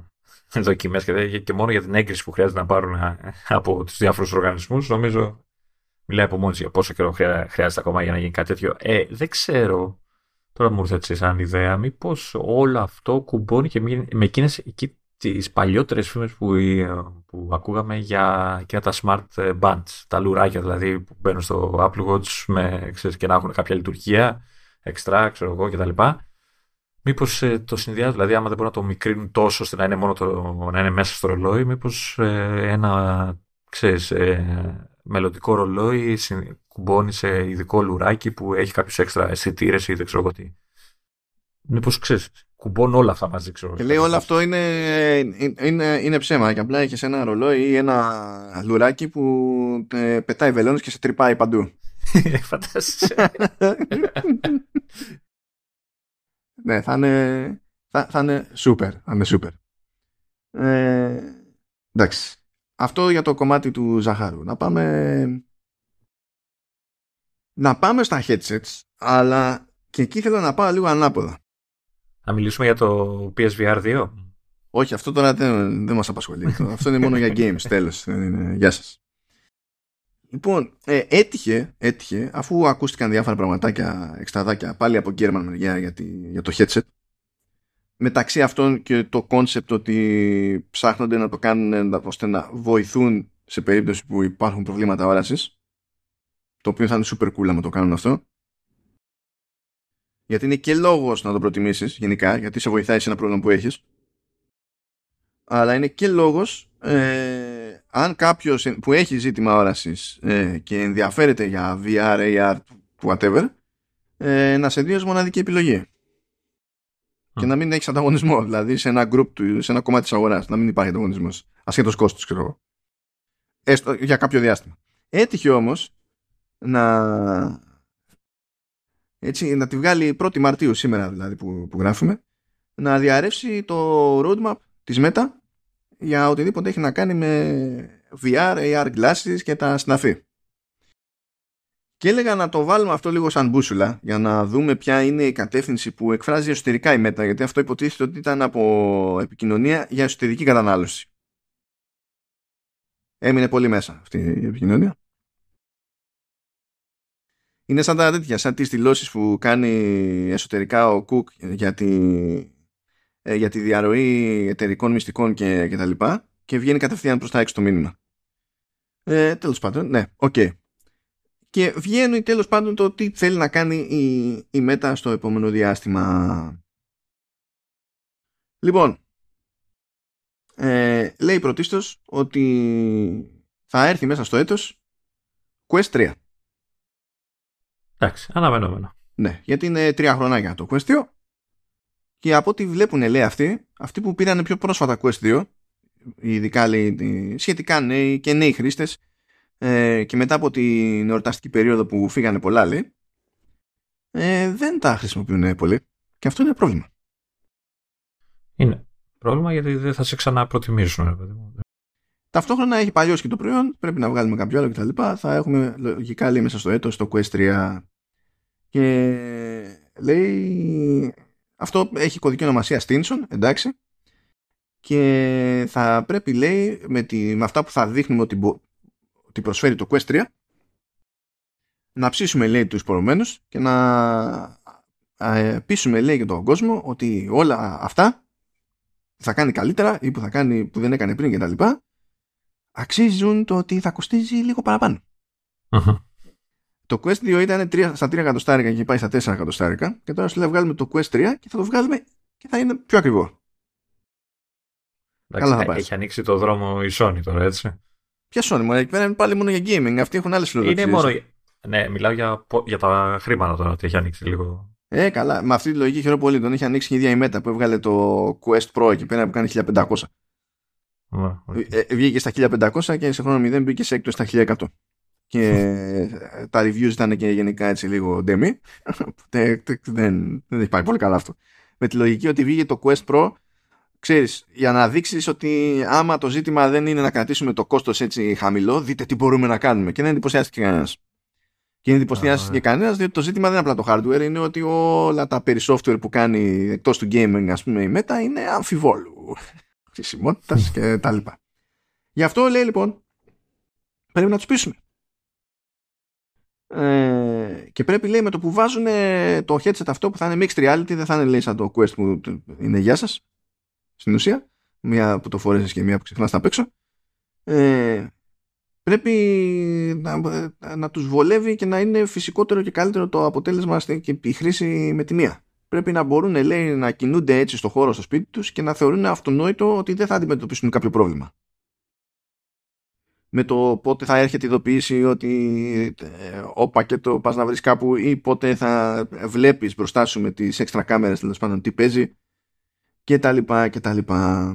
δοκιμές και, και μόνο για την έγκριση που χρειάζεται να πάρουν από τους διάφορους οργανισμούς. Νομίζω μιλάει από μόνος για πόσο καιρό χρειάζεται ακόμα για να γίνει κάτι τέτοιο. Ε, δεν ξέρω. Τώρα μου ήρθε έτσι σαν ιδέα, μήπως όλο αυτό κουμπώνει και με εκείνες τις παλιότερες φήμες που, που ακούγαμε για και τα smart bands, τα λουράκια δηλαδή που μπαίνουν στο Apple Watch με, ξέρεις, και να έχουν κάποια λειτουργία εξτρά, ξέρω εγώ κτλ. Μήπως ε, το συνδυάζουν, δηλαδή άμα δεν μπορούν να το μικρύνουν τόσο ώστε να είναι, μόνο το, να είναι μέσα στο ρολόι, μήπως ε, ένα, ξέρεις, ε, μελλοντικό ρολόι κουμπώνει σε ειδικό λουράκι που έχει κάποιους έξτρα αισθητήρες ή δεν ξέρω εγώ τι. Μήπως ξέρεις, κουμπώνουν όλα αυτά μαζί, ξέρω. Και λέει όλο αυτό είναι, είναι, είναι ψέμα και απλά έχεις ένα ρολόι ή ένα λουράκι που ε, πετάει βελόνες και σε τρυπάει παντού. Φαντάζεσαι. Ναι, θα είναι, θα, θα είναι super, θα είναι super. Ε, εντάξει. Αυτό για το κομμάτι του ζαχαρού. Να πάμε, να πάμε στα headsets, αλλά και εκεί θέλω να πάω λίγο ανάποδα. Να μιλήσουμε για το Πι Ες Βι Αρ δύο. Όχι, αυτό τώρα δεν, δεν μας απασχολεί. Αυτό είναι μόνο για games, τέλος. Γεια σας. Λοιπόν, ε, έτυχε, έτυχε, αφού ακούστηκαν διάφορα πραγματάκια, εξτραδάκια, πάλι από German μεριά για, για το headset, μεταξύ αυτών και το concept ότι ψάχνονται να το κάνουν ώστε να βοηθούν σε περίπτωση που υπάρχουν προβλήματα όρασης, το οποίο θα είναι super cool άμα το κάνουν αυτό, γιατί είναι και λόγος να το προτιμήσεις γενικά, γιατί σε βοηθάει σε ένα πρόβλημα που έχεις, αλλά είναι και λόγος ε, αν κάποιος που έχει ζήτημα όρασης ε, και ενδιαφέρεται για βι αρ, έι αρ, whatever, ε, να σε δει ως μοναδική επιλογή. Και να μην έχεις ανταγωνισμό, δηλαδή σε ένα group του, σε ένα κομμάτι της αγοράς, να μην υπάρχει ανταγωνισμός, ασχέτως κόστος, ξέρω εγώ. Έστω για κάποιο διάστημα. Έτυχε όμως να, έτσι, να τη βγάλει πρώτη Μαρτίου σήμερα, δηλαδή που, που γράφουμε, να διαρρεύσει το roadmap της Meta για οτιδήποτε έχει να κάνει με βι αρ, έι αρ glasses και τα συναφή. Και έλεγα να το βάλουμε αυτό λίγο σαν μπούσουλα για να δούμε ποια είναι η κατεύθυνση που εκφράζει εσωτερικά η Meta, γιατί αυτό υποτίθεται ότι ήταν από επικοινωνία για εσωτερική κατανάλωση. Έμεινε πολύ μέσα αυτή η επικοινωνία. Είναι σαν τα τέτοια, σαν τις δηλώσεις που κάνει εσωτερικά ο Κουκ για τη, για τη διαρροή εταιρικών μυστικών και, και τα λοιπά, και βγαίνει κατευθείαν προς τα έξω το μήνυμα. Ε, τέλος πάντων, ναι, οκ. Okay. Και βγαίνει τέλος πάντων το τι θέλει να κάνει η, η Meta στο επόμενο διάστημα. Λοιπόν, ε, λέει πρωτίστως ότι θα έρθει μέσα στο έτος Quest τρία. Εντάξει, αναμενόμενο. Ναι, γιατί είναι τρία χρονάκια το Quest δύο. Και από ό,τι βλέπουν, λέει αυτοί, αυτοί που πήραν πιο πρόσφατα Quest δύο, ειδικά λέει, σχετικά νέοι και νέοι χρήστες, Ε, και μετά από την εορταστική περίοδο που φύγανε πολλά, λέει, ε, δεν τα χρησιμοποιούν πολύ. Και αυτό είναι πρόβλημα. Είναι πρόβλημα γιατί δεν θα σε ξαναπροτιμήσουν. Ταυτόχρονα έχει παλιώσει και το προϊόν, πρέπει να βγάλουμε κάποιο άλλο κτλ. Θα έχουμε λογικά, λέει, μέσα στο έτος το Quest τρία. Και λέει, αυτό έχει κωδική ονομασία Stinson, εντάξει. Και θα πρέπει, λέει, με, τη, με αυτά που θα δείχνουμε ότι μπο... τι προσφέρει το Quest τρία, να ψήσουμε, λέει, τους προηγουμένους και να πείσουμε, λέει, και τον κόσμο ότι όλα αυτά που θα κάνει καλύτερα ή που θα κάνει που δεν έκανε πριν και τα λοιπά αξίζουν το ότι θα κοστίζει λίγο παραπάνω. Uh-huh. Το Quest δύο ήταν τρία, στα τρία εκατοστάρικα και πάει στα τέσσερα εκατοστάρικα, και τώρα σου λέει βγάλουμε το Quest τρία και θα το βγάλουμε και θα είναι πιο ακριβό. Εντάξει, καλά θα έχει ανοίξει το δρόμο η Sony τώρα, έτσι. Ποια Sony, εκεί πέρα είναι πάλι μόνο για gaming. Αυτοί έχουν άλλες φιλοδοξίες. Είναι μόνο. Ναι, μιλάω για, για τα χρήματα τώρα, ότι έχει ανοίξει λίγο. Ε, καλά. Με αυτή τη λογική χαίρομαι πολύ. Τον έχει ανοίξει η ίδια η Meta που έβγαλε το Quest Pro εκεί πέρα που κάνει χίλια πεντακόσια. Yeah, okay. ε, βγήκε στα χίλια πεντακόσια και σε χρόνο μηδέν μπήκε σε έκτο στα χίλια εκατό. Και τα reviews ήταν και γενικά έτσι λίγο demi. δεν, δεν έχει πάει πολύ καλά αυτό. Με τη λογική ότι βγήκε το Quest Pro ξέρεις, για να δείξεις ότι άμα το ζήτημα δεν είναι να κρατήσουμε το κόστος έτσι χαμηλό, δείτε τι μπορούμε να κάνουμε. Και δεν εντυπωσιάστηκε κανένας. Και δεν εντυπωσιάστηκε κανένας, διότι το ζήτημα δεν είναι απλά το hardware, είναι ότι όλα τα περί software που κάνει εκτός του gaming, ας πούμε, η Meta είναι αμφιβόλου χρησιμότητας και τα λοιπά. Γι' αυτό λέει λοιπόν, πρέπει να τους πείσουμε. Ε, και πρέπει λέει με το που βάζουν το headset αυτό που θα είναι mixed reality, δεν θα είναι λέει σαν το Quest που είναι γεια σας στην ουσία, μία που το φορέσεις και μία που ξεχνάς να παίξω, ε, πρέπει να, να τους βολεύει και να είναι φυσικότερο και καλύτερο το αποτέλεσμα και η χρήση με τη μία. Πρέπει να μπορούν λέει να κινούνται έτσι στο χώρο στο σπίτι τους και να θεωρούν αυτονόητο ότι δεν θα αντιμετωπίσουν κάποιο πρόβλημα με το πότε θα έρχεται η ειδοποίηση ότι ο πακέτο πας να βρεις κάπου ή πότε θα βλέπεις μπροστά σου με τις έξτρα κάμερες τέλος πάντων τι παίζει και τα λοιπά και τα λοιπά.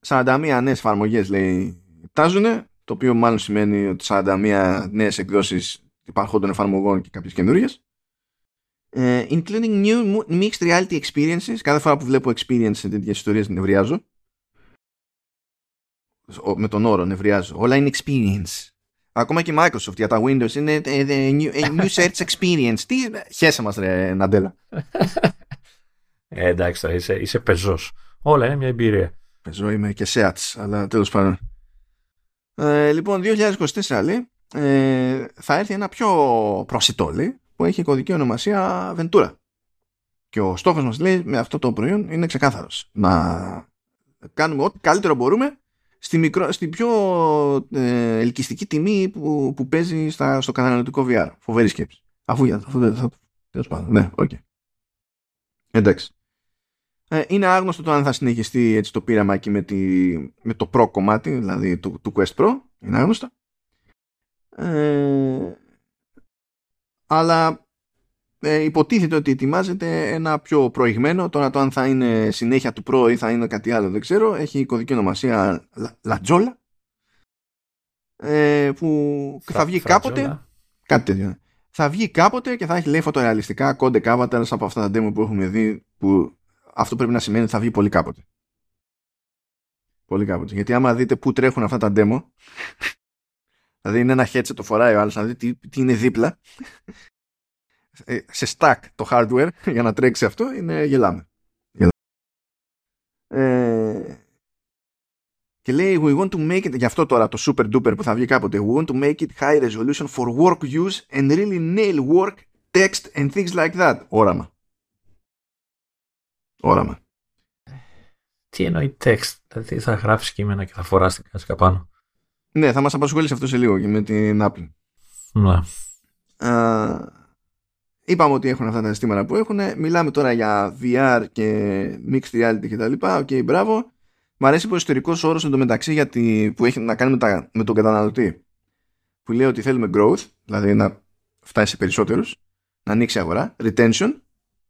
σαράντα μία νέες εφαρμογές λέει τάζουνε, το οποίο μάλλον σημαίνει ότι σαράντα μία νέες εκδόσεις υπάρχουν των εφαρμογών και κάποιες καινούργιες. Uh, including new mixed reality experiences. Κάθε φορά που βλέπω experience σε τέτοιες ιστορίες νευριάζω. Με τον όρο νευριάζω. Όλα είναι experience. Ακόμα και η Microsoft για τα Windows είναι new, new search experience. Τι χέσε μας ρε Ναντέλα. Ε, εντάξει τώρα, είσαι, είσαι πεζός. Όλα είναι μια εμπειρία. Πεζό είμαι και Seats, αλλά τέλος πάντων. Ε, λοιπόν, δύο χιλιάδες είκοσι τέσσερα λέει, ε, θα έρθει ένα πιο προσιτό λέει, που έχει κωδική ονομασία Ventura. Και ο στόχος μας λέει με αυτό το προϊόν είναι ξεκάθαρος. Να κάνουμε ό,τι καλύτερο μπορούμε στη, μικρο... στη πιο ε, ελκυστική τιμή που, που παίζει στα... στο καταναλωτικό βι αρ. Φοβερή σκέψη. Αφού για αυτό δεν θα το... Ναι, οκ. Okay. Εντάξει. Ε, είναι άγνωστο το αν θα συνεχιστεί έτσι το πείραμα εκεί με, τη... με το Pro κομμάτι, δηλαδή του, του Quest Pro. Είναι άγνωστο. Ε... Αλλά ε, υποτίθεται ότι ετοιμάζεται ένα πιο προηγμένο. Τώρα το αν θα είναι συνέχεια του Pro ή θα είναι κάτι άλλο δεν ξέρω. Έχει κωδική ονομασία Λατζόλα, ε, που θα, θα βγει θα κάποτε τζόλα. Κάτι τέτοιο. Θα βγει κάποτε και θα έχει λέει φωτορεαλιστικά Codec Avatars από αυτά τα demo που έχουμε δει, που αυτό πρέπει να σημαίνει ότι θα βγει πολύ κάποτε. Πολύ κάποτε. Γιατί άμα δείτε που τρέχουν αυτά τα demo, δηλαδή είναι ένα headset, το φοράει ο άλλος, να δει τι, τι είναι δίπλα. ε, σε stack το hardware για να τρέξει αυτό, είναι γελάμε. γελάμε. Ε, και λέει, we want to make it, γι' αυτό τώρα το super duper που θα βγει κάποτε, we want to make it high resolution for work use and really nail work, text and things like that. Όραμα. Όραμα. Τι εννοεί text, δηλαδή θα γράψει κείμενα και θα φοράς την κάσκα πάνω. Ναι, θα μας απασχολήσει αυτό σε λίγο και με την Apple. Ναι. Α, είπαμε ότι έχουν αυτά τα συστήματα που έχουν. Μιλάμε τώρα για βι αρ και Mixed Reality κτλ. Οκ, okay, μπράβο. Μ' αρέσει που ο ιστορικός όρος εντωμεταξύ γιατί, που έχει να κάνει με, τα, με τον καταναλωτή. Που λέει ότι θέλουμε growth, δηλαδή να φτάσει σε περισσότερους, να ανοίξει αγορά, retention,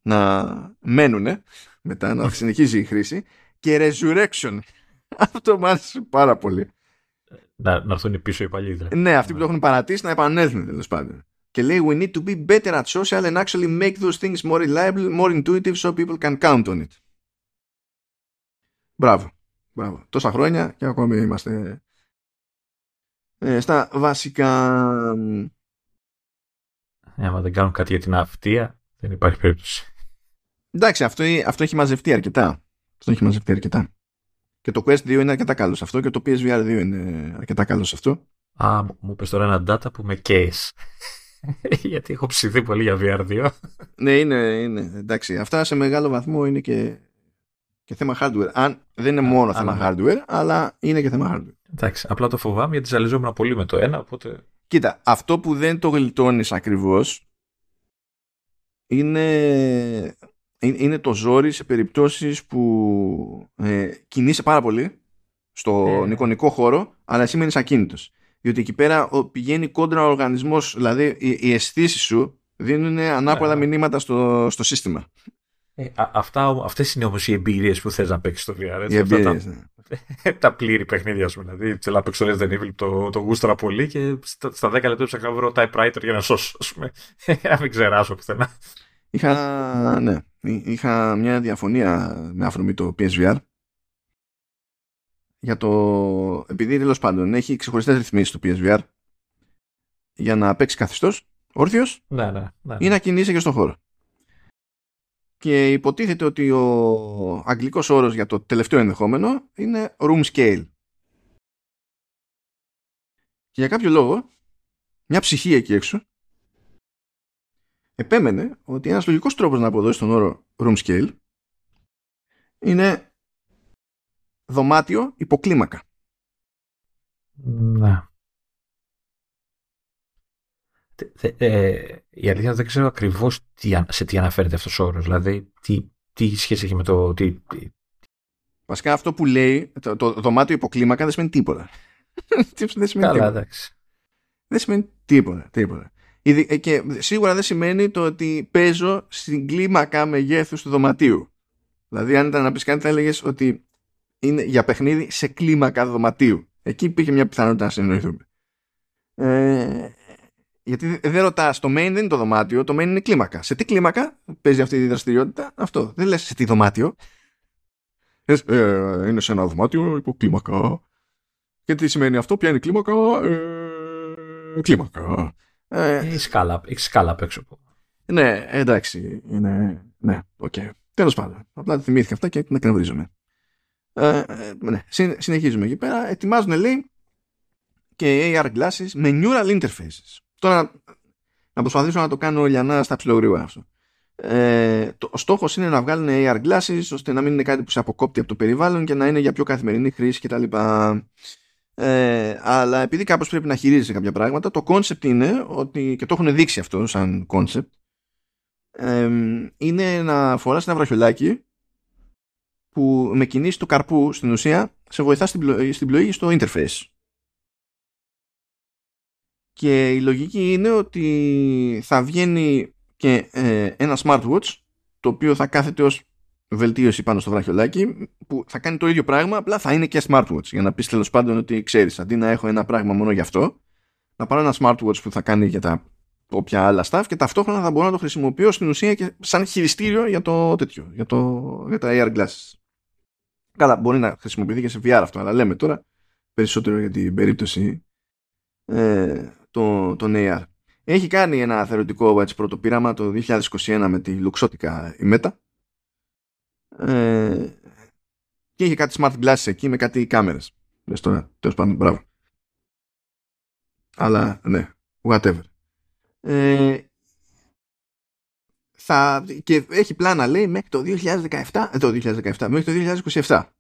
να μένουνε μετά, να συνεχίζει η χρήση και resurrection. Αυτό μ' άρεσε πάρα πολύ. Να, να έρθουν πίσω οι παλιοί. Ναι, αυτοί που το έχουν παρατήσει να επανέλθουν τέλος πάντων. Και λέει we need to be better at social and actually make those things more reliable, more intuitive so people can count on it. Μπράβο, μπράβο. Τόσα χρόνια και ακόμη είμαστε ε, στα βασικά. Ε, άμα δεν κάνουν κάτι για την αυτία δεν υπάρχει περίπτωση. Εντάξει, αυτό, αυτό έχει μαζευτεί αρκετά. Αυτό έχει μαζευτεί αρκετά. Και το Quest δύο είναι αρκετά καλό σε αυτό και το Πι Ες Βι Αρ δύο είναι αρκετά καλό σε αυτό. Α, μου είπες τώρα ένα data που με case. Γιατί έχω ψηθεί πολύ για Βι Αρ δύο. Ναι, είναι, είναι. Εντάξει. Αυτά σε μεγάλο βαθμό είναι και, και θέμα hardware. Αν, δεν είναι μόνο Α, θέμα άμα. hardware, αλλά είναι και θέμα hardware. Εντάξει. Απλά το φοβάμαι γιατί ζαλιζόμουν πολύ με το ένα. Οπότε... Κοίτα, αυτό που δεν το γλιτώνεις ακριβώς είναι... είναι το ζόρι σε περιπτώσεις που ε, κινείσαι πάρα πολύ στον ε. εικονικό χώρο, αλλά εσύ μένεις ακίνητος. Διότι εκεί πέρα πηγαίνει κόντρα ο οργανισμός, δηλαδή οι, οι αισθήσεις σου δίνουν ανάποδα ε. μηνύματα στο, στο σύστημα. Ε, α, αυτά, αυτές είναι όμως οι εμπειρίες που θες να παίξεις στο βι αρ. Έτσι, εμπειρίες, τα, ναι. τα πλήρη παιχνίδια σου. Δηλαδή, θέλω να παίξω το Resident Evil, το, το γούστρα πολύ και στα, στα δέκα λεπτά ψάχνω να βρω typewriter για να σώσω. Να μην ξεράσω πουθενά. Είχα, ναι, είχα μια διαφωνία με αφορμή το πι ες βι αρ για το, επειδή τέλος πάντων έχει ξεχωριστές ρυθμίσεις το πι ες βι αρ για να παίξει καθιστός όρθιος, ναι, ναι, ναι, ή να κινείσαι και στον χώρο. Και υποτίθεται ότι ο αγγλικός όρος για το τελευταίο ενδεχόμενο είναι room scale. Και για κάποιο λόγο, μια ψυχή εκεί έξω επέμενε ότι ένας λογικός τρόπος να αποδώσει τον όρο room scale είναι δωμάτιο υποκλίμακα. Ναι. Ε, ε, η αλήθεια δεν ξέρω ακριβώς τι, σε τι αναφέρεται αυτός ο όρος, δηλαδή τι, τι σχέση έχει με το... Τι, τι... Βασικά αυτό που λέει το, το δωμάτιο υποκλίμακα δεν σημαίνει τίποτα. δεν σημαίνει Καλά, τίποτα. Δεν σημαίνει τίποτα, τίποτα. Και σίγουρα δεν σημαίνει το ότι παίζω στην κλίμακα μεγέθους του δωματίου. Δηλαδή αν ήταν να πεις κάτι θα έλεγες ότι είναι για παιχνίδι σε κλίμακα δωματίου. Εκεί υπήρχε μια πιθανότητα να συνεννοηθούμε. Ε... Γιατί δεν ρωτάς, το main δεν είναι το δωμάτιο, το main είναι κλίμακα. Σε τι κλίμακα παίζει αυτή η δραστηριότητα, αυτό. Δεν λες σε τι δωμάτιο. Ε, ε, είναι σε ένα δωμάτιο υποκλίμακα. Και τι σημαίνει αυτό, ποια είναι η κλίμακα, ε, κλίμακα. Ε, η σκάλα, η σκάλα απ' έξω. Ναι, εντάξει, είναι, ναι, οκ. Okay. Τέλος πάντων, απλά θυμήθηκα αυτά και την εκνευρίζομαι. Ε, ναι, συνεχίζουμε εκεί πέρα. Ετοιμάζουν, λέει, και έι αρ glasses με neural interfaces. Τώρα να προσπαθήσω να το κάνω ολιανά στα ψιλογρήγορα αυτό. Ε, το, ο στόχος είναι να βγάλουν έι αρ glasses ώστε να μην είναι κάτι που σε αποκόπτει από το περιβάλλον και να είναι για πιο καθημερινή χρήση κτλ. Ε, αλλά επειδή κάπως πρέπει να χειρίζεσαι κάποια πράγματα, το concept είναι ότι, και το έχουν δείξει αυτό σαν concept, ε, είναι να φοράς ένα βραχιολάκι που με κινήσεις του καρπού στην ουσία σε βοηθά στην, πλο, στην πλοήγηση στο interface. Και η λογική είναι ότι θα βγαίνει και ε, ένα smartwatch, το οποίο θα κάθεται ως βελτίωση πάνω στο βραχιολάκι, που θα κάνει το ίδιο πράγμα, απλά θα είναι και smartwatch. Για να πεις τέλος πάντων ότι ξέρεις, αντί να έχω ένα πράγμα μόνο για αυτό, να πάρω ένα smartwatch που θα κάνει για τα όποια άλλα stuff και ταυτόχρονα θα μπορώ να το χρησιμοποιώ στην ουσία και σαν χειριστήριο για το τέτοιο, για, το, για τα έι αρ glasses. Καλά, μπορεί να χρησιμοποιηθεί και σε βι αρ αυτό, αλλά λέμε τώρα περισσότερο για την περίπτωση ε, τον, τον έι αρ. Έχει κάνει ένα θεωρητικό έτσι, πρώτο πείραμα το είκοσι είκοσι ένα με τη Λουξότικα η Meta, ε, και είχε κάτι smart glasses εκεί με κάτι κάμερες. Λες τώρα, τέλος πάντων, μπράβο. Αλλά ναι, whatever. Ε, θα, και έχει πλάνα λέει μέχρι το δύο χιλιάδες δεκαεπτά, το δύο χιλιάδες δεκαεπτά, μέχρι το δύο χιλιάδες είκοσι επτά.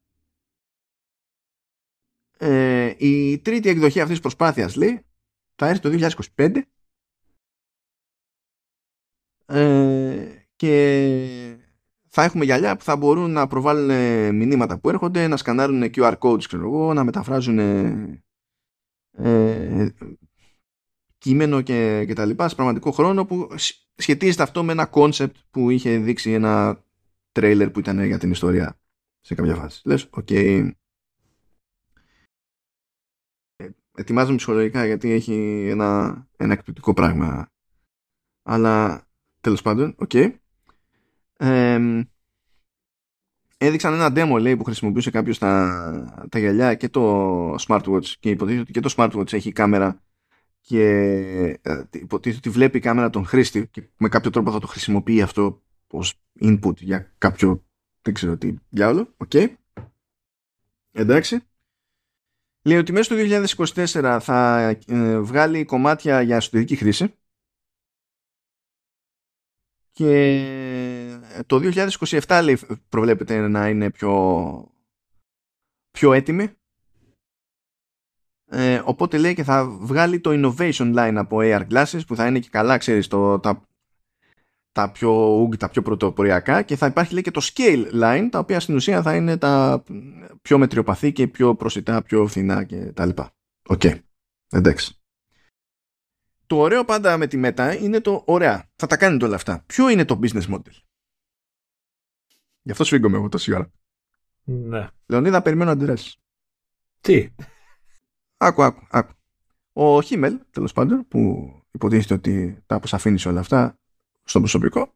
Ε, η τρίτη εκδοχή αυτής της προσπάθειας λέει θα έρθει το δύο χιλιάδες είκοσι πέντε, ε, και θα έχουμε γυαλιά που θα μπορούν να προβάλλουν μηνύματα που έρχονται, να σκανάρουν κιου αρ codes, ξέρω εγώ, να μεταφράζουν ε, ε, κείμενο και, και τα λοιπά σε πραγματικό χρόνο, που σχετίζεται αυτό με ένα concept που είχε δείξει ένα trailer που ήταν για την ιστορία σε κάποια φάση. Λες, οκ. Okay. Ετοιμάζομαι ψυχολογικά γιατί έχει ένα, ένα εκπληκτικό πράγμα. Αλλά τέλος πάντων, οκ. Okay. Ε, έδειξαν ένα demo λέει, που χρησιμοποιούσε κάποιος τα, τα γυαλιά και το smartwatch, και υποτίθεται ότι και το smartwatch έχει κάμερα και υποτίθεται ότι βλέπει η κάμερα τον χρήστη και με κάποιο τρόπο θα το χρησιμοποιεί αυτό ως input για κάποιο, δεν ξέρω τι, για όλο. Οκ. Okay. Εντάξει. Λέει ότι μέσα στο δύο χιλιάδες είκοσι τέσσερα θα ε, βγάλει κομμάτια για εσωτερική χρήση και το δύο χιλιάδες είκοσι επτά λέει, προβλέπεται να είναι πιο, πιο έτοιμη. Ε, οπότε λέει και θα βγάλει το innovation line από έι αρ glasses που θα είναι και καλά ξέρεις το, τα, τα πιο ουγγ, τα πιο πρωτοποριακά, και θα υπάρχει λέει και το scale line τα οποία στην ουσία θα είναι τα πιο μετριοπαθή και πιο προσιτά, πιο φθηνά και τα λοιπά. Οκ, okay. Εντάξει. Το ωραίο πάντα με τη Meta είναι το ωραία, θα τα κάνετε όλα αυτά. Ποιο είναι το business model? Γι' αυτό σφίγγομαι εγώ τόση ώρα. Ναι. Λεωνίδα, περιμένω αντιδράσεις. Τι? Άκου, άκου, άκου. Ο Χίμελ, τέλος πάντων, που υποτίθεται ότι τα αποσαφήνισε όλα αυτά στον προσωπικό,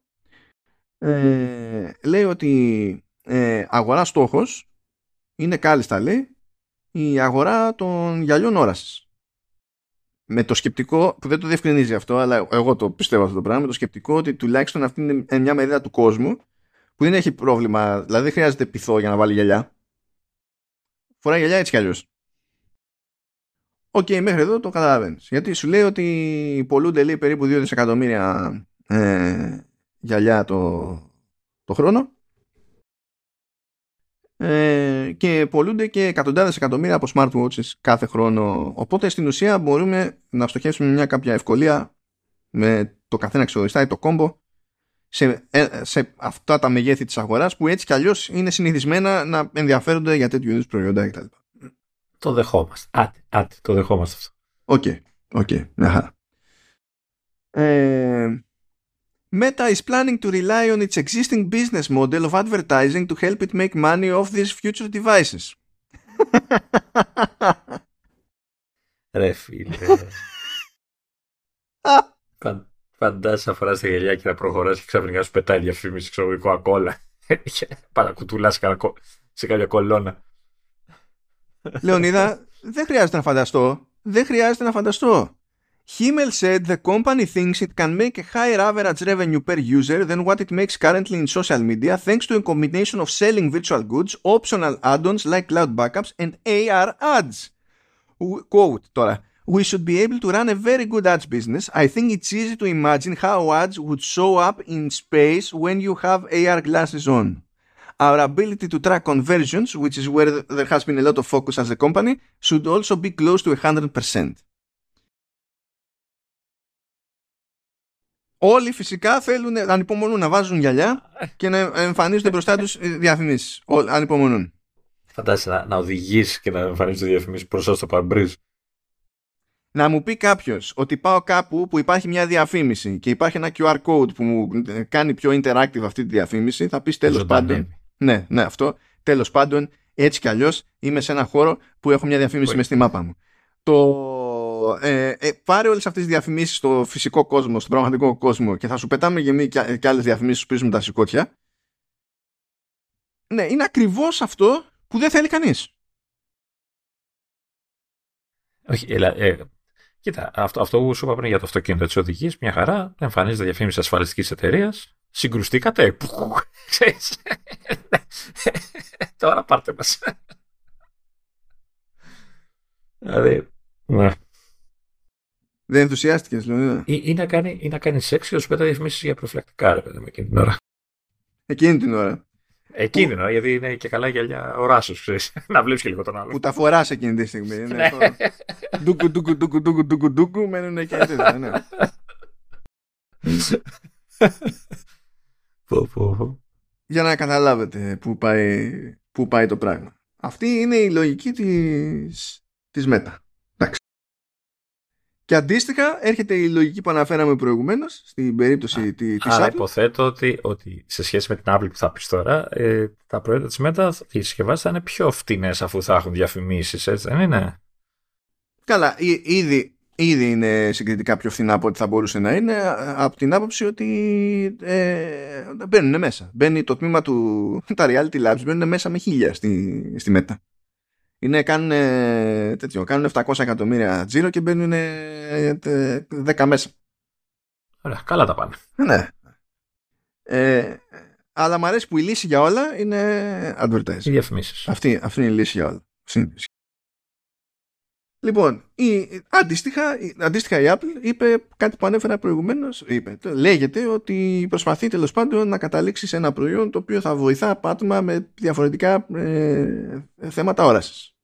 ε, λέει ότι ε, αγορά στόχος είναι κάλλιστα, λέει, η αγορά των γυαλιών όρασης. Με το σκεπτικό, που δεν το διευκρινίζει αυτό, αλλά εγώ το πιστεύω αυτό το πράγμα, με το σκεπτικό ότι τουλάχιστον αυτή είναι μια μερίδα του κόσμου που δεν έχει πρόβλημα, δηλαδή δεν χρειάζεται πυθό για να βάλει γυαλιά. Φοράει γυαλιά έτσι κι αλλιώς. Οκ, okay, μέχρι εδώ το καταλαβαίνεις. Γιατί σου λέει ότι πολλούνται, λέει, περίπου δύο δισεκατομμύρια ε, γυαλιά το, το χρόνο ε, και πολλούνται και εκατοντάδες εκατομμύρια από smartwatches κάθε χρόνο. Οπότε στην ουσία μπορούμε να στοχεύσουμε μια κάποια ευκολία με το καθένα ξεχωριστά ή το κόμπο σε, ε, σε αυτά τα μεγέθη της αγοράς που έτσι κι αλλιώς είναι συνηθισμένα να ενδιαφέρονται για τέτοιου είδους προϊόντα κτλ. Το δεχόμαστε. Άτι, άτι, το δεχόμαστε αυτό. Οκ, okay, οκ, okay, μια χαρά. Ε, Meta is planning to rely on its existing business model of advertising to help it make money off these future devices. Ρε φίλε. Φαν, φαντάζεσαι να φοράς τα γυαλιά και να προχωράς και ξαφνικά σου πετάει διαφήμιση ξογωγικό ακόλα. Παρακουτουλά σε κάποια κολόνα. Λεωνίδα, δεν χρειάζεται να φανταστώ. Δεν χρειάζεται να φανταστώ. Himmel said the company thinks it can make a higher average revenue per user than what it makes currently in social media thanks to a combination of selling virtual goods, optional add-ons like cloud backups and έι αρ ads. Quote τώρα. We should be able to run a very good ads business. I think it's easy to imagine how ads would show up in space when you have έι αρ glasses on. Our ability to track conversions, which is where there has been a lot of focus as a company, should also be close to one hundred percent. Όλοι φυσικά θέλουν, ανυπομονούν να βάζουν γυαλιά και να εμφανίζονται μπροστά τους διαφημίσεις. Όλοι ανυπομονούν. Φαντάζεσαι να, να οδηγείς και να εμφανίζονται διαφημίσεις μπροστά στο παρμπρίζ. Να μου πει κάποιος ότι πάω κάπου που υπάρχει μια διαφήμιση και υπάρχει ένα κιου αρ code που μου κάνει πιο interactive αυτή τη διαφήμιση, θα πεις τέλος πάντων. Ναι, ναι, αυτό. Τέλος πάντων, έτσι κι αλλιώς είμαι σε ένα χώρο που έχω μια διαφήμιση μες στη μάπα μου. Το, ε, ε, πάρε όλες αυτές τις διαφημίσεις στο φυσικό κόσμο, στον πραγματικό κόσμο και θα σου πετάμε γεμί και, και άλλες διαφημίσεις που πίζουν τα σηκώτια. Ναι, είναι ακριβώς αυτό που δεν θέλει κανείς. Όχι, ελα, ε, κοίτα, αυτό, αυτό που σου είπα πριν για το αυτοκίνητο της οδηγής, μια χαρά, εμφανίζεται διαφήμιση ασφαλιστικής εταιρείας. Συγκρουστήκατε. Τώρα πάρτε μας. Δηλαδή, ναι. Δεν ενθουσιάστηκες, λέω. Ή, ή, να κάνει, ή να κάνει σεξ και να σου πετάει διαφημίσεις για προφυλακτικά, ρε παιδί μου, εκείνη την ώρα. Εκείνη την ώρα. Εκείνη την ώρα, γιατί είναι και καλά γυαλιά ο Ράσος, ξέρεις. Να βλέπεις και λίγο τον άλλο. Που τα φοράς εκείνη τη στιγμή. Ναι. Ντούκου, ντούκου, ντούκου, ντούκου, ντούκου, ντούκου, μένουν εκείνη τη στιγμή, ναι. Για να καταλάβετε πού πάει, πού πάει το πράγμα. Αυτή είναι η λογική της, της Meta. Εντάξει. Και αντίστοιχα έρχεται η λογική που αναφέραμε προηγουμένως στην περίπτωση α, της Apple. Άρα υποθέτω ότι, ότι σε σχέση με την Apple που θα πεις τώρα, ε, τα προϊόντα της Meta, οι συσκευάσεις θα είναι πιο φτηνές αφού θα έχουν διαφημίσεις, έτσι δεν είναι? Καλά, ή, ήδη Ήδη είναι συγκριτικά πιο φθηνά από ό,τι θα μπορούσε να είναι, από την άποψη ότι ε, μπαίνουν μέσα. Μπαίνει το τμήμα του. Τα reality labs μπαίνουν μέσα με χίλια στη, στη Meta. Είναι, κάνουν, τέτοιο, κάνουν επτακόσια εκατομμύρια τζίρο και μπαίνουν δέκα μέσα. Ωραία, καλά τα πάνε. Ναι. Ε, αλλά μου αρέσει που η λύση για όλα είναι advertising. Οι διαφημίσεις. Αυτή, αυτή είναι η λύση για όλα. Συνήθως. Λοιπόν, η, αντίστοιχα, η, αντίστοιχα η Apple είπε κάτι που ανέφερα προηγουμένως, είπε, λέγεται ότι προσπαθεί τέλος πάντων να καταλήξει σε ένα προϊόν το οποίο θα βοηθά άτομα με διαφορετικά ε, θέματα όρασης.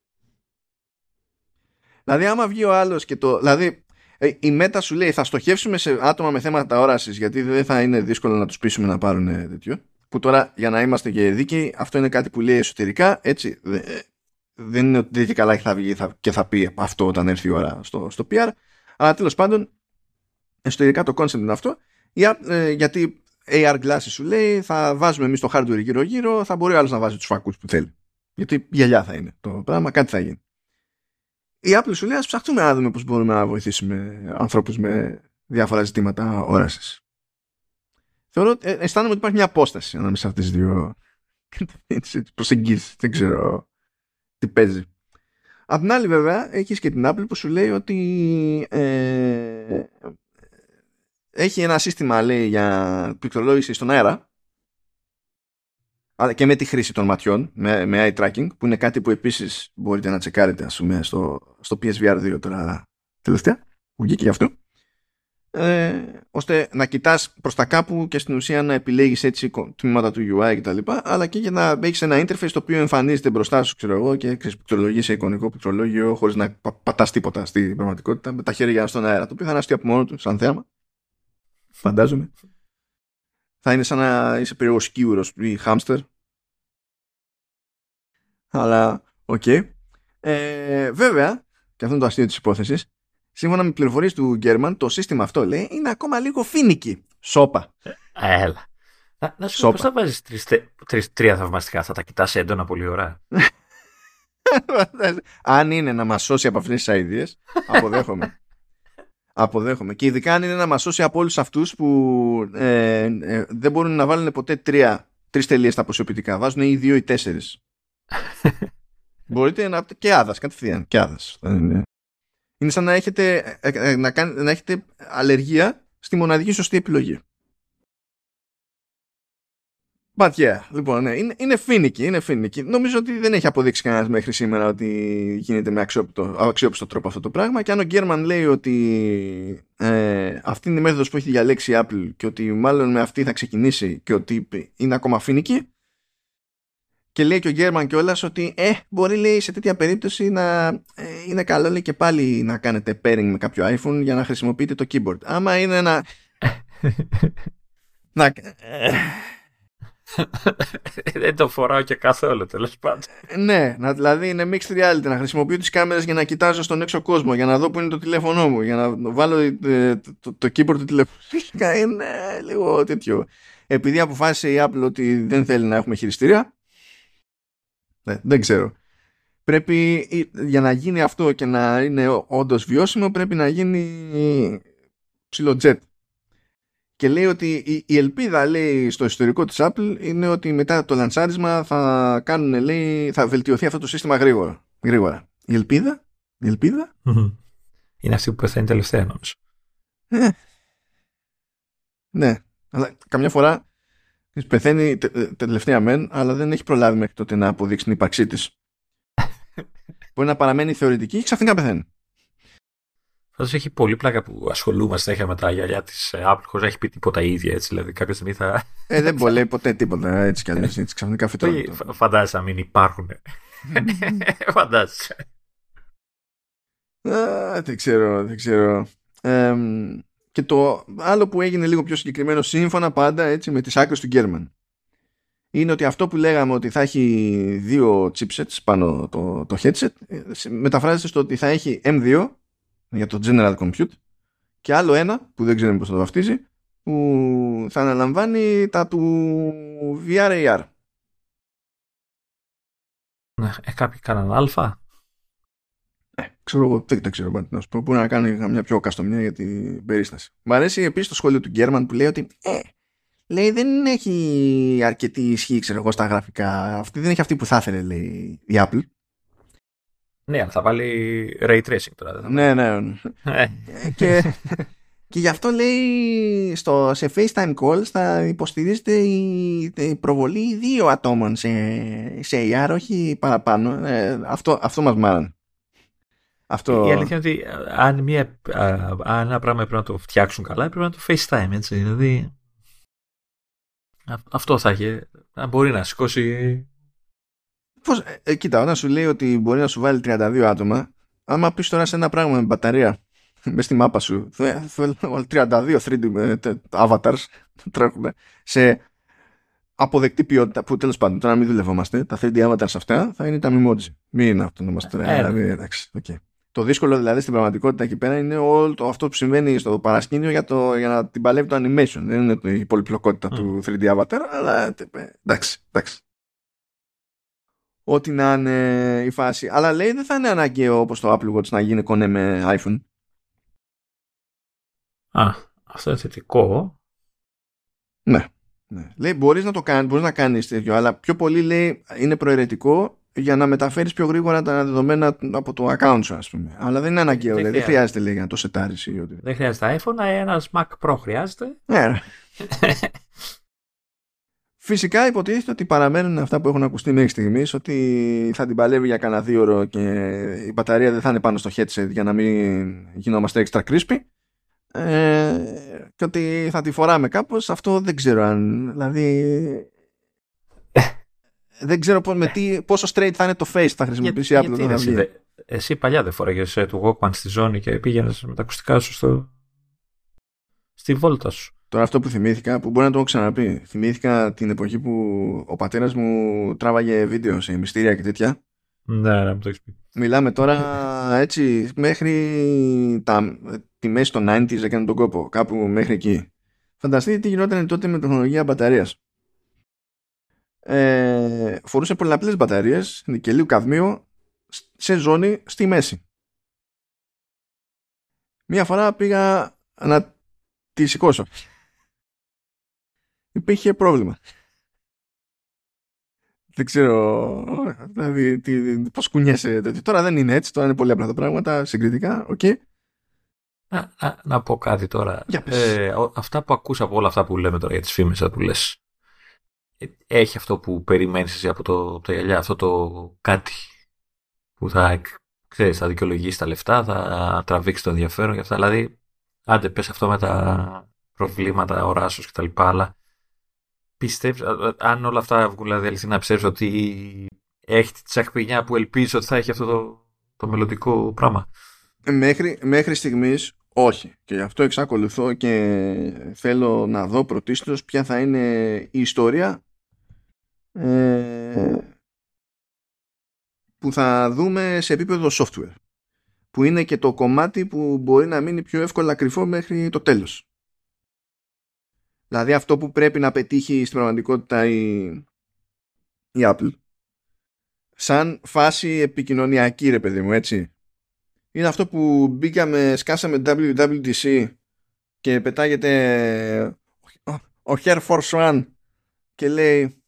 Δηλαδή άμα βγει ο άλλος και το... Δηλαδή ε, η Meta σου λέει θα στοχεύσουμε σε άτομα με θέματα όρασης γιατί δεν θα είναι δύσκολο να τους πείσουμε να πάρουν ε, τέτοιο. Που τώρα για να είμαστε και δίκαιοι αυτό είναι κάτι που λέει εσωτερικά έτσι... Δε, δεν είναι ότι δεν καλά και θα βγει και θα πει αυτό όταν έρθει η ώρα στο, στο πι αρ. Αλλά τέλος πάντων, εσωτερικά το concept είναι αυτό. Για, ε, γιατί έι αρ glasses σου λέει, θα βάζουμε εμείς το hardware γύρω-γύρω, θα μπορεί ο άλλος να βάζει τους φακούς που θέλει. Γιατί γυαλιά θα είναι το πράγμα, κάτι θα γίνει. Η Apple σου λέει, ας ψαχτούμε να δούμε πώς μπορούμε να βοηθήσουμε ανθρώπους με διάφορα ζητήματα όρασης. Θεωρώ, ε, αισθάνομαι ότι υπάρχει μια απόσταση ανάμεσα σε αυτές τις δύο προσεγγίσεις. Δεν ξέρω τι παίζει. Απ' την άλλη, βέβαια, έχεις και την Apple που σου λέει ότι ε, έχει ένα σύστημα, λέει, για πληκτρολόγηση στον αέρα και με τη χρήση των ματιών, με, με eye tracking, που είναι κάτι που επίσης μπορείτε να τσεκάρετε, ας πούμε, στο, στο Πι Ες Βι Αρ δύο τώρα τελευταία, που βγήκε γι' αυτό. Ε, ώστε να κοιτάς προς τα κάπου και στην ουσία να επιλέγεις έτσι τμήματα του γιου άι και τα λοιπά, αλλά και για να έχεις ένα interface το οποίο εμφανίζεται μπροστά σου, ξέρω εγώ, και πληκτρολογείς σε εικονικό πληκτρολόγιο χωρίς να πα, πατάς τίποτα στην πραγματικότητα, με τα χέρια στον αέρα, το οποίο θα είναι αστείο από μόνο του, σαν θέαμα. Φαντάζομαι. Θα είναι σαν να είσαι περίεργος σκύουρος ή χάμστερ. Αλλά, οκ. Okay. Ε, βέβαια, και αυτό είναι το αστείο της υπόθεσης, σύμφωνα με πληροφορίες του Γκέρμαν, το σύστημα αυτό, λέει, είναι ακόμα λίγο φίνικι. Σόπα. Έλα. Να, να σου πω, πώς θα βάζεις τρία θαυμαστικά, θα τα κοιτάς έντονα πολλή ώρα. Αν είναι να μας σώσει από αυτές τις αηδίες, αποδέχομαι. Αποδέχομαι. Και ειδικά αν είναι να μας σώσει από όλους αυτούς που ε, ε, δεν μπορούν να βάλουν ποτέ τρία, τρεις τελείες στα αποσιοποιητικά. Βάζουν ή δύο ή τέσσερις. Μπορείτε να... και άδας, κατευθείαν. Και άδας. Είναι σαν να έχετε, να, κάν, να έχετε αλλεργία στη μοναδική σωστή επιλογή. But yeah, λοιπόν, ναι, είναι, είναι φίνικη, είναι φίνικη. Νομίζω ότι δεν έχει αποδείξει κανένας μέχρι σήμερα ότι γίνεται με αξιόπιστο, αξιόπιστο τρόπο αυτό το πράγμα, και αν ο Γκέρμαν λέει ότι ε, αυτή είναι η μέθοδος που έχει διαλέξει η Apple και ότι μάλλον με αυτή θα ξεκινήσει και ότι είναι ακόμα φίνικη, και λέει και ο Γκέρμαν κιόλας ότι ε, μπορεί, λέει, σε τέτοια περίπτωση να ε, είναι καλό, λέει, και πάλι να κάνετε pairing με κάποιο iPhone για να χρησιμοποιείτε το keyboard. Άμα είναι ένα... να... δεν το φοράω και καθόλου, τέλος πάντων. Ναι, να, δηλαδή είναι mixed reality, να χρησιμοποιώ τις κάμερες για να κοιτάζω στον έξω κόσμο, για να δω που είναι το τηλέφωνό μου, για να βάλω ε, το, το, το keyboard του τηλέφωνο. Είναι λίγο τέτοιο. Επειδή αποφάσισε η Apple ότι δεν θέλει να έχουμε χειριστήρια, ναι, δεν ξέρω. Πρέπει, για να γίνει αυτό και να είναι όντως βιώσιμο, πρέπει να γίνει ψιλοτζέτ. Και λέει ότι η ελπίδα, λέει, στο ιστορικό της Apple είναι ότι μετά το λαντσάρισμα θα κάνουν, λέει, θα βελτιωθεί αυτό το σύστημα γρήγορα. γρήγορα. Η ελπίδα, η ελπίδα. Mm-hmm. Είναι αυτή που θα είναι τελευταία, νομίζω. Ε, ναι, αλλά καμιά φορά πεθαίνει τε, τελευταία μεν, αλλά δεν έχει προλάβει μέχρι τότε να αποδείξει την ύπαρξή της. Μπορεί να παραμένει θεωρητική και ξαφνικά πεθαίνει. Φαντάζομαι έχει πολλή πλάκα που ασχολούμαστε έχαμε με τα γυαλιά της Apple χωρίς έχει πει τίποτα η ίδια, έτσι, δηλαδή κάποια στιγμή θα... Ε, δεν μπορεί ποτέ τίποτα, έτσι κι αλλιώς, έτσι, ξαφνικά φυτρώνει. Φαντάζεσαι να μην υπάρχουν. Φαντάζεσαι. Δεν ξέρω, δεν ξέρω. Ε, και το άλλο που έγινε λίγο πιο συγκεκριμένο, σύμφωνα πάντα, έτσι, με τις άκρες του Γκέρμαν, είναι ότι αυτό που λέγαμε ότι θα έχει δύο chipsets πάνω το, το headset, μεταφράζεται στο ότι θα έχει εμ δύο για το General Compute και άλλο ένα που δεν ξέρουμε πώς θα το βαφτίζει, που θα αναλαμβάνει τα του βι αρ έι αρ. Ε, κάποιοι κάναν αλφα. Ε, ξέρω εγώ, δεν το ξέρω πάνω να σου πω. Μπορεί να κάνει μια πιο καστομιά για την περίσταση. Μ' αρέσει επίσης το σχόλιο του Γκέρμαν που λέει ότι ε, λέει, δεν έχει αρκετή ισχύ, ξέρω εγώ, στα γραφικά. Αυτή δεν έχει αυτή που θα ήθελε, λέει, η Apple. Ναι, αλλά θα βάλει Ray Tracing τώρα. Ναι, ναι, ναι. και, και γι' αυτό, λέει, στο, σε FaceTime calls θα υποστηρίζεται η, η προβολή δύο ατόμων σε, σε έι αρ, όχι παραπάνω. Ε, αυτό, αυτό μας μάλλον. Αυτό... Η αλήθεια είναι ότι αν, μια, αν ένα πράγμα πρέπει να το φτιάξουν καλά, πρέπει να το FaceTime, έτσι. Δηλαδή αυτό θα έχει, να μπορεί να σηκώσει... Πώς, ε, κοίτα, όταν σου λέει ότι μπορεί να σου βάλει τριάντα δύο άτομα, άμα πεις τώρα σε ένα πράγμα με μπαταρία, μες στη μάπα σου, θέλω τριάντα δύο τρία ντι avatars τρέχουμε σε αποδεκτή ποιότητα, που τέλος πάντων, τώρα μην δουλευόμαστε, τα τρία ντι avatars αυτά θα είναι τα Memoji. Μην είναι αυτονομαστεί. Το δύσκολο δηλαδή στην πραγματικότητα εκεί πέρα είναι όλο το, αυτό που συμβαίνει στο παρασκήνιο για, το, για να την παλεύει το animation. Δεν είναι η πολυπλοκότητα mm. του τρία ντι avatar, αλλά εντάξει, εντάξει. Ό,τι να είναι η φάση. Αλλά, λέει, δεν θα είναι αναγκαίο όπως το Apple Watch να γίνει κονέ με iPhone. Α, αυτό είναι θετικό. Ναι. Ναι. Λέει μπορείς να το κάνεις, μπορείς να κάνεις τέτοιο, αλλά πιο πολύ λέει είναι προαιρετικό για να μεταφέρεις πιο γρήγορα τα δεδομένα από το account σου, ας πούμε. Αλλά δεν είναι αναγκαίο, δεν, δηλαδή. δεν χρειάζεται λέει, να το σετάρεις. Ή ότι... Δεν χρειάζεται iPhone, ένας Mac Pro χρειάζεται. Ναι. Φυσικά υποτίθεται ότι παραμένουν αυτά που έχουν ακουστεί μέχρι στιγμής, ότι θα την παλεύει για κανένα δύο ώρο και η μπαταρία δεν θα είναι πάνω στο headset για να μην γινόμαστε extra crispy. Ε, και ότι θα τη φοράμε κάπως, αυτό δεν ξέρω αν, δηλαδή δεν ξέρω πώς, με τι, πόσο straight θα είναι το face θα χρησιμοποιήσει η Apple. Γιατί, εσύ, δε, εσύ παλιά δεν φοράγες του Walkman στη ζώνη και πήγαινες με τα ακουστικά σου στο, στη βόλτα σου. Τώρα αυτό που θυμήθηκα, που μπορεί να το έχω ξαναπεί, θυμήθηκα την εποχή που ο πατέρας μου τράβαγε βίντεο σε μυστήρια και τέτοια. Ναι, να μου το έχεις πει. Μιλάμε τώρα έτσι μέχρι τα, τη μέση των ενενήντα έκανε τον κόπο, κάπου μέχρι εκεί. Φανταστείτε τι γινόταν τότε με τεχνολογία μπαταρίας. Ε, φορούσε πολλαπλές μπαταρίες νικελίου καδμίου σε ζώνη στη μέση. Μία φορά πήγα να τη σηκώσω. Υπήρχε πρόβλημα. Δεν ξέρω, δηλαδή, πώς κουνιέσαι. Τώρα δεν είναι έτσι, τώρα είναι πολύ απλά τα πράγματα, συγκριτικά, οκ. Okay. Να, να, να πω κάτι τώρα. Ε, αυτά που ακούσα από όλα αυτά που λέμε τώρα για τις φήμες, που λες, έχει αυτό που περιμένεις εσύ από το, από το γυαλιά, αυτό το κάτι που θα, ξέρεις, θα δικαιολογήσει τα λεφτά, θα τραβήξει το ενδιαφέρον και αυτά. Δηλαδή, άντε πες αυτό με τα προβλήματα, ο ράσος κτλ. Αλλά πιστεύεις, αν όλα αυτά βγουν, δηλαδή αληθινά, πιστεύεις ότι έχει τη τσακπινιά που ελπίζεις ότι θα έχει αυτό το, το μελλοντικό πράγμα? Μέχρι, μέχρι στιγμής όχι. Και γι' αυτό εξακολουθώ και θέλω να δω πρωτίστως ποια θα είναι η ιστορία ε, που θα δούμε σε επίπεδο software. Που είναι και το κομμάτι που μπορεί να μείνει πιο εύκολα κρυφό μέχρι το τέλος. Δηλαδή αυτό που πρέπει να πετύχει στην πραγματικότητα η, η Apple σαν φάση επικοινωνιακή, ρε παιδί μου, έτσι, είναι αυτό που μπήκαμε, σκάσαμε ντάμπλιου ντάμπλιου ντι σι και πετάγεται ο, ο Air Force One και λέει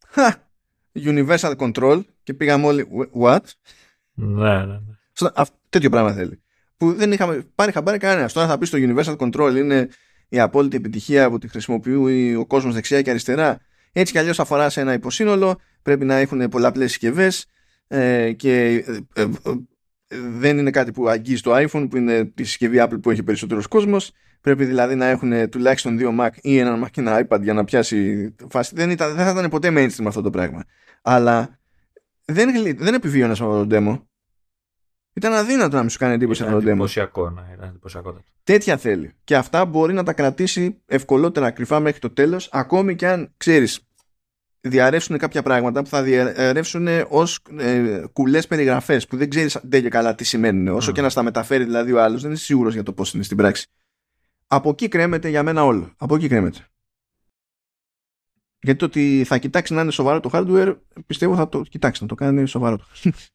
Universal Control και πήγαμε όλοι what? Ναι, ναι, ναι. Τέτοιο πράγμα θέλει. Που δεν είχαμε πάρει χαμπάρι κανένα. Τώρα θα πει το Universal Control είναι η απόλυτη επιτυχία που τη χρησιμοποιεί ο κόσμος δεξιά και αριστερά. Έτσι κι αλλιώς αφορά σε ένα υποσύνολο. Πρέπει να έχουν πολλαπλές συσκευές ε, και ε, ε, δεν είναι κάτι που αγγίζει το iPhone που είναι τη συσκευή Apple που έχει περισσότερος κόσμος. Πρέπει δηλαδή να έχουν τουλάχιστον δύο Mac ή ένα Mac και ένα iPad για να πιάσει φάση. Δεν, ήταν, δεν θα ήταν ποτέ mainstream αυτό το πράγμα. Αλλά δεν, δεν επιβίωνα σε αυτό το demo. Ήταν αδύνατο να μην σου κάνει εντύπωση αυτό το demo. Εντυπωσιακό, ναι, ήταν εντυπωσιακό. Τέτοια θέλει. Και αυτά μπορεί να τα κρατήσει ευκολότερα κρυφά μέχρι το τέλος, ακόμη και αν, ξέρεις, διαρρεύσουν κάποια πράγματα που θα διαρρεύσουν ως ε, κουλές περιγραφές που δεν ξέρεις ντε και καλά τι σημαίνουν. Όσο mm. και να στα μεταφέρει δηλαδή ο άλλος, δεν είσαι σίγουρος για το πώς είναι στην πράξη. Από εκεί κρέμεται για μένα όλο. Από εκεί κρέμεται. Γιατί το ότι θα κοιτάξει να είναι σοβαρό το hardware, πιστεύω θα το κοιτάξει να το κάνει σοβαρό το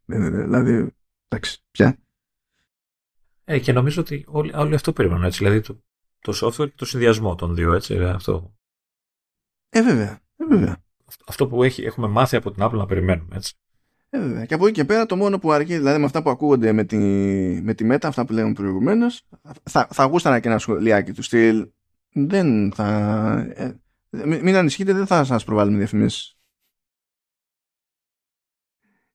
δηλαδή. Πια. Ε, και νομίζω ότι όλοι, όλοι αυτό περιμένουν, έτσι, δηλαδή το, το software και το συνδυασμό των δύο, έτσι, αυτό. Ε, βέβαια. Ε, βέβαια. Αυτό που έχει, έχουμε μάθει από την Apple να περιμένουμε, έτσι. Ε, βέβαια. Και από εκεί και πέρα το μόνο που αρκεί, δηλαδή με αυτά που ακούγονται με τη, με τη Meta, αυτά που λέγαμε προηγουμένως, θα, θα γούστανα και ένα σχολιάκι του στυλ. Δεν θα... Ε, μην ανησυχείτε, δεν θα σας προβάλλουμε διαφημίσεις.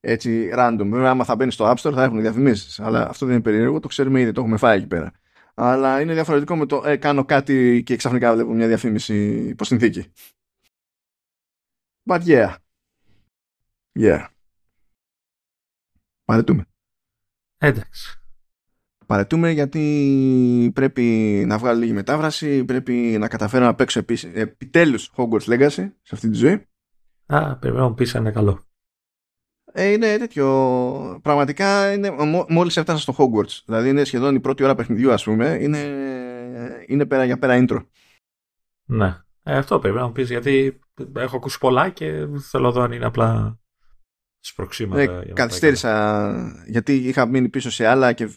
Έτσι, random. Βέβαια, άμα θα μπαίνει στο App Store θα έχουν διαφημίσεις. Αλλά αυτό δεν είναι περίεργο, το ξέρουμε ήδη, το έχουμε φάει εκεί πέρα. Αλλά είναι διαφορετικό με το ε, κάνω κάτι και ξαφνικά βλέπω μια διαφήμιση υπό συνθήκη. But yeah. Yeah. Παρετούμε. Εντάξει. Παρετούμε γιατί πρέπει να βγάλω λίγη μετάφραση, πρέπει να καταφέρω να παίξω επί... επιτέλους Hogwarts Legacy σε αυτή τη ζωή. Α, πρέπει να μου πεις αν είναι καλό. Είναι τέτοιο. Πραγματικά είναι, μόλις έφτασα στο Hogwarts. Δηλαδή είναι σχεδόν η πρώτη ώρα παιχνιδιού, ας πούμε. Είναι, είναι πέρα για πέρα intro. Ναι. Ε, αυτό πρέπει να μου πεις, γιατί έχω ακούσει πολλά και θέλω να δω αν είναι απλά σπροξήματα. Ε, καθυστέρησα, γιατί είχα μείνει πίσω σε άλλα και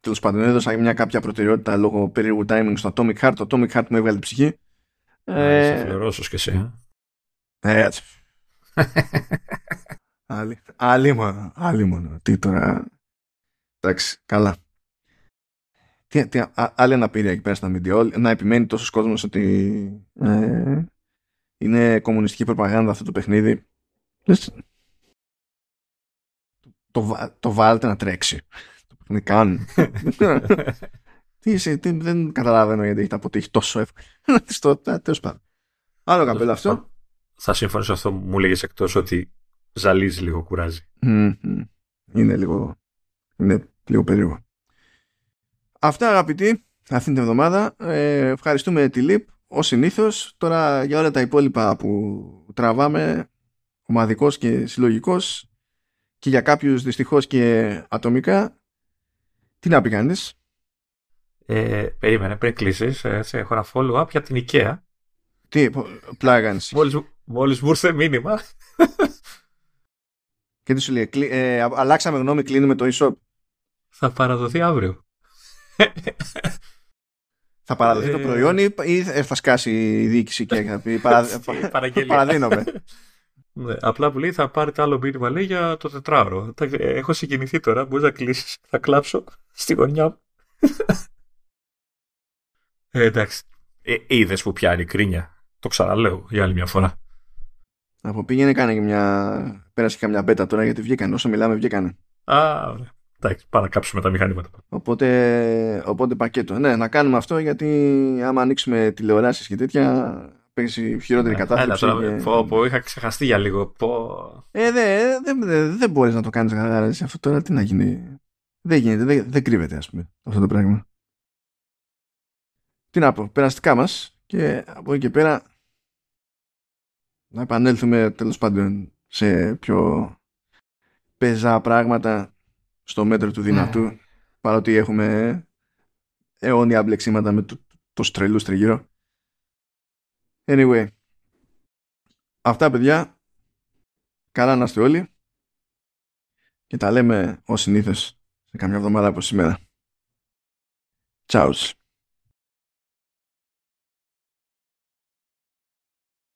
τέλος πάντων έδωσα μια κάποια προτεραιότητα λόγω περίεργου timing στο Atomic Heart. Το Atomic Heart μου έβγαλε ψυχή. Είσαι φιλερώσος κι εσύ. Έτσι. Άλλη μόνο. Άλλη μόνο. Τι τώρα. Εντάξει, καλά. Τι, τι, α, άλλη αναπηρία εκεί πέρα στα media. Να επιμένει τόσος κόσμος ότι ε, είναι κομμουνιστική προπαγάνδα αυτό το παιχνίδι. Λες, το, το βάλτε να τρέξει. Το παιχνίδι κάνουν. τι είσαι, τι, δεν καταλαβαίνω γιατί έχει τα αποτύχει τόσο εύκολα. Τέλος πάντων. Άλλο καπέλο αυτό. Θα συμφωνήσω αυτό που μου λέγες, εκτός ότι ζαλίζει λίγο, κουράζει. Mm-hmm. Είναι λίγο, είναι λίγο περίεργο. Αυτά αγαπητοί, αυτήν την εβδομάδα. Ε, ευχαριστούμε τη ΛΥΠ ως συνήθως. Τώρα για όλα τα υπόλοιπα που τραβάμε, ομαδικός και συλλογικός, και για κάποιους δυστυχώς και ατομικά, τι να πει κανείς. Ε, περίμενε, πριν κλείσεις, έτσι, έχω ένα follow-up για την IKEA. Τι, πλάγανες. Μόλις, μόλις μου ήρθε μήνυμα. Και τι σου λέει, ε, αλλάξαμε γνώμη, κλείνουμε το e-shop. Θα παραδοθεί αύριο. Θα παραδοθεί το προϊόν ή θα σκάσει η διοίκηση και θα πει παραδίνομαι. Απλά που λέει θα πάρει το άλλο μήνυμα, λέει, για το τετράωρο. Έχω συγκινηθεί τώρα, μπορείς να κλείσεις. Θα κλάψω στη γωνιά μου. Εντάξει, είδες που πιάνει κρίνια. Το ξαναλέω για άλλη μια φορά. Από πήγαινε, κάνε και μια... Πέρασε καμιά μπέτα τώρα, γιατί βγήκαν. Όσο μιλάμε βγήκαν. Α, ωραία. Εντάξει, πάμε να κάψουμε τα μηχανήματα. Οπότε, οπότε πακέτο. Ναι, να κάνουμε αυτό, γιατί άμα ανοίξουμε τηλεοράσεις και τέτοια, παίξει χειρότερη ε, κατάσταση. Έλα, πω, είχα ξεχαστεί για λίγο. Ε, δεν δε, δε, δε μπορείς να το κάνεις γαργάρες. Αυτό τώρα τι να γίνει. Δεν γίνεται, δεν δε κρύβεται, ας πούμε, αυτό το πράγμα. Τι να πω, περαστικά μας, και από εκεί και πέρα να επανέλθουμε τέλος πάντων σε πιο πεζά πράγματα στο μέτρο του δυνατού, ναι. Παρότι έχουμε αιώνια μπλεξίματα με το, το στρελού τριγύρω. Anyway, αυτά παιδιά, καλά να είστε όλοι και τα λέμε ως συνήθως σε καμιά εβδομάδα από σήμερα. Τσάους.